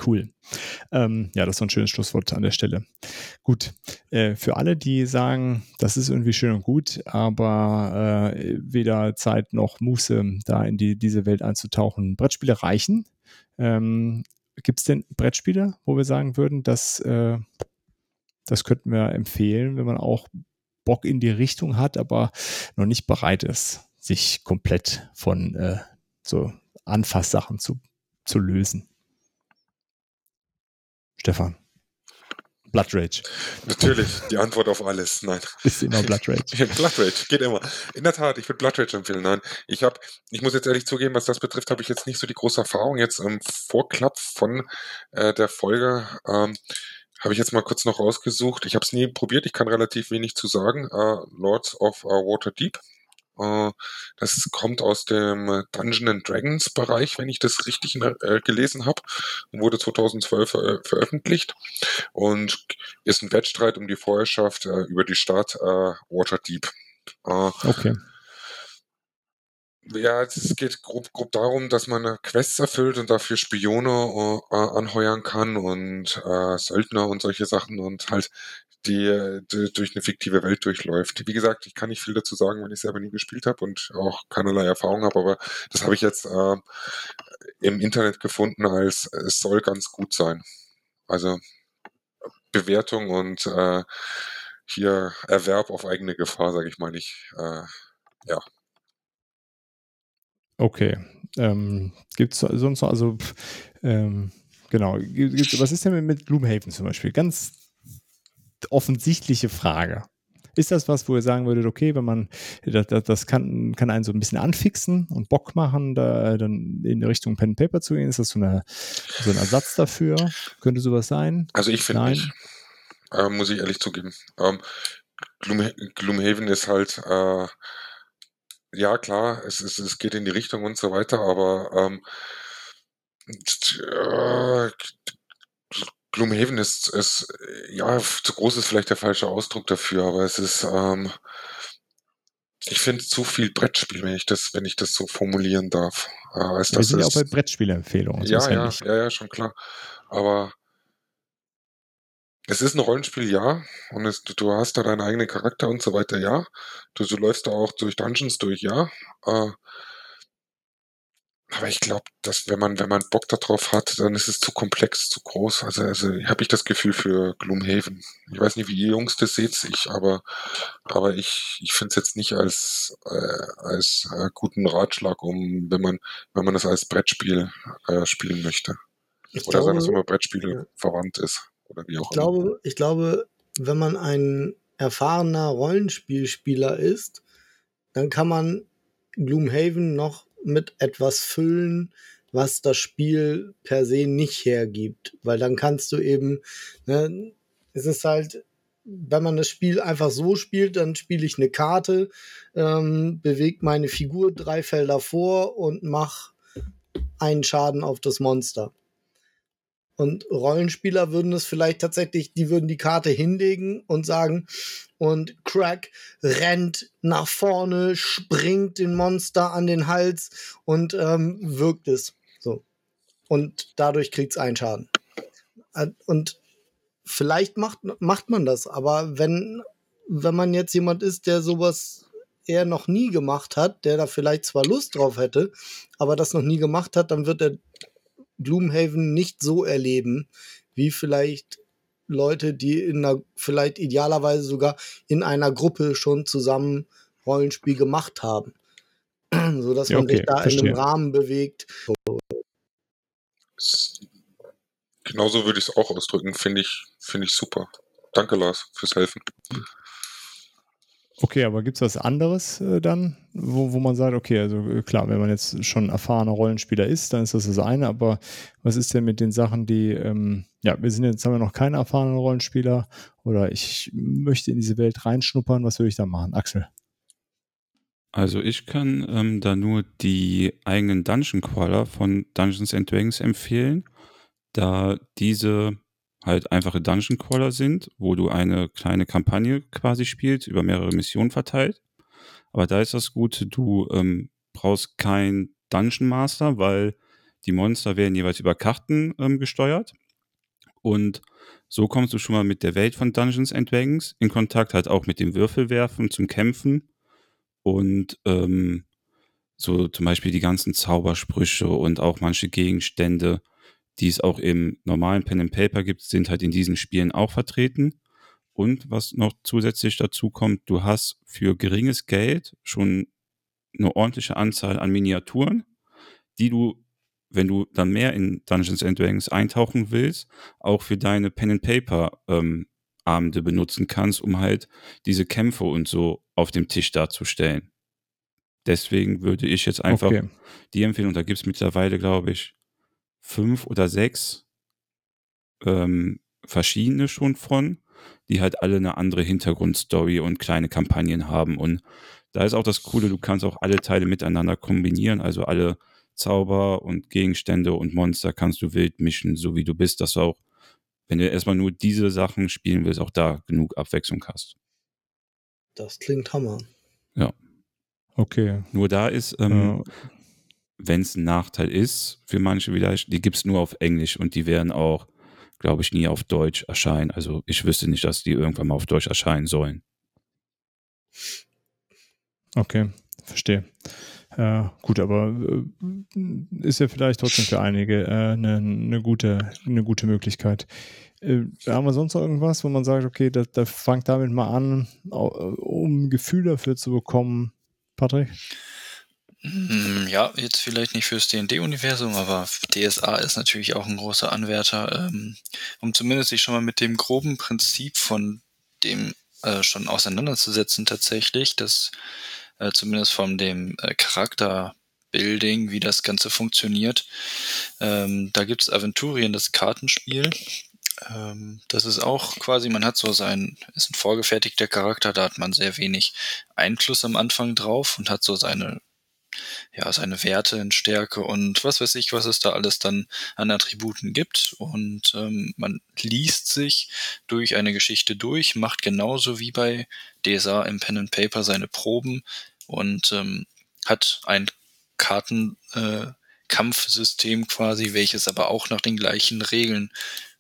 Cool. Ähm, ja, das ist so ein schönes Schlusswort an der Stelle. Gut, äh, für alle, die sagen, das ist irgendwie schön und gut, aber äh, weder Zeit noch Muße, da in die, diese Welt einzutauchen, Brettspiele reichen. Ähm, gibt es denn Brettspiele, wo wir sagen würden, dass, äh, das könnten wir empfehlen, wenn man auch Bock in die Richtung hat, aber noch nicht bereit ist, sich komplett von äh, so Anfasssachen zu, zu lösen? Stephan. Blood Rage. Natürlich, die Antwort auf alles. Nein. Ist immer Blood Rage. Blood Rage, geht immer. In der Tat, ich würde Blood Rage empfehlen. Nein, ich habe, ich muss jetzt ehrlich zugeben, was das betrifft, habe ich jetzt nicht so die große Erfahrung. Jetzt im Vorklapp von äh, der Folge ähm, habe ich jetzt mal kurz noch rausgesucht. Ich habe es nie probiert, ich kann relativ wenig zu sagen. Uh, Lords of uh, Waterdeep Das kommt aus dem Dungeons and Dragons Bereich, wenn ich das richtig äh, gelesen habe, und wurde zweitausendzwölf ver veröffentlicht und ist ein Wettstreit um die Vorherrschaft äh, über die Stadt äh, Waterdeep. Äh, okay. Ja, es geht grob, grob darum, dass man Quests erfüllt und dafür Spione äh, anheuern kann und äh, Söldner und solche Sachen und halt die, die durch eine fiktive Welt durchläuft. Wie gesagt, ich kann nicht viel dazu sagen, weil ich selber nie gespielt habe und auch keinerlei Erfahrung habe, aber das habe ich jetzt äh, im Internet gefunden als es soll ganz gut sein. Also Bewertung und äh, hier Erwerb auf eigene Gefahr, sage ich mal nicht. Äh, ja. Okay. Ähm, gibt's sonst noch, also ähm, genau, gibt's, was ist denn mit Gloomhaven zum Beispiel? Ganz offensichtliche Frage. Ist das was, wo ihr sagen würdet, okay, wenn man, das, das kann, kann einen so ein bisschen anfixen und Bock machen, da dann in Richtung Pen and Paper zu gehen? Ist das so, eine, so ein Ersatz dafür? Könnte sowas sein? Also ich finde nicht. Äh, muss ich ehrlich zugeben. Ähm, Gloom, Gloomhaven ist halt äh, ja, klar, es, es, es geht in die Richtung und so weiter, aber ähm, äh, Gloomhaven ist, ist, ja, zu groß ist vielleicht der falsche Ausdruck dafür, aber es ist, ähm, ich finde zu viel Brettspiel, wenn ich das, wenn ich das so formulieren darf. Äh, als ja, das wir sind ist, ja auch bei Brettspielempfehlungen. Ja, ja, ja, ja, schon klar, aber es ist ein Rollenspiel, ja, und es, du hast da deinen eigenen Charakter und so weiter, ja. Du, du läufst da auch durch Dungeons durch, ja. Äh, aber ich glaube, dass wenn man wenn man Bock darauf hat, dann ist es zu komplex, zu groß. Also, also habe ich das Gefühl für Gloomhaven. Ich weiß nicht, wie ihr Jungs das seht, ich, aber aber ich ich finde es jetzt nicht als äh, als äh, guten Ratschlag, um wenn man wenn man das als Brettspiel äh, spielen möchte ich oder glaube, sagen wir es mal Brettspiel ja. verwandt ist. Oder wie auch ich, glaube, ich glaube, wenn man ein erfahrener Rollenspielspieler ist, dann kann man Gloomhaven noch mit etwas füllen, was das Spiel per se nicht hergibt. Weil dann kannst du eben, ne, es ist halt, wenn man das Spiel einfach so spielt, dann spiele ich eine Karte, ähm, bewege meine Figur drei Felder vor und mache einen Schaden auf das Monster. Und Rollenspieler würden es vielleicht tatsächlich, die würden die Karte hinlegen und sagen, und Crack rennt nach vorne, springt dem Monster an den Hals und ähm, wirkt es. So. Und dadurch kriegt es einen Schaden. Und vielleicht macht, macht man das, aber wenn, wenn man jetzt jemand ist, der sowas eher noch nie gemacht hat, der da vielleicht zwar Lust drauf hätte, aber das noch nie gemacht hat, dann wird er Gloomhaven nicht so erleben, wie vielleicht Leute, die in einer, vielleicht idealerweise sogar in einer Gruppe schon zusammen Rollenspiel gemacht haben. So dass ja, man okay, sich da verstehe. in einem Rahmen bewegt. So. Genauso würde ich es auch ausdrücken, finde ich, finde ich super. Danke, Lars, fürs Helfen. Okay, aber gibt es was anderes äh, dann, wo, wo man sagt, okay, also klar, wenn man jetzt schon erfahrener Rollenspieler ist, dann ist das das eine, aber was ist denn mit den Sachen, die, ähm, ja, wir sind jetzt, haben wir noch keine erfahrenen Rollenspieler oder ich möchte in diese Welt reinschnuppern, was würde ich da machen? Axel? Also ich kann ähm, da nur die eigenen Dungeon Crawler von Dungeons and Dragons empfehlen, da diese halt einfache Dungeon Crawler sind, wo du eine kleine Kampagne quasi spielst, über mehrere Missionen verteilt. Aber da ist das Gute, du ähm, brauchst keinen Dungeon Master, weil die Monster werden jeweils über Karten ähm, gesteuert. Und so kommst du schon mal mit der Welt von Dungeons and Dragons in Kontakt, halt auch mit dem Würfelwerfen zum Kämpfen. Und ähm, so zum Beispiel die ganzen Zaubersprüche und auch manche Gegenstände, die es auch im normalen Pen and Paper gibt, sind halt in diesen Spielen auch vertreten. Und was noch zusätzlich dazu kommt, du hast für geringes Geld schon eine ordentliche Anzahl an Miniaturen, die du, wenn du dann mehr in Dungeons and Dragons eintauchen willst, auch für deine Pen and Paper ähm, Abende benutzen kannst, um halt diese Kämpfe und so auf dem Tisch darzustellen. Deswegen würde ich jetzt einfach okay. die empfehlen, und da gibt es mittlerweile, glaube ich, fünf oder sechs ähm, verschiedene schon von, die halt alle eine andere Hintergrundstory und kleine Kampagnen haben. Und Da ist auch das Coole, du kannst auch alle Teile miteinander kombinieren, also alle Zauber und Gegenstände und Monster kannst du wild mischen, so wie du bist, dass du auch, wenn du erstmal nur diese Sachen spielen willst, auch da genug Abwechslung hast. Das klingt Hammer. Ja. Okay. Nur da ist, ähm, ja. wenn es ein Nachteil ist, für manche vielleicht, die gibt es nur auf Englisch und die werden auch, glaube ich, nie auf Deutsch erscheinen. Also ich wüsste nicht, dass die irgendwann mal auf Deutsch erscheinen sollen. Okay, verstehe. Äh, gut, aber äh, ist ja vielleicht trotzdem für einige eine äh, ne gute, ne gute Möglichkeit. Äh, haben wir sonst noch irgendwas, wo man sagt, okay, da, da fangt damit mal an, um ein Gefühl dafür zu bekommen, Patrick? Ja, jetzt vielleicht nicht fürs D und D-Universum, aber D S A ist natürlich auch ein großer Anwärter, ähm, um zumindest sich schon mal mit dem groben Prinzip von dem äh, schon auseinanderzusetzen tatsächlich, dass Äh, zumindest von dem äh, Charakterbuilding, wie das Ganze funktioniert. Ähm, da gibt es Aventurien, das Kartenspiel. Ähm, das ist auch quasi, man hat so sein, ist ein vorgefertigter Charakter, da hat man sehr wenig Einfluss am Anfang drauf und hat so seine, ja, seine Werte in Stärke und was weiß ich, was es da alles dann an Attributen gibt. Und ähm, man liest sich durch eine Geschichte durch, macht genauso wie bei D S A im Pen and Paper seine Proben und ähm, hat ein Kartenkampfsystem äh, quasi, welches aber auch nach den gleichen Regeln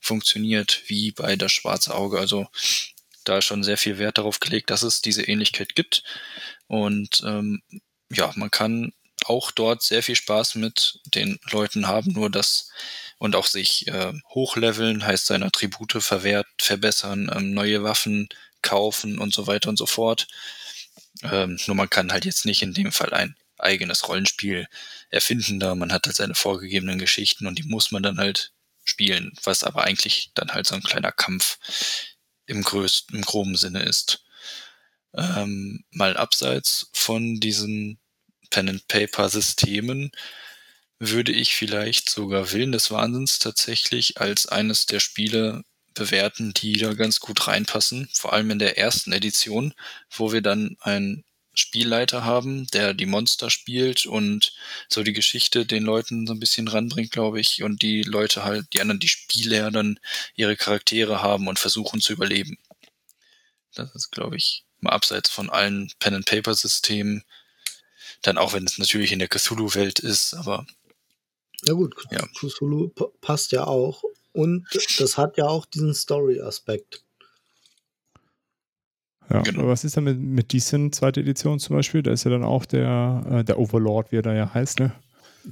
funktioniert wie bei Das Schwarze Auge. Also da ist schon sehr viel Wert darauf gelegt, dass es diese Ähnlichkeit gibt. Und ähm, ja, man kann auch dort sehr viel Spaß mit den Leuten haben, nur das und auch sich äh, hochleveln, heißt seine Attribute verwehrt, verbessern, ähm, neue Waffen kaufen und so weiter und so fort. Ähm, nur man kann halt jetzt nicht in dem Fall ein eigenes Rollenspiel erfinden, da man hat halt seine vorgegebenen Geschichten und die muss man dann halt spielen, was aber eigentlich dann halt so ein kleiner Kampf im größten, im groben Sinne ist. Ähm, mal abseits von diesen Pen-and-Paper-Systemen würde ich vielleicht sogar Willen des Wahnsinns tatsächlich als eines der Spiele bewerten, die da ganz gut reinpassen, vor allem in der ersten Edition, wo wir dann einen Spielleiter haben, der die Monster spielt und so die Geschichte den Leuten so ein bisschen ranbringt, glaube ich, und die Leute halt, die anderen, die Spieler dann ihre Charaktere haben und versuchen zu überleben. Das ist, glaube ich, abseits von allen Pen-and-Paper-Systemen, dann auch wenn es natürlich in der Cthulhu-Welt ist, aber ja gut, ja. Cthulhu p- passt ja auch und das hat ja auch diesen Story-Aspekt. Ja, genau. Aber was ist denn mit, mit Decent, zweite Edition zum Beispiel? Da ist ja dann auch der, äh, der Overlord, wie er da ja heißt, ne?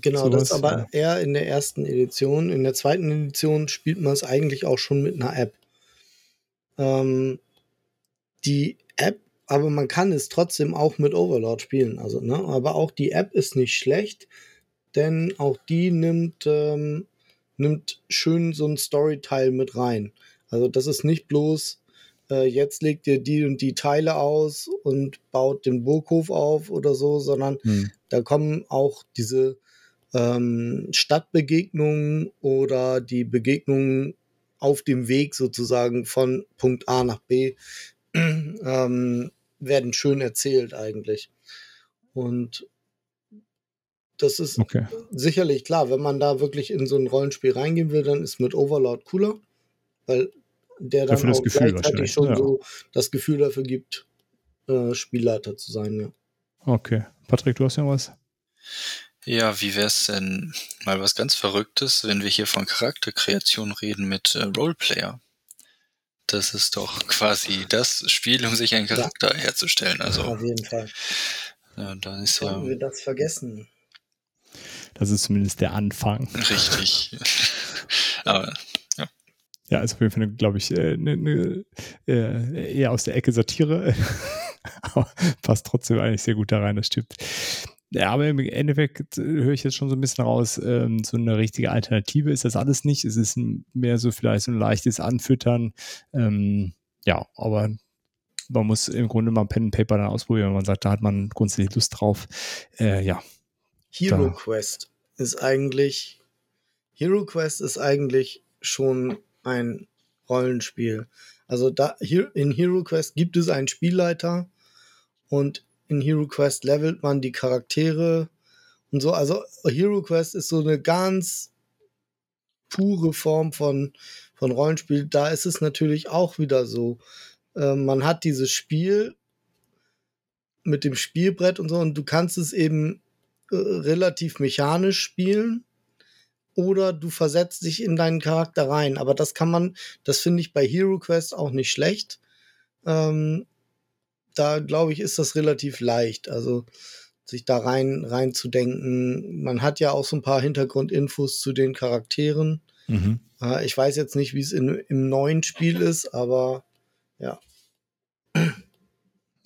Genau, so das ist aber ja. eher in der ersten Edition. In der zweiten Edition spielt man es eigentlich auch schon mit einer App. Ähm, die App, aber man kann es trotzdem auch mit Overlord spielen. Also, ne? Aber auch die App ist nicht schlecht, denn auch die nimmt, ähm, nimmt schön so einen Storyteil mit rein. Also das ist nicht bloß, äh, jetzt legt ihr die und die Teile aus und baut den Burghof auf oder so, sondern hm. da kommen auch diese ähm, Stadtbegegnungen oder die Begegnungen auf dem Weg sozusagen von Punkt A nach B, Ähm, werden schön erzählt eigentlich. Und das ist okay. Sicherlich klar, wenn man da wirklich in so ein Rollenspiel reingehen will, dann ist mit Overlord cooler, weil der dann auch gleichzeitig schon ja. so das Gefühl dafür gibt, äh, Spielleiter zu sein. Ja. Okay. Patrick, du hast ja was? Ja, wie wär's denn mal was ganz Verrücktes, wenn wir hier von Charakterkreation reden mit äh, Roleplayer? Das ist doch quasi das Spiel, um sich einen Charakter ja. herzustellen. Also, auf jeden Fall. Ja, dann ist ja, wir das vergessen. Das ist zumindest der Anfang. Richtig. Aber, ja. ja, also auf jeden Fall, glaube ich, äh, ne, ne, äh, eher aus der Ecke Satire. Aber passt trotzdem eigentlich sehr gut da rein, das stimmt. Ja, aber im Endeffekt höre ich jetzt schon so ein bisschen raus, ähm, so eine richtige Alternative ist das alles nicht. Es ist mehr so vielleicht so ein leichtes Anfüttern. Ähm, ja, aber man muss im Grunde mal Pen and Paper dann ausprobieren, wenn man sagt, da hat man grundsätzlich Lust drauf. Äh, ja. Hero Quest ist eigentlich Hero Quest ist eigentlich schon ein Rollenspiel. Also da hier in Hero Quest gibt es einen Spielleiter und in Hero Quest levelt man die Charaktere und so. Also Hero Quest ist so eine ganz pure Form von, von Rollenspiel. Da ist es natürlich auch wieder so. Äh, man hat dieses Spiel mit dem Spielbrett und so und du kannst es eben äh, relativ mechanisch spielen oder du versetzt dich in deinen Charakter rein. Aber das kann man, das finde ich bei Hero Quest auch nicht schlecht. Ähm, da, glaube ich, ist das relativ leicht, also sich da rein, rein zu denken. Man hat ja auch so ein paar Hintergrundinfos zu den Charakteren. Mhm. Äh, ich weiß jetzt nicht, wie es in, im neuen Spiel ist, aber ja.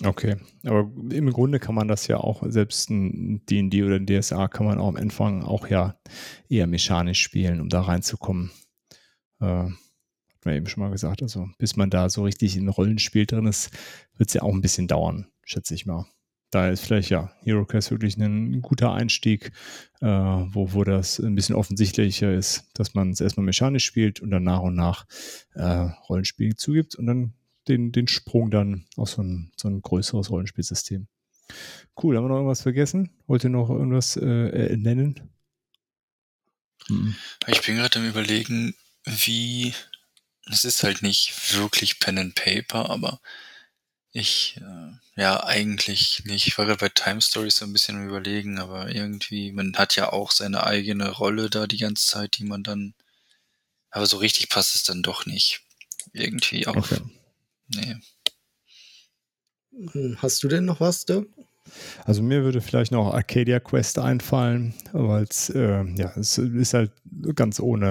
Okay, aber im Grunde kann man das ja auch, selbst ein D und D oder ein D S A kann man auch am Anfang auch ja eher mechanisch spielen, um da reinzukommen. Äh, hat man eben schon mal gesagt, also bis man da so richtig in Rollenspiel drin ist, wird es ja auch ein bisschen dauern, schätze ich mal. Da ist vielleicht ja Hero Quest wirklich ein guter Einstieg, äh, wo, wo das ein bisschen offensichtlicher ist, dass man es erstmal mechanisch spielt und dann nach und nach äh, Rollenspiel zugibt und dann Den, den Sprung dann auf so ein, so ein größeres Rollenspielsystem. Cool, haben wir noch irgendwas vergessen? Wollt ihr noch irgendwas äh, nennen? Mhm. Ich bin gerade am Überlegen, wie, es ist halt nicht wirklich Pen and Paper, aber ich, äh, ja eigentlich nicht. Ich war gerade bei Time Stories so ein bisschen am Überlegen, aber irgendwie, man hat ja auch seine eigene Rolle da die ganze Zeit, die man dann, aber so richtig passt es dann doch nicht. Irgendwie auch. Okay. Nee. Hast du denn noch was, Dirk? Also mir würde vielleicht noch Arcadia Quest einfallen, weil es äh, ja, es ist halt ganz ohne,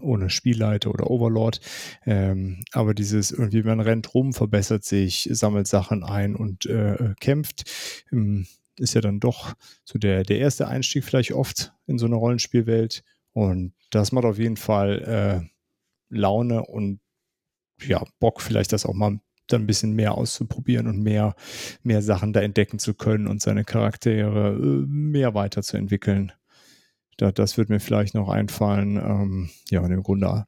äh, ohne Spielleiter oder Overlord. Ähm, aber dieses irgendwie, man rennt rum, verbessert sich, sammelt Sachen ein und äh, kämpft. Ähm, ist ja dann doch so der, der erste Einstieg vielleicht oft in so eine Rollenspielwelt. Und das macht auf jeden Fall äh, Laune und ja, Bock vielleicht das auch mal dann ein bisschen mehr auszuprobieren und mehr, mehr Sachen da entdecken zu können und seine Charaktere mehr weiterzuentwickeln. Da, das wird mir vielleicht noch einfallen. Ähm, ja, und im Grunde,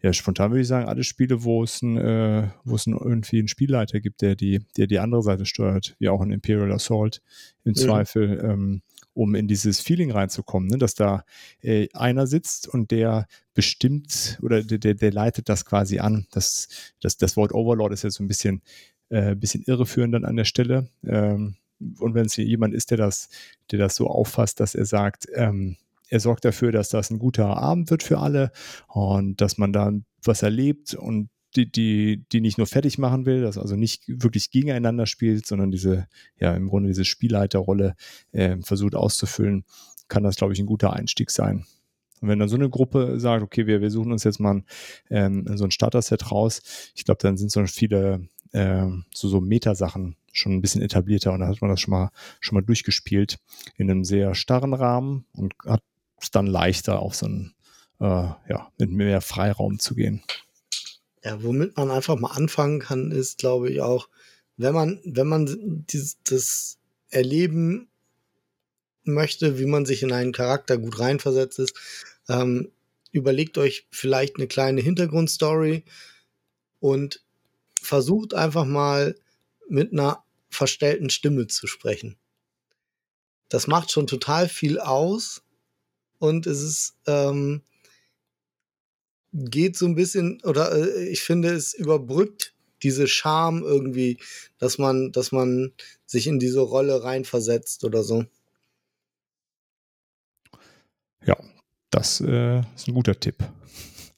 ja, spontan würde ich sagen, alle Spiele, wo es ein, äh, wo es ein, irgendwie einen Spielleiter gibt, der die, der die andere Seite steuert, wie auch in Imperial Assault im ja. Zweifel, ähm, um in dieses Feeling reinzukommen, ne? Dass da äh, einer sitzt und der bestimmt oder der, der, der leitet das quasi an. Das, das, das Wort Overlord ist ja so ein bisschen, äh, bisschen irreführend dann an der Stelle. Ähm, und wenn es hier jemand ist, der das, der das so auffasst, dass er sagt, ähm, er sorgt dafür, dass das ein guter Abend wird für alle und dass man da was erlebt und die, die, die nicht nur fertig machen will, das also nicht wirklich gegeneinander spielt, sondern diese, ja, im Grunde diese Spielleiterrolle äh, versucht auszufüllen, kann das, glaube ich, ein guter Einstieg sein. Und wenn dann so eine Gruppe sagt, okay, wir, wir suchen uns jetzt mal ein, ähm, so ein Starter-Set raus, ich glaube, dann sind so viele äh, so, so Metasachen schon ein bisschen etablierter und da hat man das schon mal, schon mal durchgespielt in einem sehr starren Rahmen und hat es dann leichter, auf so ein, äh, ja, mit mehr Freiraum zu gehen. Ja, womit man einfach mal anfangen kann, ist, glaube ich, auch, wenn man, wenn man dieses, das erleben möchte, wie man sich in einen Charakter gut reinversetzt ist, ähm, überlegt euch vielleicht eine kleine Hintergrundstory und versucht einfach mal mit einer verstellten Stimme zu sprechen. Das macht schon total viel aus und es ist, ähm, geht so ein bisschen, oder äh, ich finde, es überbrückt diese Charme irgendwie, dass man, dass man sich in diese Rolle reinversetzt oder so. Ja, das äh, ist ein guter Tipp.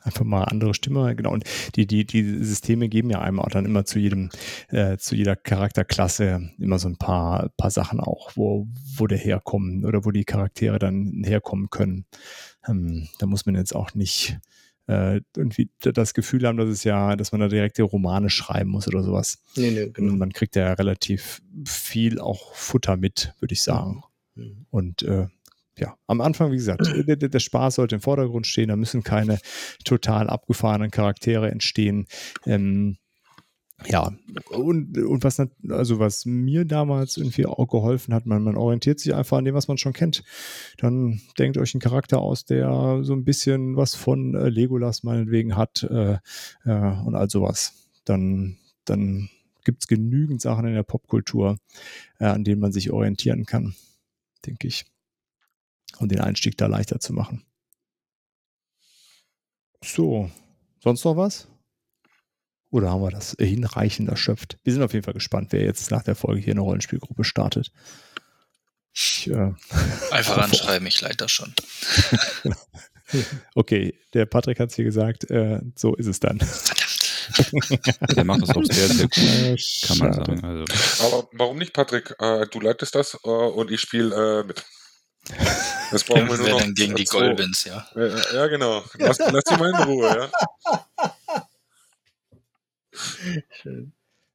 Einfach mal andere Stimme, genau. Und die, die, die Systeme geben ja einem auch dann immer zu jedem, äh, zu jeder Charakterklasse immer so ein paar, paar Sachen auch, wo, wo der herkommen oder wo die Charaktere dann herkommen können. Ähm, da muss man jetzt auch nicht irgendwie das Gefühl haben, dass es ja, dass man da direkte Romane schreiben muss oder sowas. Nee, nee, genau. Und man kriegt ja relativ viel auch Futter mit, würde ich sagen. Mhm. Und äh, ja, am Anfang, wie gesagt, der, der Spaß sollte im Vordergrund stehen, da müssen keine total abgefahrenen Charaktere entstehen. Ähm, ja, und, und was, also was mir damals irgendwie auch geholfen hat, man, man orientiert sich einfach an dem, was man schon kennt. Dann denkt euch einen Charakter aus, der so ein bisschen was von äh, Legolas meinetwegen hat äh, äh, und all sowas. Dann, dann gibt es genügend Sachen in der Popkultur, äh, an denen man sich orientieren kann, denke ich. Um den Einstieg da leichter zu machen. So, sonst noch was? Oder haben wir das hinreichend erschöpft? Wir sind auf jeden Fall gespannt, wer jetzt nach der Folge hier eine Rollenspielgruppe startet. Ich, äh, Einfach anschreiben, ich leite das schon. Okay, der Patrick hat es hier gesagt, äh, so ist es dann. Der macht das auch sehr, sehr gut, kann man sagen. Also. Aber warum nicht, Patrick? Äh, du leitest das äh, und ich spiele äh, mit. Das brauchen wir nur noch dann gegen die Golbins, ja. ja. Ja, genau. Lass, lass die mal in Ruhe, ja. Schön.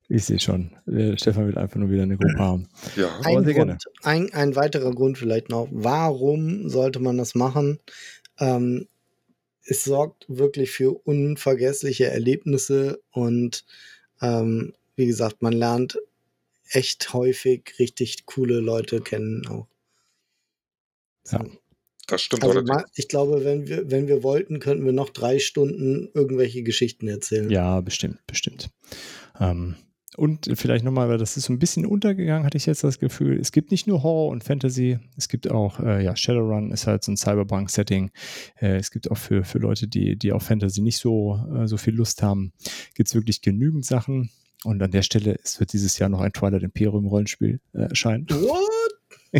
Ich sehe schon. Der Stefan will einfach nur wieder eine Gruppe haben. Ja. Ein, Grund, ein, ein weiterer Grund vielleicht noch. Warum sollte man das machen? Ähm, es sorgt wirklich für unvergessliche Erlebnisse und ähm, wie gesagt, man lernt echt häufig richtig coole Leute kennen auch. So. Ja. Das stimmt. Also, ich glaube, wenn wir, wenn wir wollten, könnten wir noch drei Stunden irgendwelche Geschichten erzählen. Ja, bestimmt, bestimmt. Ähm, und vielleicht nochmal, weil das ist so ein bisschen untergegangen, hatte ich jetzt das Gefühl. Es gibt nicht nur Horror und Fantasy, es gibt auch, äh, ja, Shadowrun ist halt so ein Cyberpunk-Setting. Äh, es gibt auch für, für Leute, die, die auf Fantasy nicht so, äh, so viel Lust haben, gibt es wirklich genügend Sachen. Und an der Stelle, es wird dieses Jahr noch ein Twilight Imperium-Rollenspiel äh, erscheinen. What?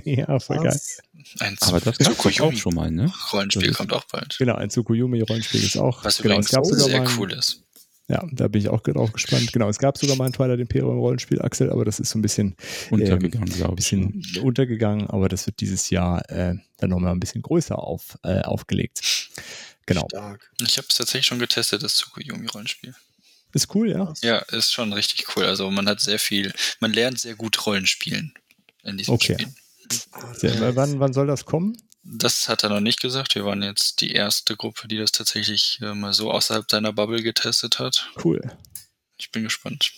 Ja, voll Was? Geil. Ein aber das gab es auch schon mal, ne? Rollenspiel kommt auch bald. Genau, ein Tsukuyumi-Rollenspiel ist auch. Was genau, übrigens es sehr mal, cool ist. Ja, da bin ich auch drauf gespannt. Genau, es gab sogar mal ein Twilight Imperium-Rollenspiel, Axel, aber das ist so ein bisschen untergegangen, ähm, glaube ich. Ein bisschen ja. untergegangen, aber das wird dieses Jahr äh, dann nochmal ein bisschen größer auf, äh, aufgelegt. Genau. Stark. Ich habe es tatsächlich schon getestet, das Tsukuyumi-Rollenspiel. Ist cool, ja? Ja, ist schon richtig cool. Also man hat sehr viel, man lernt sehr gut Rollenspielen in diesem okay. Spiel. Sehr, wann, wann soll das kommen? Das hat er noch nicht gesagt. Wir waren jetzt die erste Gruppe, die das tatsächlich äh, mal so außerhalb seiner Bubble getestet hat. Cool. Ich bin gespannt.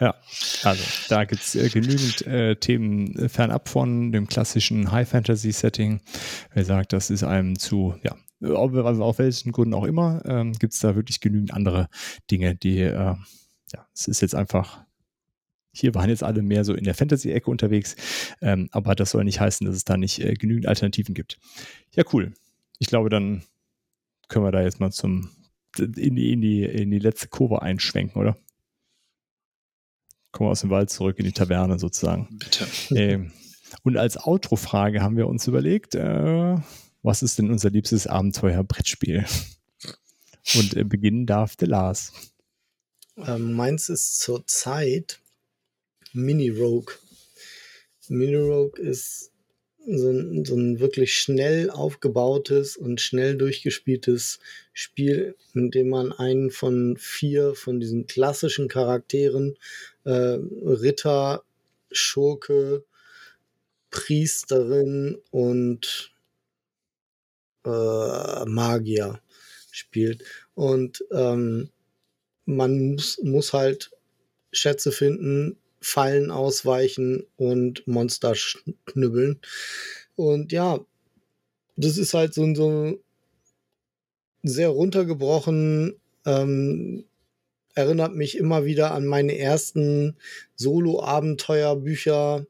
Ja, also da gibt es äh, genügend äh, Themen äh, fernab von dem klassischen High-Fantasy-Setting. Wer sagt, das ist einem zu, ja, ob, also auf welchen Gründen auch immer, ähm, gibt es da wirklich genügend andere Dinge, die, äh, ja, es ist jetzt einfach... Hier waren jetzt alle mehr so in der Fantasy-Ecke unterwegs, ähm, aber das soll nicht heißen, dass es da nicht äh, genügend Alternativen gibt. Ja, cool. Ich glaube, dann können wir da jetzt mal zum in die, in die, in die letzte Kurve einschwenken, oder? Kommen wir aus dem Wald zurück in die Taverne sozusagen. Bitte. Ähm, und als Outro-Frage haben wir uns überlegt, äh, was ist denn unser liebstes Abenteuer-Brettspiel? Und äh, beginnen darf der Lars. Ähm, meins ist zurzeit Mini-Rogue. Mini-Rogue ist so ein, so ein wirklich schnell aufgebautes und schnell durchgespieltes Spiel, in dem man einen von vier von diesen klassischen Charakteren, äh, Ritter, Schurke, Priesterin und äh, Magier spielt. Und ähm, man muss, muss halt Schätze finden, Fallen ausweichen und Monster knüppeln. Und ja, das ist halt so ein so sehr runtergebrochen, ähm, erinnert mich immer wieder an meine ersten Solo-Abenteuerbücher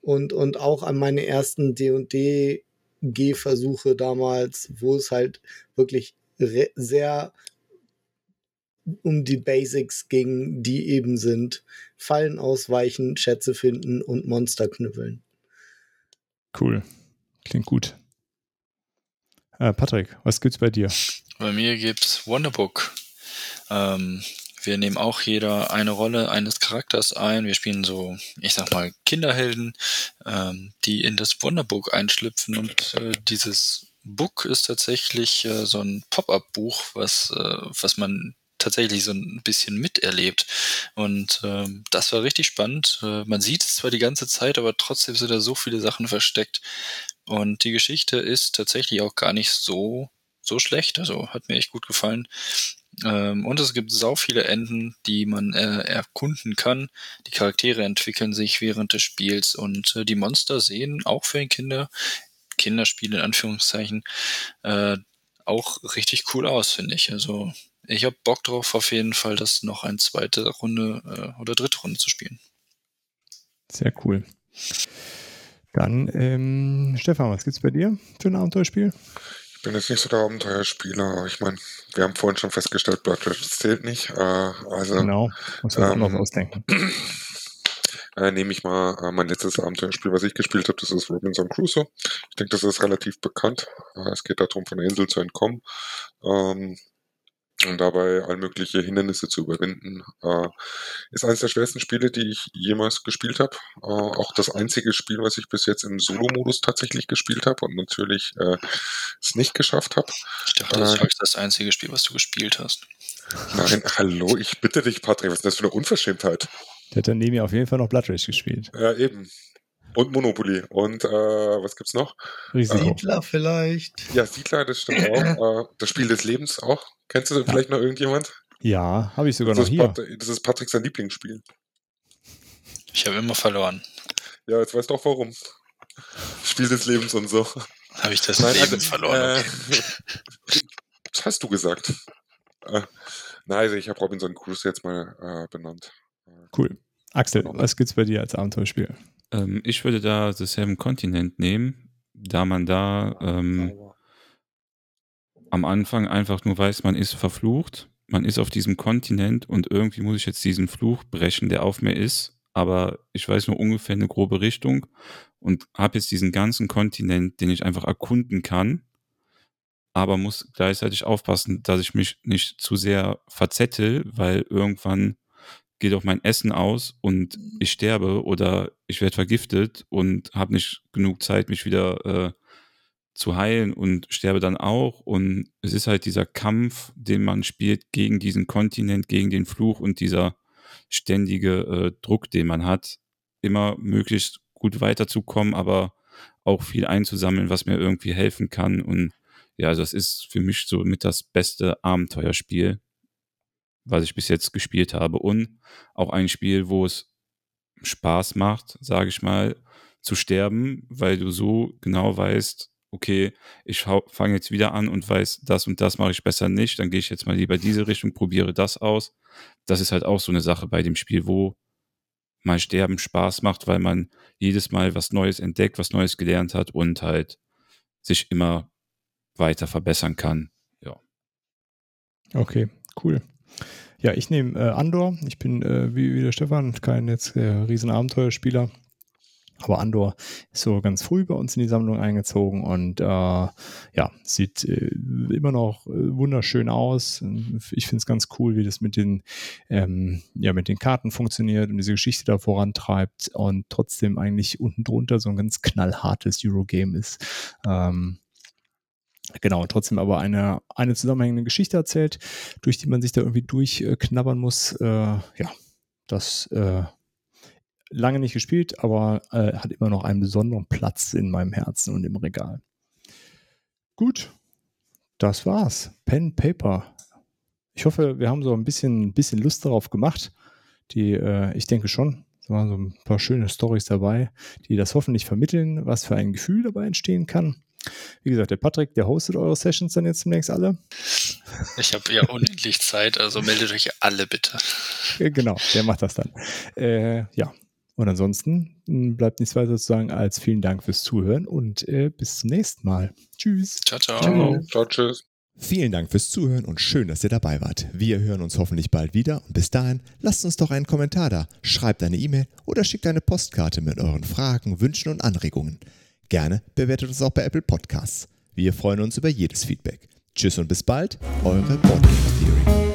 und, und auch an meine ersten D und D-G-Versuche damals, wo es halt wirklich re- sehr... um die Basics ging, die eben sind. Fallen ausweichen, Schätze finden und Monster knüppeln. Cool. Klingt gut. Äh, Patrick, was gibt's bei dir? Bei mir gibt's Wonderbook. Ähm, wir nehmen auch jeder eine Rolle eines Charakters ein. Wir spielen so, ich sag mal, Kinderhelden, ähm, die in das Wonderbook einschlüpfen und äh, dieses Book ist tatsächlich äh, so ein Pop-up-Buch, was, äh, was man tatsächlich so ein bisschen miterlebt. Und ähm, das war richtig spannend. Äh, man sieht es zwar die ganze Zeit, aber trotzdem sind da so viele Sachen versteckt. Und die Geschichte ist tatsächlich auch gar nicht so, so schlecht. Also hat mir echt gut gefallen. Ähm, und es gibt sau viele Enden, die man äh, erkunden kann. Die Charaktere entwickeln sich während des Spiels und äh, die Monster sehen auch für Kinder, Kinderspiele in Anführungszeichen, äh, auch richtig cool aus, finde ich. Also Ich habe Bock drauf, auf jeden Fall das noch eine zweite Runde äh, oder dritte Runde zu spielen. Sehr cool. Dann, ähm, Stefan, was gibt's bei dir für ein Abenteuerspiel? Ich bin jetzt nicht so der Abenteuerspieler. Ich meine, wir haben vorhin schon festgestellt, Blattdeutsch zählt nicht. Äh, also, genau, muss man ähm, noch ausdenken. Äh, nehme ich mal äh, mein letztes Abenteuerspiel, was ich gespielt habe, das ist Robinson Crusoe. Ich denke, das ist relativ bekannt. Äh, es geht darum, von der Insel zu entkommen. Ähm, Und dabei all mögliche Hindernisse zu überwinden. Äh, ist eines der schwersten Spiele, die ich jemals gespielt habe. Äh, auch das einzige Spiel, was ich bis jetzt im Solo-Modus tatsächlich gespielt habe und natürlich äh, es nicht geschafft habe. Ich dachte, das äh, ist das einzige Spiel, was du gespielt hast. Nein, hallo, ich bitte dich, Patrick, was ist das für eine Unverschämtheit? Der hat daneben ja auf jeden Fall noch Blood Rage gespielt. Ja, äh, eben. Und Monopoly. Und äh, was gibt's noch? Siedler äh, vielleicht. Ja, Siedler, das stimmt auch. Äh, das Spiel des Lebens auch. Kennst du vielleicht ja. noch irgendjemand? Ja, habe ich sogar das noch hier. Pat- das ist Patrick sein Lieblingsspiel. Ich habe immer verloren. Ja, jetzt weißt du auch warum. Spiel des Lebens und so. Habe ich das Nein, Leben also, verloren? Äh, was hast du gesagt? Äh, Nein, also ich habe Robinson Crusoe jetzt mal äh, benannt. Cool. Axel, was gibt's bei dir als Abenteuerspiel? Ähm, ich würde da denselben Kontinent nehmen, da man da ähm, am Anfang einfach nur weiß, man ist verflucht, man ist auf diesem Kontinent und irgendwie muss ich jetzt diesen Fluch brechen, der auf mir ist, aber ich weiß nur ungefähr eine grobe Richtung und habe jetzt diesen ganzen Kontinent, den ich einfach erkunden kann, aber muss gleichzeitig aufpassen, dass ich mich nicht zu sehr verzettel, weil irgendwann geht auch mein Essen aus und ich sterbe oder ich werde vergiftet und habe nicht genug Zeit, mich wieder äh, zu heilen und sterbe dann auch. Und es ist halt dieser Kampf, den man spielt gegen diesen Kontinent, gegen den Fluch und dieser ständige äh, Druck, den man hat, immer möglichst gut weiterzukommen, aber auch viel einzusammeln, was mir irgendwie helfen kann. Und ja, also das ist für mich so mit das beste Abenteuerspiel, was ich bis jetzt gespielt habe, und auch ein Spiel, wo es Spaß macht, sage ich mal, zu sterben, weil du so genau weißt, okay, ich fange jetzt wieder an und weiß, das und das mache ich besser nicht, dann gehe ich jetzt mal lieber diese Richtung, probiere das aus. Das ist halt auch so eine Sache bei dem Spiel, wo mal Sterben Spaß macht, weil man jedes Mal was Neues entdeckt, was Neues gelernt hat und halt sich immer weiter verbessern kann. Ja. Okay, cool. Ja, ich nehme äh, Andor. Ich bin äh, wie, wie der Stefan kein jetzt äh, riesen Abenteuerspieler, aber Andor ist so ganz früh bei uns in die Sammlung eingezogen und äh, ja, sieht äh, immer noch äh, wunderschön aus. Ich finde es ganz cool, wie das mit den ähm, ja mit den Karten funktioniert und diese Geschichte da vorantreibt und trotzdem eigentlich unten drunter so ein ganz knallhartes Eurogame ist. Ähm, Genau, trotzdem aber eine, eine zusammenhängende Geschichte erzählt, durch die man sich da irgendwie durchknabbern muss. Äh, ja, das äh, lange nicht gespielt, aber äh, hat immer noch einen besonderen Platz in meinem Herzen und im Regal. Gut, das war's. Pen, Paper. Ich hoffe, wir haben so ein bisschen, ein bisschen Lust darauf gemacht. Die, äh, ich denke schon. Es waren so ein paar schöne Storys dabei, die das hoffentlich vermitteln, was für ein Gefühl dabei entstehen kann. Wie gesagt, der Patrick, der hostet eure Sessions dann jetzt demnächst alle. Ich habe ja unendlich Zeit, also meldet euch alle bitte. Genau, der macht das dann. Äh, ja, und ansonsten bleibt nichts weiter zu sagen als vielen Dank fürs Zuhören und äh, bis zum nächsten Mal. Tschüss. Ciao, ciao. Ciao. Ciao, tschüss. Vielen Dank fürs Zuhören und schön, dass ihr dabei wart. Wir hören uns hoffentlich bald wieder und bis dahin lasst uns doch einen Kommentar da, schreibt eine E-Mail oder schickt eine Postkarte mit euren Fragen, Wünschen und Anregungen. Gerne bewertet uns auch bei Apple Podcasts. Wir freuen uns über jedes Feedback. Tschüss und bis bald, eure Board Game Theory.